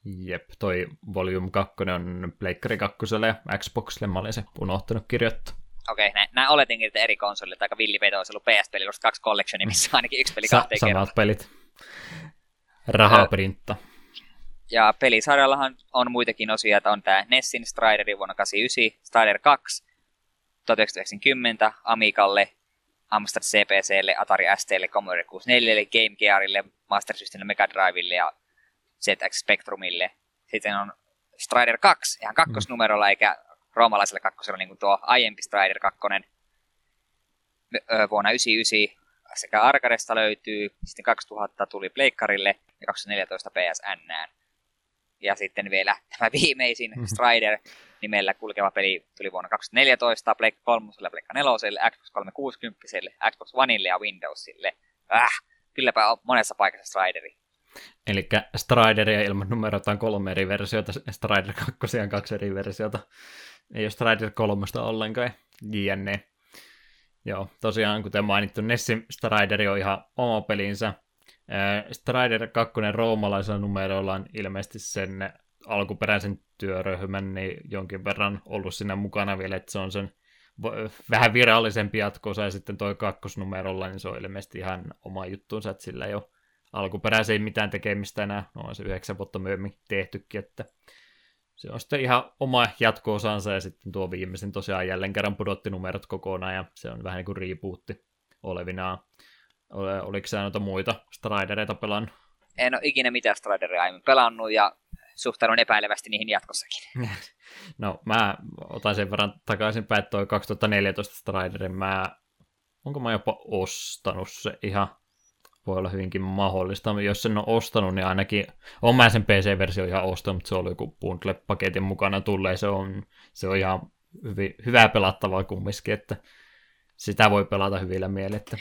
Jep, toi Volume 2 on Pleikkari 2 ja Xboxille. Mä olin se unohtanut kirjoittaa. Okei, näin oletinkin, että eri konsolille, että aika villiveto olisi ollut PSP:llä 2 Collectionia, missä ainakin yksi peli kahteen kertaan. Samat pelit. Rahaprintta. Ja pelisarjallahan on muitakin osia, että on tämä Nessin Strider vuonna 1989, Strider 2 1990, Amigalle, Amstrad CPClle, Atari STlle, Commodore 64, Game Gearille, Master Systemille, Mega Drivelle ja ZX Spectrumille. Sitten on Strider 2, ihan kakkosnumerolla eikä roomalaisella kakkosella niin kuin tuo aiempi Strider 2 vuonna 1999. Sekä Arcadesta löytyy, sitten 2000 tuli pleikkarille ja 2014 PSN:ään. Ja sitten vielä tämä viimeisin Strider nimellä kulkeva peli tuli vuonna 2014 Pleikka 3, Pleikka 4, Xbox 360, Xbox Oneille ja Windowsille. Kylläpä on monessa paikassa Strideri. Elikkä Strideria ilman numeroita on 3 eri versiota, Strider 2 on 2 eri versiota. Ei ole Strider 3 ollenkaan, jne. Joo, tosiaan kuten mainittu, Nessin Strider on ihan oma pelinsä. Strider 2 roomalaisella numeroilla on ilmeisesti sen alkuperäisen työryhmän niin jonkin verran ollut siinä mukana vielä, että se on sen vähän virallisempi jatkoosa, ja sitten toi kakkosnumerolla, niin se on ilmeisesti ihan oma juttuunsa, että sillä ei ole alkuperäisiin mitään tekemistä enää, no on se 9 vuotta myöhemmin tehtykin, että se on sitten ihan oma jatko-osansa, ja sitten tuo viimeisen tosiaan jälleen kerran pudotti numerot kokonaan, ja se on vähän niin kuin rebootti olevinaan. Oliko sä noita muita Stridereita pelannut? En ole ikinä mitään Strideria aiemmin pelannut, ja suhtaudun epäilevästi niihin jatkossakin. No, mä otan sen verran takaisinpäin, että toi 2014 Striderin, onko mä jopa ostanut se ihan? Voi olla hyvinkin mahdollista. Jos sen on ostanut, niin ainakin on mä sen PC-versio ihan ostanut, mutta se oli joku bundle-paketin mukana tulee. Se on ihan hyvää pelattavaa kumminkin, että sitä voi pelata hyvillä mielettä.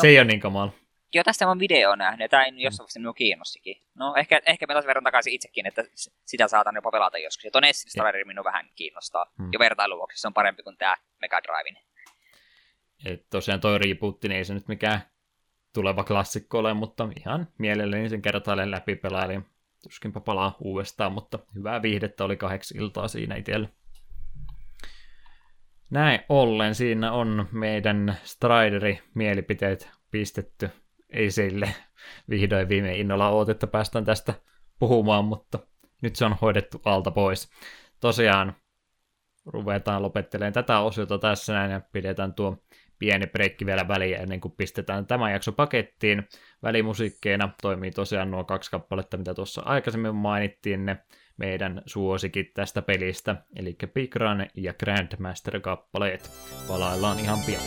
Se ei ole niin kamala. Joo, tästä mä oon videoa nähnyt. Tämä ei jossain vaiheessa minua kiinnostikin. No, ehkä mä taas verran takaisin itsekin, että sitä saatan jopa pelata joskus. Ja ton Nessin Strider minua vähän kiinnostaa. Jo vertailuvuoksi se on parempi kuin tämä Mega Drive. Tosiaan toi rebootti, niin ei se nyt mikään tuleva klassikko ole, mutta ihan mielelläni sen kertaalleen läpi pelailin. Tuskinpä palaa uudestaan, mutta hyvää viihdettä oli 8 iltaa siinä itsellä. Näin ollen siinä on meidän Strideri-mielipiteet pistetty esille. Vihdoin viimein innolla ootetta päästään tästä puhumaan, mutta nyt se on hoidettu alta pois. Tosiaan ruvetaan lopettelemaan tätä osiota tässä näin ja pidetään tuo pieni breikki vielä väliä ennen kuin pistetään tämä jakso pakettiin. Välimusiikkeina toimii tosiaan nuo 2 kappaletta, mitä tuossa aikaisemmin mainittiin, ne meidän suosikit tästä pelistä, eli Big Run ja Grandmaster-kappaleet. Palaillaan ihan pian.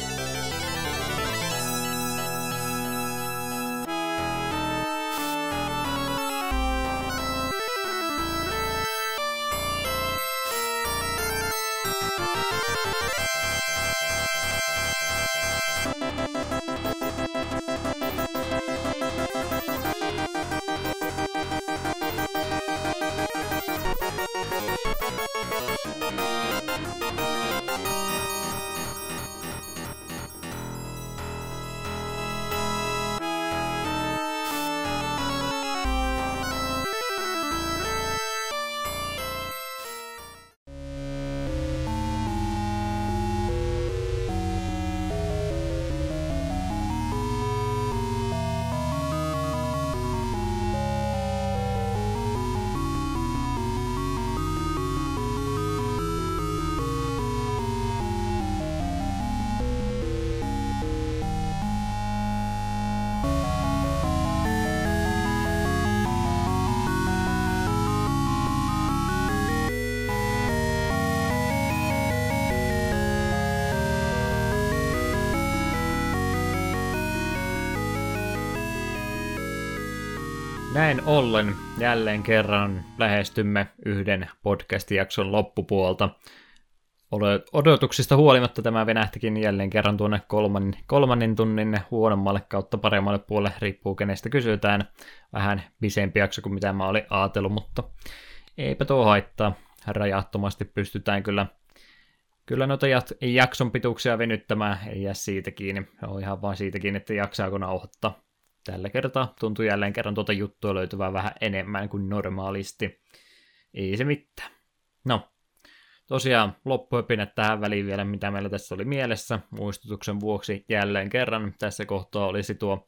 Näin ollen jälleen kerran lähestymme yhden podcast-jakson loppupuolta. Odotuksista huolimatta tämä venähtikin jälleen kerran tuonne kolmannen tunnin huonommalle kautta paremmalle puolelle, riippuu kenestä kysytään. Vähän pisempi jakso kuin mitä mä olin ajatellut, mutta eipä tuo haittaa. Rajattomasti pystytään kyllä noita jakson pituuksia venyttämään, ei jää siitä kiinni. On ihan vaan siitä kiinni, että jaksaako nauhoittaa. Tällä kertaa tuntuu jälleen kerran tuota juttua löytyvää vähän enemmän kuin normaalisti. Ei se mitään. No, tosiaan loppuhöpinät tähän väliin vielä, mitä meillä tässä oli mielessä. Muistutuksen vuoksi jälleen kerran tässä kohtaa olisi tuo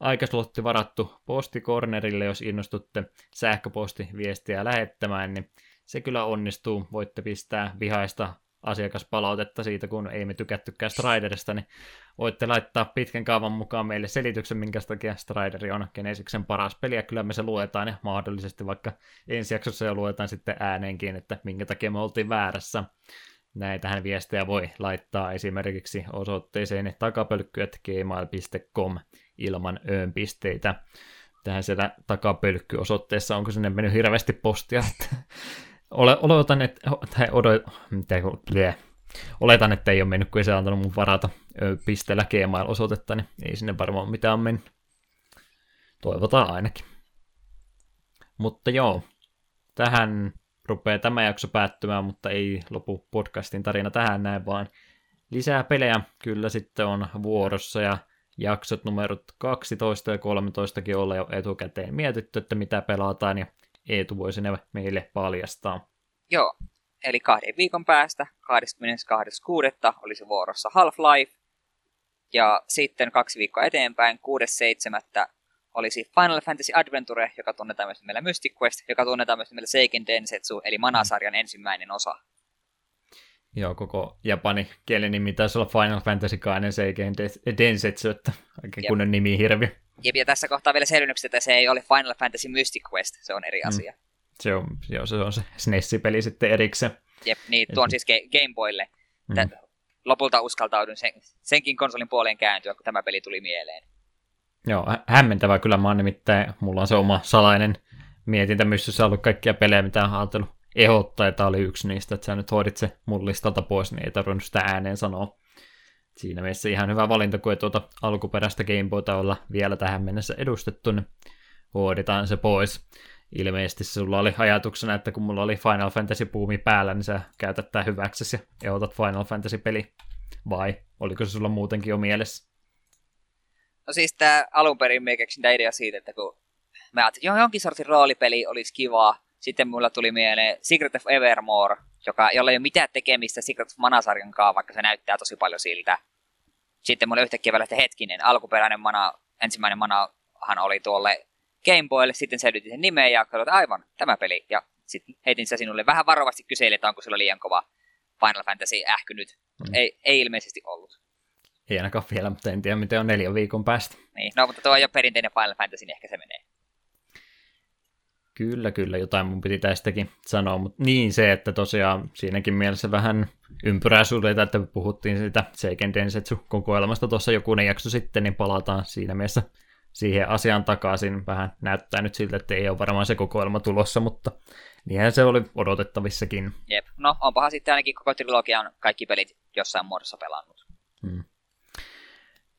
aikaslotti varattu postikornerille, jos innostutte sähköpostiviestiä lähettämään, niin se kyllä onnistuu. Voitte pistää vihaista asiakaspalautetta siitä, kun ei me tykättykään Striderista, niin voitte laittaa pitkän kaavan mukaan meille selityksen, minkä takia Strideri on Genesiksen paras peli, ja kyllä me se luetaan, ja mahdollisesti vaikka ensi jaksossa jo luetaan sitten ääneenkin, että minkä takia me oltiin väärässä. Näitähän viestejä voi laittaa esimerkiksi osoitteeseen takapölkky@gmail.com ilman öönpisteitä. Tähän siellä takapölkkyosoitteessa, onko sinne mennyt hirveästi postia, että oletan, että ei ole mennyt, kun ei se antanut mun varata pisteellä Gmail-osoitetta, niin ei sinne varmaan mitään mennyt. Toivotaan ainakin. Mutta joo, tähän rupeaa tämä jakso päättymään, mutta ei lopu podcastin tarina tähän näin, vaan lisää pelejä kyllä sitten on vuorossa, ja jaksot numerot 12 ja 13kin olla jo etukäteen mietitty, että mitä pelataan, ja Eetu voi sinne meille paljastaa. Joo, eli 2 viikon päästä 22.6. olisi vuorossa Half-Life, ja sitten 2 viikkoa eteenpäin 6.7. olisi Final Fantasy Adventure, joka tunnetaan myös meillä Mystic Quest, joka tunnetaan myös meillä Seiken Densetsu, eli Mana-sarjan ensimmäinen osa. Joo, koko japani kielen nimi taisi olla Final Fantasy 2 Seiken Densetsu, että aika kunnon nimi hirviö. Ja tässä kohtaa vielä selvennykset, että se ei ole Final Fantasy Mystic Quest, se on eri asia. Se on se SNES-peli sitten erikseen. Jep, niin tuon siis Gameboylle. Lopulta uskaltaudun senkin konsolin puoleen kääntyä, kun tämä peli tuli mieleen. Joo, hämmentävää kyllä, mä oon nimittäin, mulla on se oma salainen mietintämyssyssä ollut kaikkia pelejä, mitä on ajatellut ehdottaa, ja tää oli yksi niistä, että sä nyt hoidit se mun listalta pois, niin ei tarvinnut sitä ääneen sanoa. Siinä mielessä ihan hyvä valinta, kun ei tuota alkuperäistä Gameboyta olla vielä tähän mennessä edustettu, niin hoidetaan se pois. Ilmeisesti sulla oli ajatuksena, että kun mulla oli Final Fantasy-puumi päällä, niin sä käytät tää hyväksesi ja otat Final Fantasy-peli. Vai oliko se sulla muutenkin jo mielessä? No siis tää alun perin me keksin tää idea siitä, että kun mä ajattelin, että jonkin sortin roolipeli olisi kivaa. Sitten mulla tuli mieleen Secret of Evermore, jolla ei ole mitään tekemistä Secret of Mana-sarjankaan, vaikka se näyttää tosi paljon siltä. Sitten mulla yhtäkkiä vielä, että hetkinen, alkuperäinen Mana, ensimmäinen Manahan oli tuolle Gameboylle, sitten selvitin sen nimeä ja katsoin, aivan, tämä peli. Ja sitten heitin sitä sinulle vähän varovasti kyseille, että onko sillä liian kova Final Fantasy ähky nyt. Ei ilmeisesti ollut. Ei ainakaan vielä, mutta en tiedä, miten on 4 viikon päästä. Niin, no mutta tuo on jo perinteinen Final Fantasy, niin ehkä se menee. Kyllä, jotain mun piti tästäkin sanoa, mutta niin se, että tosiaan siinäkin mielessä vähän ympyrää suljetaan, että me puhuttiin siitä Seiken Densetsu-kokoelmasta tuossa jokunen jakso sitten, niin palataan siinä mielessä siihen asiaan takaisin. Vähän näyttää nyt siltä, että ei ole varmaan se kokoelma tulossa, mutta niinhän se oli odotettavissakin. Jep, no onpahan sitten ainakin koko trilogian kaikki pelit jossain muodossa pelannut.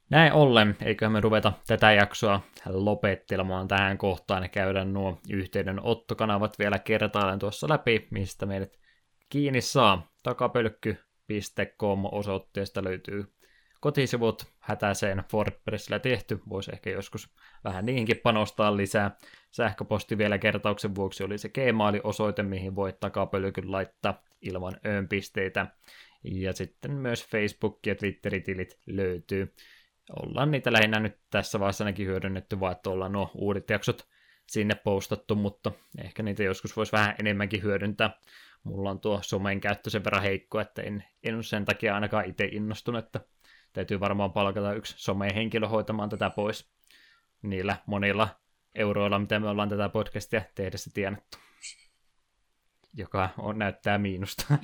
Näin ollen, eiköhän me ruveta tätä jaksoa lopettelemaan tähän kohtaan ja käydä nuo yhteydenottokanavat vielä kertaalleen tuossa läpi, mistä meidät kiinni saa. Takapölkky.com-osoitteesta löytyy kotisivut, hätäiseen WordPressillä tehty, voisi ehkä joskus vähän niihinkin panostaa lisää. Sähköposti vielä kertauksen vuoksi oli se Gmail-osoite, mihin voi takapölkyn laittaa ilman öönpisteitä. Ja sitten myös Facebook- ja Twitter-tilit löytyy. Ollaan niitä lähinnä nyt tässä vaiheessa ainakin hyödynnetty, vaan että ollaan nuo uudet jaksot sinne postattu, mutta ehkä niitä joskus voisi vähän enemmänkin hyödyntää. Mulla on tuo somen käyttö sen verran heikko, että en ole sen takia ainakaan itse innostunut, että täytyy varmaan palkata yksi somehenkilö hoitamaan tätä pois. Niillä monilla euroilla, mitä me ollaan tätä podcastia tehdessä tienattu. Joka näyttää miinusta.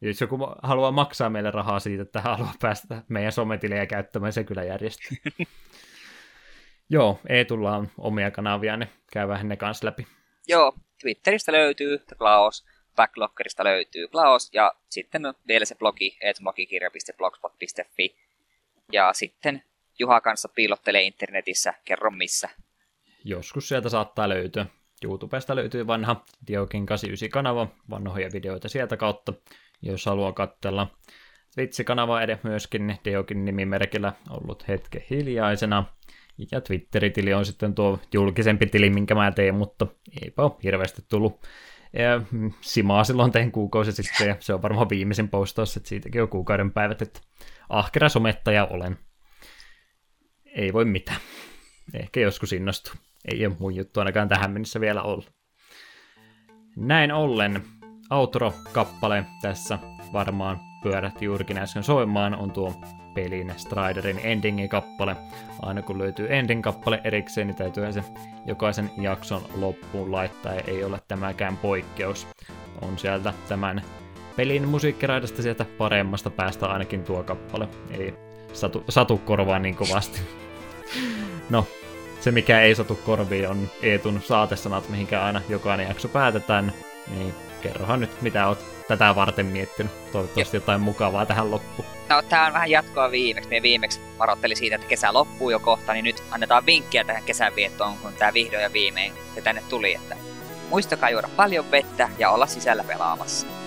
Jos joku haluaa maksaa meille rahaa siitä, että haluaa päästä meidän sometilejä käyttämään, se kyllä järjestää. Joo, Eetulla on omia kanavia, niin käy vähän ne kanssa läpi. Joo, Twitteristä löytyy Klaus, Backloggerista löytyy Klaus, ja sitten vielä se blogi, eetublogikirja.blogspot.fi. Ja sitten Juha kanssa piilottelee internetissä, kerro missä. Joskus sieltä saattaa löytyä. YouTubesta löytyy vanha Diokin 89-kanava, vanhoja videoita sieltä kautta. Jos haluaa katsella Twitch-kanavaa myöskin, Deokin nimimerkillä ollut hetken hiljaisena. Ja Twitter-tili on sitten tuo julkisempi tili, minkä mä teen, mutta eipä ole hirveästi tullut. Simaa silloin tein kuukausi sitten, ja se on varmaan viimeisen postaus, että siitäkin on kuukauden päivät, että ahkera somettaja olen. ei voi mitään. Ehkä joskus innostuu. Ei ole mun juttu ainakaan tähän mennessä vielä ollut. Näin ollen outro-kappale tässä varmaan pyörähti juurikin äsken soimaan on tuo pelin Striderin endingin kappale. Aina kun löytyy ending-kappale erikseen, niin täytyy se jokaisen jakson loppuun laittaa ja ei ole tämäkään poikkeus. On sieltä tämän pelin musiikkiraidasta sieltä paremmasta päästä ainakin tuo kappale. Ei satu korvaa niin kovasti. No, se mikä ei satu korviin on Eetun saatesanat, mihinkä aina jokainen jakso päätetään. Niin kerrohan nyt, mitä oot tätä varten miettinyt. Toivottavasti jotain mukavaa tähän loppuun. No, tää on vähän jatkoa viimeksi. Me viimeksi varoittelin siitä, että kesä loppuu jo kohta, niin nyt annetaan vinkkiä tähän kesänviettoon, kun tää vihdoin ja viimein se tänne tuli. Että muistakaa juoda paljon vettä ja olla sisällä pelaamassa.